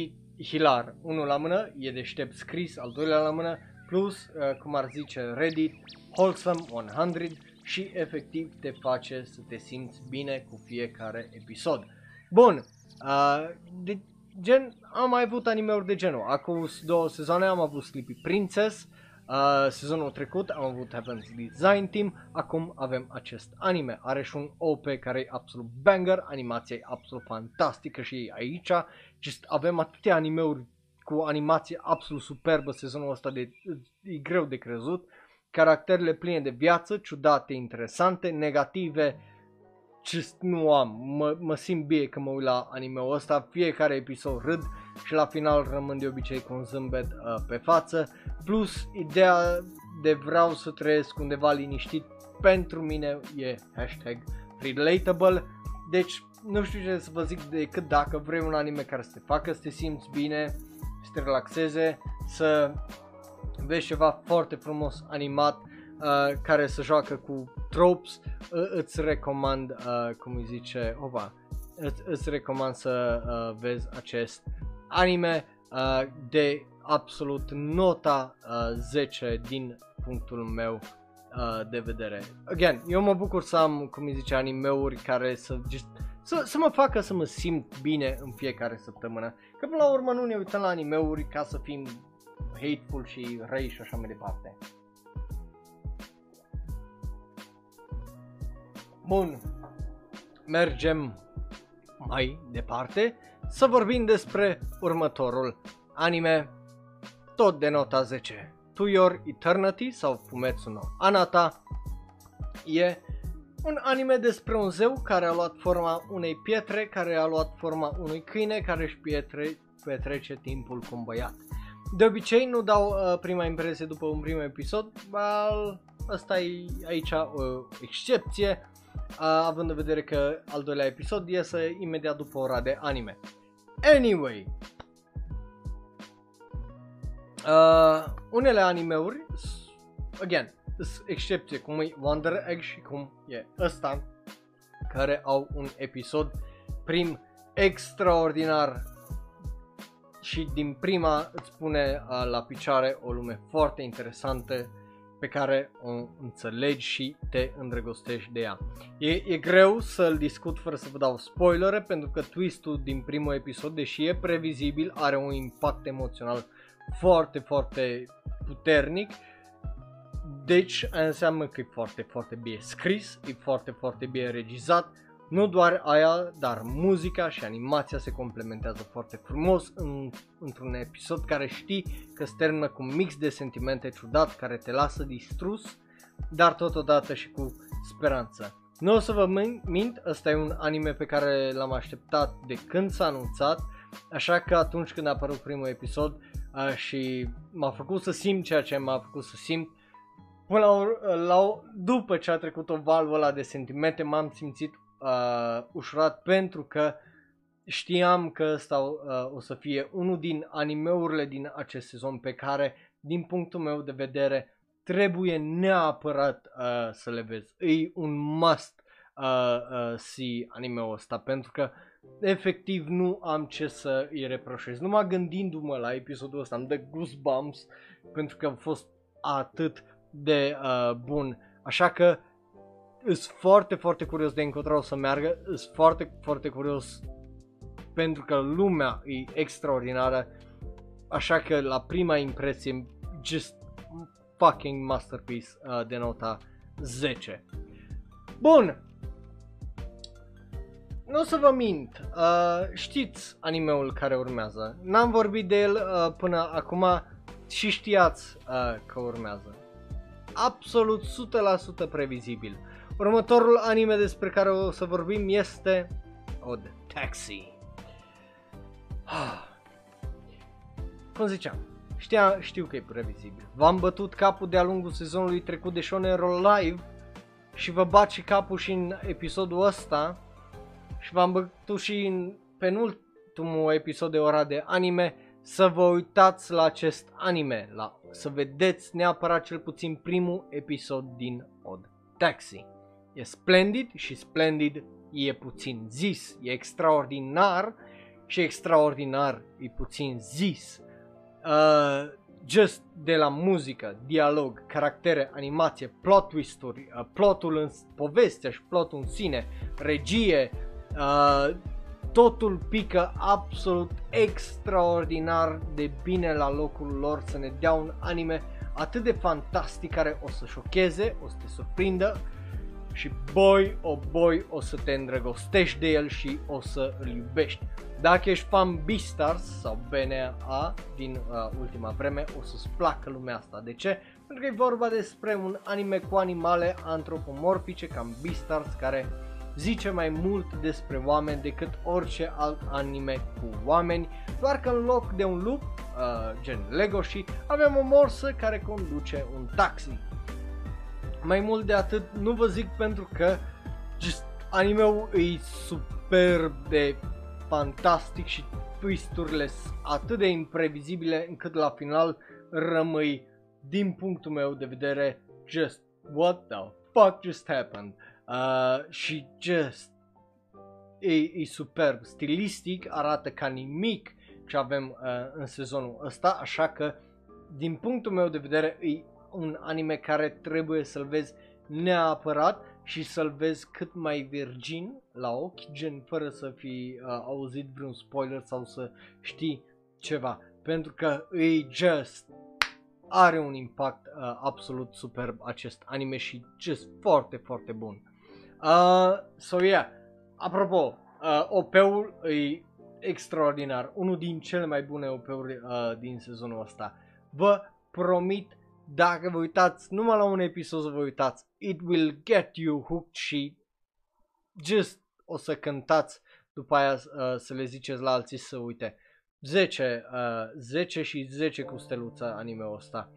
hilar. Unul la mână, e deștept scris, al doilea la mână, plus, cum ar zice Reddit, wholesome 100, și efectiv te face să te simți bine cu fiecare episod. Bun, de gen, am mai avut animeuri de genul. Acum 2 sezoane am avut Sleepy Princess. Sezonul trecut am avut Heaven's Design Team, acum avem acest anime. Are și un OP care e absolut banger, animația e absolut fantastică și aici. Just avem atâtea animeuri cu animație absolut superbă sezonul ăsta, e greu de crezut. Caracterele pline de viață, ciudate, interesante, negative, just nu am. Mă simt bine că mă uit la anime-ul ăsta, fiecare episod râd și la final rămân de obicei cu un zâmbet pe față, plus ideea de vreau să trăiesc undeva liniștit, pentru mine e hashtag relatable, deci nu știu ce să vă zic decât dacă vrei un anime care să te facă să te simți bine, să te relaxeze, să vezi ceva foarte frumos animat care se joacă cu tropes, îți recomand, cum îi zice, îți recomand să vezi acest anime de absolut nota 10 din punctul meu de vedere. Again, eu mă bucur să am, cum îi zice, anime-uri care să mă facă să mă simt bine în fiecare săptămână. Că până la urmă nu ne uităm la anime-uri ca să fim hateful și răi și așa mai departe. Bun, mergem mai departe să vorbim despre următorul anime tot de nota 10. To Your Eternity sau Fumetsu no Anata e un anime despre un zeu care a luat forma unei pietre, care a luat forma unui câine care își petrece timpul cu un băiat. De obicei nu dau prima impresie după un prim episod, dar ăsta e aici o excepție, având în vedere că al doilea episod iese imediat după ora de anime. Anyway, unele anime-uri, again, excepție, cum e Wonder Egg și cum e ăsta, care au un episod prim extraordinar și din prima îți pune la picioare o lume foarte interesantă pe care o înțelegi și te îndrăgostești de ea. E greu să-l discut fără să vă dau spoilere, pentru că twist-ul din primul episod, deși e previzibil, are un impact emoțional foarte, foarte puternic. Deci înseamnă că e foarte, foarte bine scris, e foarte, foarte bine regizat. Nu doar aia, dar muzica și animația se complementează foarte frumos într-un episod care știi că se termină cu un mix de sentimente ciudat care te lasă distrus, dar totodată și cu speranță. Nu o să vă mint, ăsta e un anime pe care l-am așteptat de când s-a anunțat, așa că atunci când a apărut primul episod și m-a făcut să simt ceea ce m-a făcut să simt, până după ce a trecut o valvă ăla de sentimente, m-am simțit ușurat, pentru că știam că ăsta o să fie unul din animeurile din acest sezon pe care, din punctul meu de vedere, trebuie neapărat să le vezi. E un must see anime-ul ăsta, pentru că efectiv nu am ce să îi reproșez. Numai gândindu-mă la episodul ăsta îmi dă goosebumps, pentru că a fost atât de bun. Așa că sunt foarte, foarte curios de încotro o să meargă, sunt foarte, foarte curios pentru că lumea e extraordinară, așa că la prima impresie, just fucking masterpiece de nota 10. Bun, nu o să vă mint, știți anime-ul care urmează, n-am vorbit de el până acum și știați că urmează, absolut 100% previzibil. Următorul anime despre care o să vorbim este Odd Taxi. Cum ziceam, știu că e previzibil. V-am bătut capul de-a lungul sezonului trecut de Shonen Euro Live și vă bat și capul și în episodul ăsta și v-am bătut și în penultimul episod de ora de anime să vă uitați la acest anime, să vedeți neapărat cel puțin primul episod din Odd Taxi. E splendid și splendid e puțin zis, e extraordinar și extraordinar e puțin zis. Just de la muzică, dialog, caractere, animație, plot twist-uri, plotul în povestea și plotul în sine, regie, totul pică absolut extraordinar de bine la locul lor să ne dea un anime atât de fantastic care o să șocheze, o să te surprindă și boy, oh boy, o să te îndrăgostești de el și o să îl iubești. Dacă ești fan Beastars sau BNA din ultima vreme, o să-ți placă lumea asta. De ce? Pentru că e vorba despre un anime cu animale antropomorfice cam Beastars, care zice mai mult despre oameni decât orice alt anime cu oameni, doar că în loc de un lup, gen Legoshi, avem o morsă care conduce un taxi. Mai mult de atât nu vă zic, pentru că anime-ul e superb de fantastic și twist-urile sunt atât de imprevizibile încât la final rămâi, din punctul meu de vedere, just what the fuck just happened. Și e superb, stilistic arată ca nimic ce avem în sezonul ăsta, așa că din punctul meu de vedere e un anime care trebuie să-l vezi neapărat și să-l vezi cât mai virgin la ochi, gen fără să fi auzit vreun spoiler sau să știi ceva, pentru că e are un impact absolut superb acest anime și foarte, foarte bun. So yeah, apropo, OP-ul e extraordinar, unul din cele mai bune OP-uri din sezonul ăsta. Vă promit, dacă vă uitați numai la un episod, să vă uitați. It will get you hooked și just o să cântați după aia să le ziceți la alții să uite. 10 și 10 cu steluța anime-ul ăsta.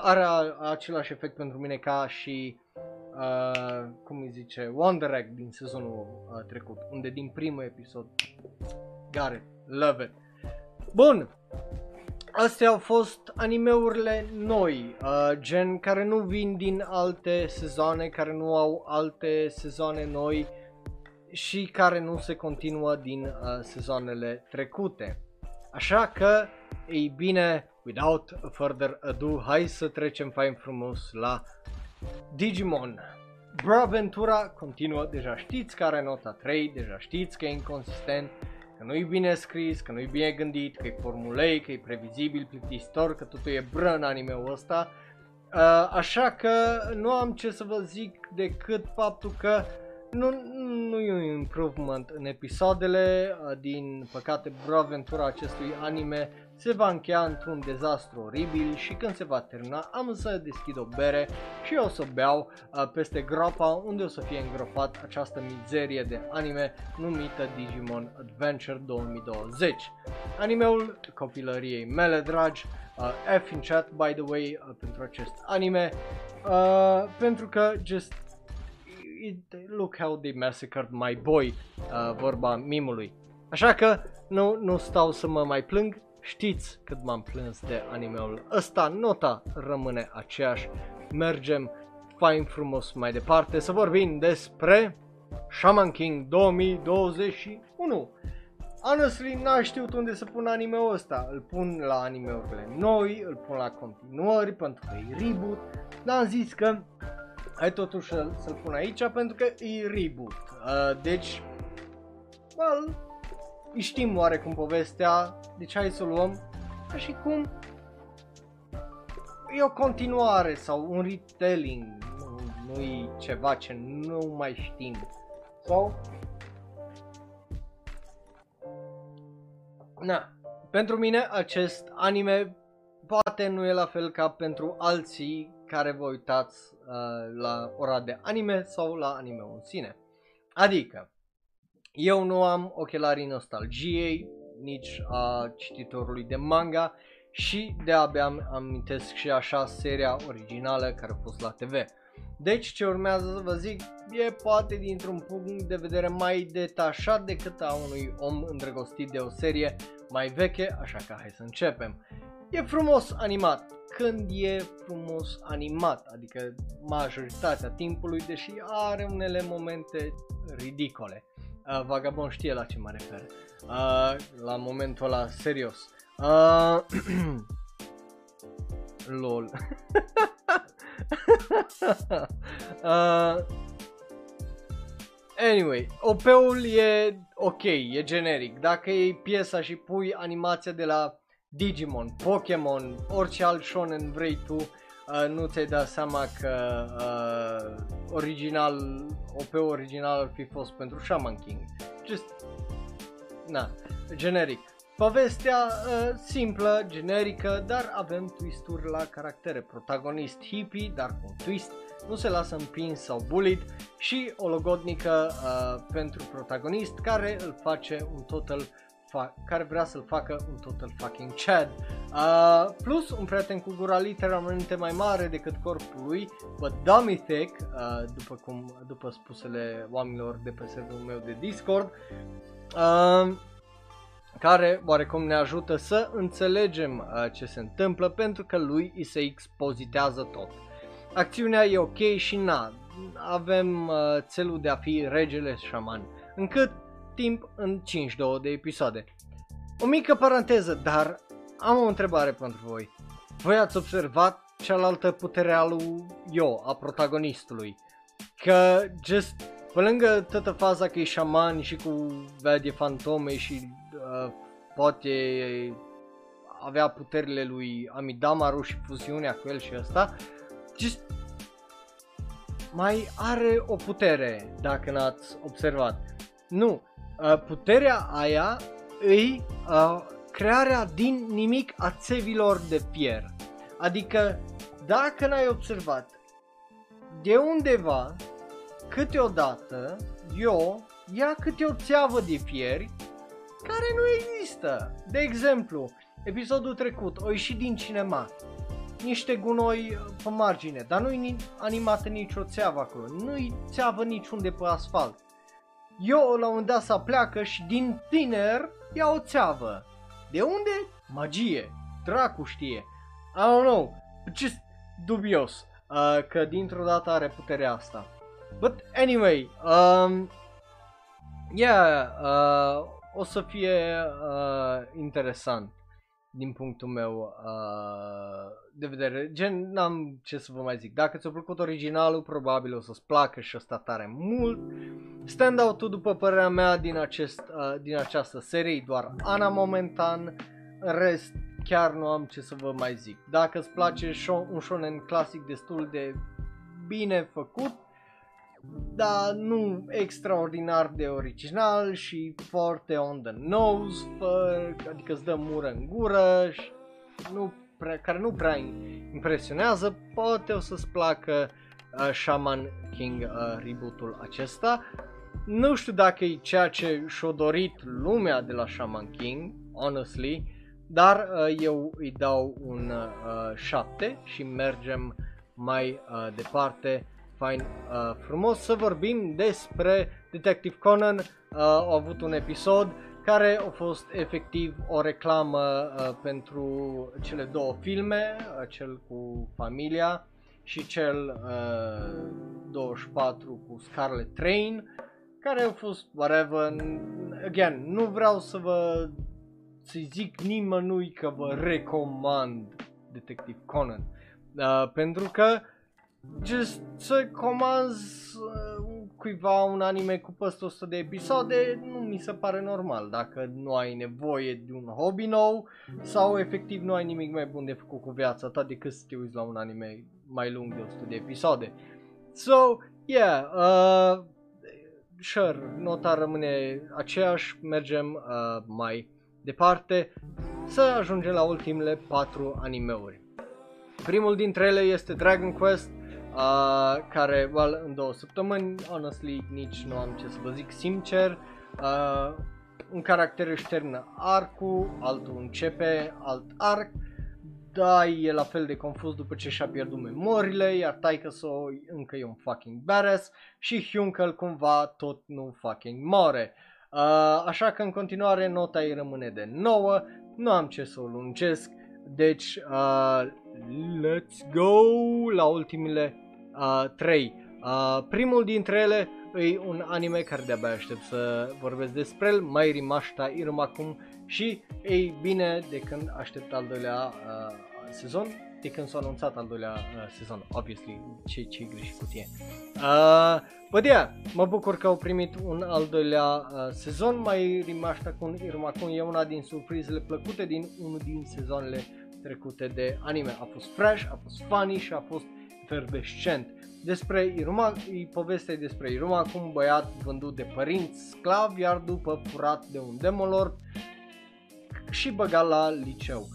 Are același efect pentru mine ca și, cum îi zice, Wonder Egg din sezonul trecut, unde din primul episod, got it, love it. Bun, astea au fost animeurile noi, gen care nu vin din alte sezoane, care nu au alte sezoane noi și care nu se continuă din sezoanele trecute. Așa că, ei bine, without further ado, hai să trecem fain frumos la Digimon. Braventura continuă, deja știți că are nota 3, deja știți că e inconsistent, că nu-i bine scris, că nu-i bine gândit, că e formulei, că e previzibil, plictisitor, că totul e brân anime-ul ăsta. Așa că nu am ce să vă zic decât faptul că nu e un improvement în episoadele, din păcate Braventura acestui anime se va încheia într-un dezastru oribil și când se va termina am să deschid o bere și o să o beau peste groapa unde o să fie îngropat această mizerie de anime numită Digimon Adventure 2020. Animeul copilăriei mele, dragi, F in chat, by the way, pentru acest anime, pentru că just look how they massacred my boy, vorba mimului. Așa că nu stau să mă mai plâng. Știți cât m-am plâns de animeul ăsta, nota rămâne aceeași, mergem fain frumos mai departe să vorbim despre Shaman King 2021. Honestly, n-am știut unde să pun animeul ăsta, îl pun la animeurile noi, îl pun la continuări pentru că e reboot, dar am zis că hai totuși să-l pun aici pentru că e reboot, deci, well, știm oarecum povestea, deci hai să o luăm ca și cum e o continuare sau un retelling, nu e ceva ce nu mai știm. Sau? Na, pentru mine acest anime poate nu e la fel ca pentru alții care vă uitați la ora de anime sau la anime în sine. Adică, eu nu am ochelarii nostalgiei, nici a cititorului de manga și de-abia îmi amintesc și așa seria originală care a fost la TV. Deci ce urmează să vă zic e poate dintr-un punct de vedere mai detașat decât a unui om îndrăgostit de o serie mai veche, așa că hai să începem. E frumos animat, când e frumos animat, adică majoritatea timpului, deși are unele momente ridicole. Vagabond știe la ce mă refer, la momentul ăla serios. Lol. Anyway, OP-ul e ok, e generic. Dacă iei piesa și pui animația de la Digimon, Pokémon, orice alt shonen vrei tu, nu ți-ai dat seama că OP-ul original ar fi fost pentru Shaman King. Just, na, generic. Povestea simplă, generică, dar avem twisturi la caractere. Protagonist hippie, dar cu un twist, nu se lasă împins sau bullied și o logodnică pentru protagonist care îl face un total care vrea să-l facă un total fucking Chad, plus un prieten cu gura literalmente mai mare decât corpul lui, but dummy thick, după spusele oamenilor de pe serverul meu de Discord, care oarecum ne ajută să înțelegem ce se întâmplă pentru că lui îi se expozitează tot. Acțiunea e ok și na, avem țelul de a fi regele șaman, încât timp în 52 de episoade. O mică paranteză, dar am o întrebare pentru voi. Voi ați observat cealaltă putere a lui Yo, a protagonistului? Că, just, pe lângă toată faza că e șaman și cu vede fantome și poate avea puterile lui Amidamaru și fuziunea cu el și asta, just, mai are o putere, dacă n-ați observat. Nu, puterea aia îi crearea din nimic a țevilor de pier. Adică, dacă n-ai observat, de undeva, câteodată, ia câte o țeavă de pieri care nu există. De exemplu, episodul trecut, o ieșit din cinema, niște gunoi pe margine, dar nu-i animată nicio țeavă acolo, nu-i țeavă niciunde pe asfalt. La un moment dat se pleacă și din tiner ia o țeavă. De unde? Magie. Dracu știe. I don't know, just dubios că dintr-o dată are puterea asta. But anyway, o să fie interesant din punctul meu de vedere. Gen, n-am ce să vă mai zic. Dacă ți-a plăcut originalul, probabil o să-ți placă și ăsta tare mult. Standout-ul, după părerea mea, din această serie doar Ana momentan. În rest, chiar nu am ce să vă mai zic. Dacă îți place un shonen clasic destul de bine făcut, dar nu extraordinar de original și foarte on the nose, adică îți dă mură în gură și care nu prea impresionează, poate o să-ți placă Shaman King reboot-ul acesta. Nu știu dacă e ceea ce și-o dorit lumea de la Shaman King, honestly, dar eu îi dau un 7 și mergem mai departe. Fain, frumos să vorbim despre Detective Conan. Au avut un episod care a fost efectiv o reclamă pentru cele două filme, cel cu familia și cel 24 cu Scarlet Train, care au fost whatever. Again, nu vreau să-i zic nimănui că vă recomand Detective Conan, pentru că just să comanzi cuiva un anime cu peste 100 de episoade nu mi se pare normal, dacă nu ai nevoie de un hobby nou sau efectiv nu ai nimic mai bun de făcut cu viața ta decât să te uiți la un anime mai lung de 100 de episoade. So, yeah, sure, nota rămâne aceeași, mergem mai departe să ajungem la ultimele 4 animeuri. Primul dintre ele este Dragon Quest, care, well, în 2 săptămâni, honestly, nici nu am ce să vă zic sincer. Un caracter își termină arcul, altul începe alt arc, dar e la fel de confuz după ce și-a pierdut memoriile, iar taică-so încă e un fucking badass și Hyunkle cumva tot nu fucking moare. Așa că în continuare nota îi rămâne de 9, nu am ce să o lungesc. Deci, let's go la ultimile 3. Primul dintre ele e un anime care de-abia aștept să vorbesc despre el, Mairi Mashita Irumakum, și ei bine de când aștept al doilea sezon, de când s-a anunțat al doilea sezon, obviously, ce-i greșit cu tine. Bădea, mă bucur că au primit un al doilea sezon. Mairi Mashita Irumakum e una din surprizele plăcute din unul din sezoanele trecute de anime. A fost fresh, a fost funny și a fost efervescent. Povestea e despre Irumakum, un băiat vândut de părinți sclav, iar după furat de un demolord și băgat la liceu.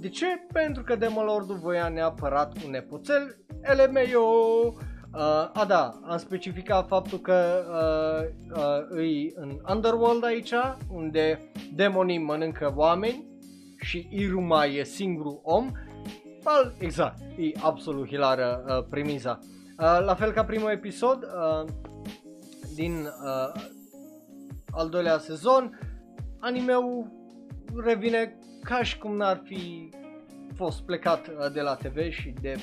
De ce? Pentru că demolordul voia neapărat un nepoțel, LMAO! Am specificat faptul că îi în Underworld aici, unde demonii mănâncă oameni și Iruma e singurul om. Exact, e absolut hilară premiza. La fel ca primul episod din al doilea sezon, anime-ul revine ca și cum n-ar fi fost plecat de la TV și de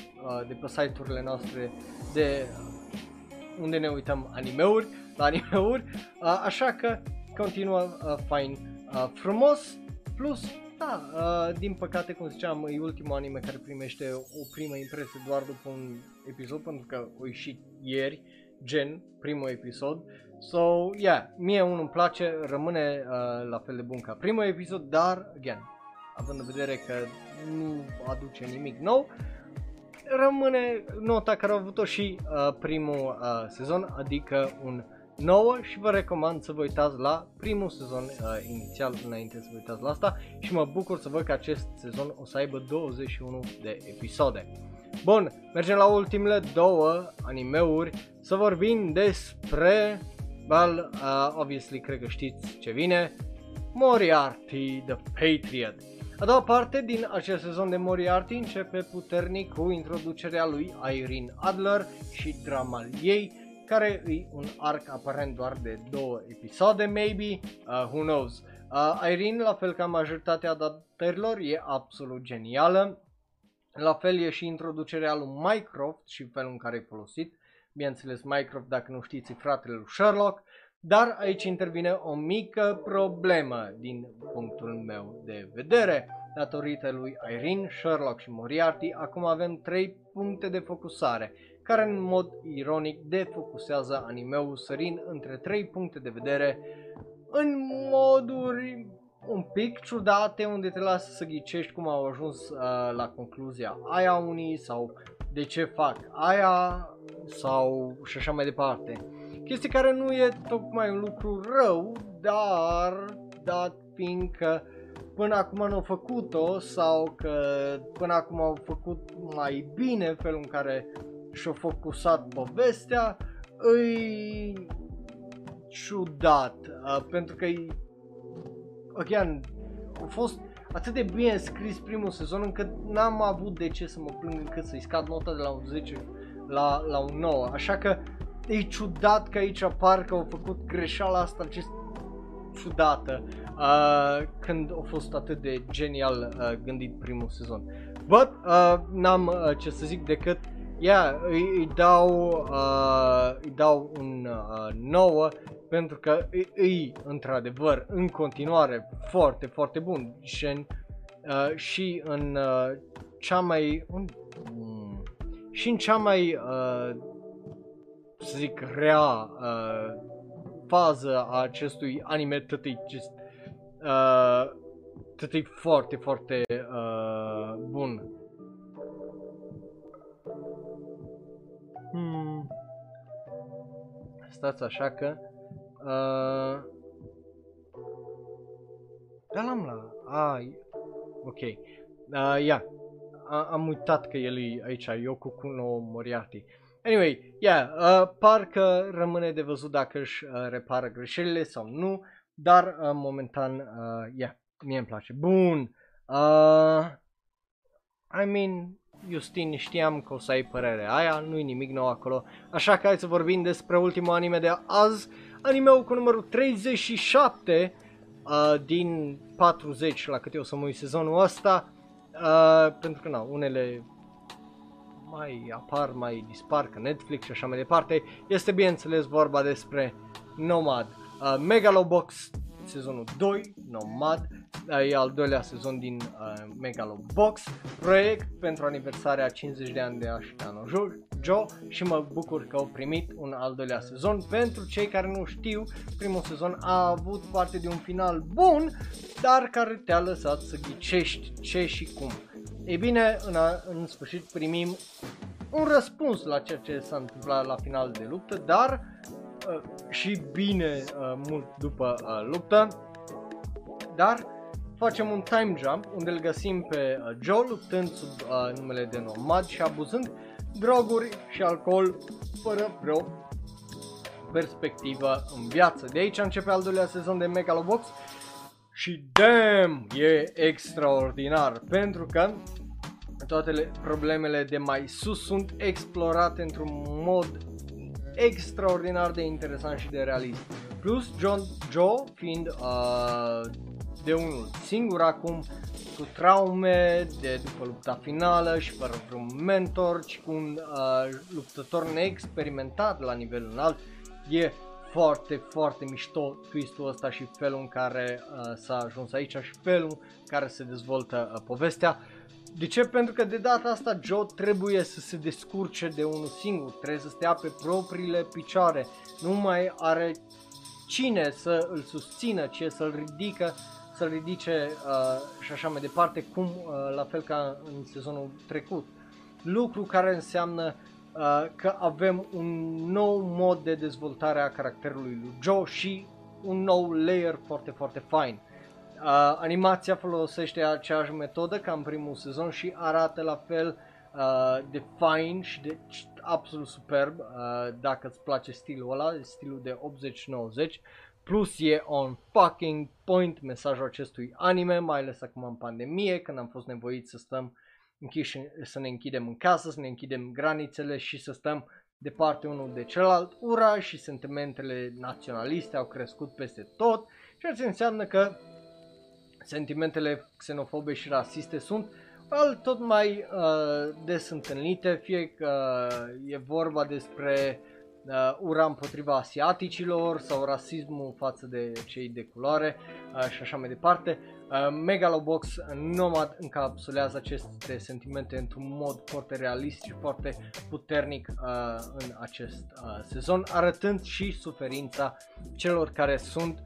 pe site-urile noastre de unde ne uităm la animeuri, așa că continuă fain frumos, plus din păcate, cum ziceam, e ultimul anime care primește o primă impresie doar după un episod, pentru că a ieșit ieri, gen, primul episod. So, yeah, mie unul îmi place, rămâne la fel de bun ca primul episod, dar, again, având în vedere că nu aduce nimic nou, rămâne nota care a avut-o și primul sezon, adică un nouă și vă recomand să vă uitați la primul sezon inițial înainte să vă uitați la asta și mă bucur să văd că acest sezon o să aibă 21 de episoade. Bun, mergem la ultimele două animeuri să vorbim despre, well, obviously cred că știți ce vine, Moriarty the Patriot. A doua parte din acest sezon de Moriarty începe puternic cu introducerea lui Irene Adler și drama ei, care e un arc aparent doar de 2 episoade, maybe, who knows. Irene, la fel ca majoritatea adaptărilor, e absolut genială. La fel e și introducerea lui Mycroft și felul în care e folosit. Bineînțeles, Mycroft, dacă nu știți, e fratele lui Sherlock. Dar aici intervine o mică problemă din punctul meu de vedere. Datorită lui Irene, Sherlock și Moriarty, acum avem 3 puncte de focusare, care în mod ironic defocusează anime-ul sărind între 3 puncte de vedere în moduri un pic ciudate, unde te lasă să ghicești cum au ajuns la concluzia aia unii sau de ce fac aia sau și așa mai departe. Chestia care nu e tocmai un lucru rău, dar dat fiindcă până acum nu au făcut-o sau că până acum au făcut mai bine felul în care și-a focusat povestea, îi ciudat, pentru că again, a fost atât de bine scris primul sezon încât n-am avut de ce să mă plâng încât să-i scad nota de la un 10 la un 9, așa că e ciudat că aici parcă au făcut greșeala asta ciudată când a fost atât de genial gândit primul sezon. But n-am ce să zic decât îi dau un 9 pentru că e într-adevăr în continuare foarte, foarte bun și în cea mai să zic rea fază a acestui anime tătăi foarte, foarte bun. Stați așa că dar l-am la ok, am uitat că el e aici, Yoko Kuno Moriarty. Anyway, parcă rămâne de văzut dacă își repară greșelile sau nu, dar momentan, mie îmi place. Bun, I mean, Justin, știam că o să ai părerea aia, nu-i nimic nou acolo, așa că hai să vorbim despre ultimul anime de azi, anime-ul cu numărul 37 din 40 la câte o să mă uit sezonul ăsta, pentru că unele mai apar, mai dispar ca Netflix și așa mai departe. Este bineînțeles vorba despre Nomad, Megalobox sezonul 2, Nomad, e al 2-lea sezon din Megalobox, proiect pentru aniversarea 50 de ani de Ashitano Jo și mă bucur că au primit un al 2-lea sezon. Pentru cei care nu știu, primul sezon a avut parte de un final bun, dar care te-a lăsat să ghicești ce și cum. Ei bine, în sfârșit primim un răspuns la ceea ce s-a întâmplat la final de luptă, dar și bine mult după luptă, dar facem un time jump unde îl găsim pe Joe luptând sub numele de Nomad și abuzând droguri și alcool fără vreo perspectivă în viață. De aici începe al 2-lea sezon de Megalobox și damn, e extraordinar pentru că toate problemele de mai sus sunt explorate într-un mod extraordinar de interesant și de realist. Plus, Joe fiind de unul singur acum, cu traume de după lupta finală și fără vreun mentor, ci cu un luptător neexperimentat la nivel înalt, e foarte, foarte mișto twist-ul ăsta și felul în care s-a ajuns aici și felul în care se dezvoltă povestea. De ce? Pentru că de data asta Joe trebuie să se descurce de unul singur, trebuie să stea pe propriile picioare, nu mai are cine să îl susțină, ce să-l ridice și așa mai departe, cum la fel ca în sezonul trecut. Lucru care înseamnă că avem un nou mod de dezvoltare a caracterului lui Joe și un nou layer foarte, foarte fain. Animația folosește aceeași metodă ca în primul sezon și arată la fel de fain și de absolut superb, dacă îți place stilul ăla, stilul de 80-90. Plus e on fucking point mesajul acestui anime, mai ales acum în pandemie, când am fost nevoiți să stăm închiși, să ne închidem în casă, să ne închidem granițele și să stăm departe unul de celălalt. Ura și sentimentele naționaliste au crescut peste tot, ceea ce înseamnă că sentimentele xenofobe și rasiste sunt tot mai des întâlnite, fie că e vorba despre ura împotriva asiaticilor sau rasismul față de cei de culoare și așa mai departe. Megalobox Nomad încapsulează aceste sentimente într-un mod foarte realist și foarte puternic în acest sezon, arătând și suferința celor care sunt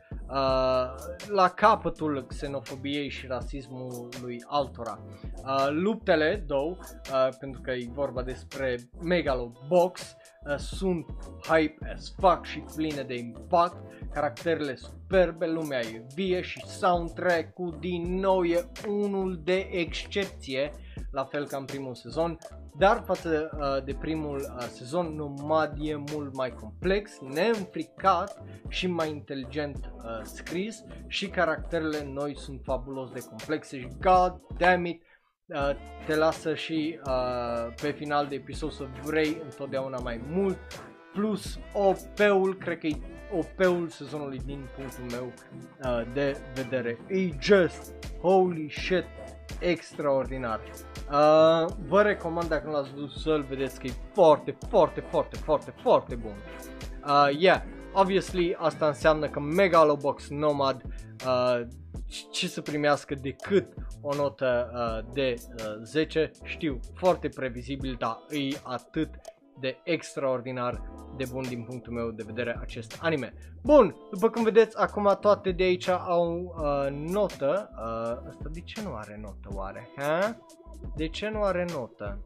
la capătul xenofobiei și rasismului altora. Luptele, două, pentru că e vorba despre Megalobox, sunt hype as fuck și pline de impact, caracterele superbe, lumea e vie și soundtrack-ul din nou e unul de excepție, la fel ca în primul sezon, dar față de primul sezon, Nomad e mult mai complex, neînfricat și mai inteligent scris și caracterele noi sunt fabulos de complexe și god damn it, te lasă și pe final de episod să vrei întotdeauna mai mult, plus OP-ul, cred că e OP-ul sezonului din punctul meu de vedere. E just holy shit, extraordinar. Vă recomand, dacă nu l-ați văzut, să-l vedeți, că e foarte, foarte, foarte, foarte, foarte bun. Yeah, obviously asta înseamnă că Megalobox Nomad ce să primească decât o notă de 10, știu, foarte previzibil, dar e atât de extraordinar de bun din punctul meu de vedere acest anime. Bun, după cum vedeți, acum toate de aici au notă. Asta de ce nu are notă oare? Ha? De ce nu are notă?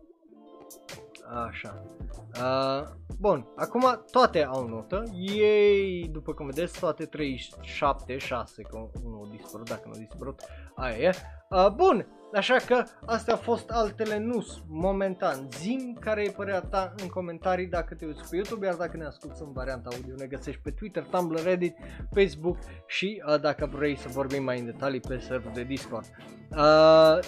Așa. Bun, acum toate au notă. Ei, după cum vedeți, toate 37, 6, că unul a dispărut, dacă nu a dispărut, aia e. Bun, așa că astea au fost altele nus momentan. Zi-mi care e părerea ta în comentarii dacă te uiți pe YouTube, iar dacă ne asculti în varianta audio, ne găsești pe Twitter, Tumblr, Reddit, Facebook și dacă vrei să vorbim mai în detalii pe serverul de Discord.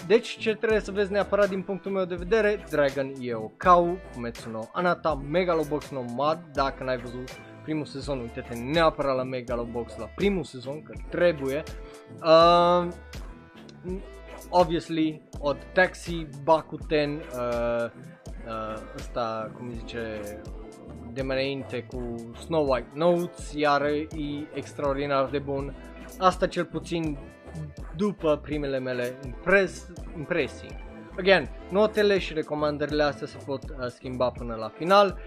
Deci ce trebuie să vezi neapărat din punctul meu de vedere, Dragon Yeo Kau, Metsuno Anata, Megalobox Nomad, dacă n-ai văzut primul sezon, uite-te neapărat la Megalobox, la primul sezon, că trebuie. Obviously, Odd Taxi, Bakuten, ăsta, cum zice, de înainte cu Snow White Notes, iar e extraordinar de bun. Asta cel puțin după primele mele impresii. Again, notele și recomandările astea se pot schimba până la final,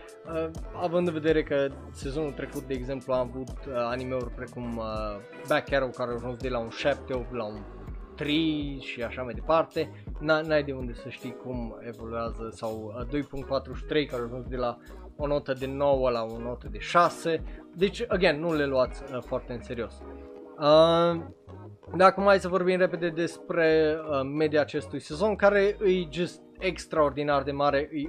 având în vedere că sezonul trecut, de exemplu, am avut anime-uri precum Back Arrow, care a ajuns de la un 7, 8, la un 3 și așa mai departe, n-ai de unde să știi cum evoluează, sau 2.43 care au ajuns de la o notă de 9 la o notă de 6, deci, again, nu le luați foarte în serios. De acum hai să vorbim repede despre media acestui sezon, care e just extraordinar de mare, e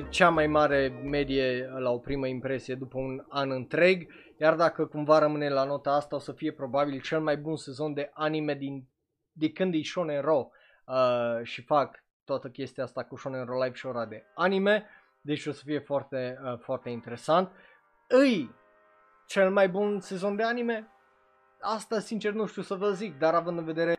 8.4, cea mai mare medie la o primă impresie după un an întreg. Iar dacă cumva rămâne la nota asta, o să fie probabil cel mai bun sezon de anime de când e Shonero și fac toată chestia asta cu Shonero Live și ora de anime, deci o să fie foarte, foarte interesant. Îi cel mai bun sezon de anime? Asta sincer nu știu să vă zic, dar având în vedere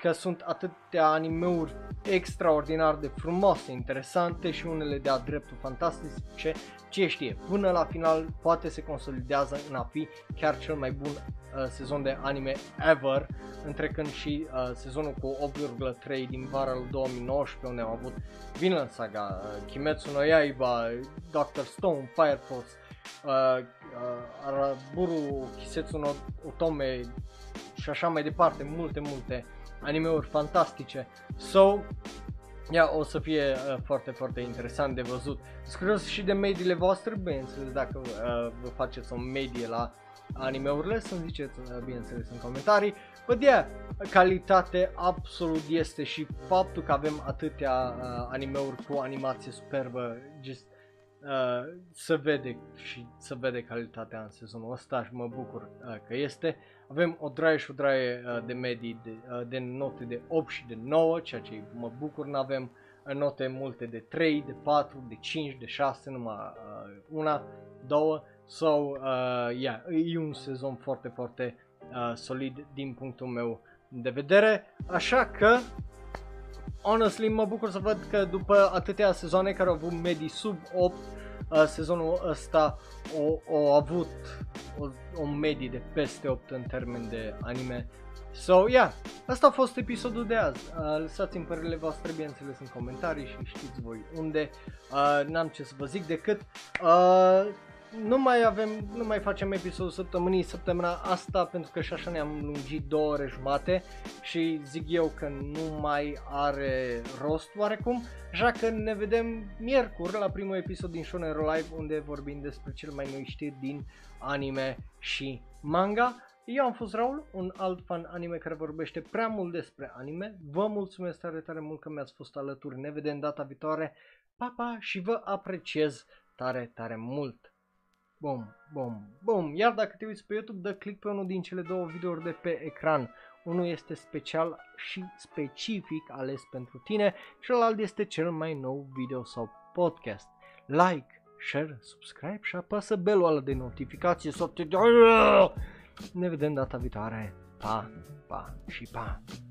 că sunt atâtea anime-uri extraordinar de frumoase, interesante și unele de-a dreptul fantastice, ce știe, până la final poate se consolidează în a fi chiar cel mai bun sezon de anime ever, întrecând și sezonul cu 8.3 din vara lui 2019, unde am avut Vinland Saga, Kimetsu no Yaiba, Dr. Stone, Fire Force, Araburu, Kisetsu no Otome și așa mai departe, multe, multe anime-uri fantastice. So, Ia, o să fie foarte, foarte interesant de văzut. Sunt curios și de mediile voastre, bineînțeles, dacă vă faceți o medie la anime-urile, să-mi ziceți, bineînțeles, în comentarii. But yeah, calitate absolut este și faptul că avem atâtea anime-uri cu animație superbă, just, se vede și se vede calitatea în sezonul ăsta și mă bucur că este. Avem o draie de medii de note de 8 și de 9, ceea ce mă bucur, n-avem note multe de 3, de 4, de 5, de 6, numai una, două. So, yeah, e un sezon foarte, foarte solid din punctul meu de vedere, așa că honestly, mă bucur să văd că după atâtea sezoane care au avut medii sub 8, sezonul ăsta a avut o medie de peste 8 în termen de anime. So, yeah, asta a fost episodul de azi. Lăsați-mi părerile voastre, bineînțeles, în comentarii și știți voi unde. N-am ce să vă zic decât nu mai facem episodul săptămânii săptămâna asta, pentru că și așa ne-am lungit 2 ore jumate și zic eu că nu mai are rost oarecum, așa că ne vedem miercuri la primul episod din Shonero Live, unde vorbim despre cel mai noi știri din anime și manga. Eu am fost Raul, un alt fan anime care vorbește prea mult despre anime. Vă mulțumesc tare, tare mult că mi-ați fost alături. Ne vedem data viitoare. Pa, pa, și vă apreciez tare, tare mult. Bum, bum, bum. Iar dacă te uiți pe YouTube, dă click pe unul din cele 2 videouri de pe ecran. Unul este special și specific ales pentru tine, celălalt este cel mai nou video sau podcast. Like, share, subscribe și apasă belul ăla de notificație. Ne vedem data viitoare. Pa, pa și pa.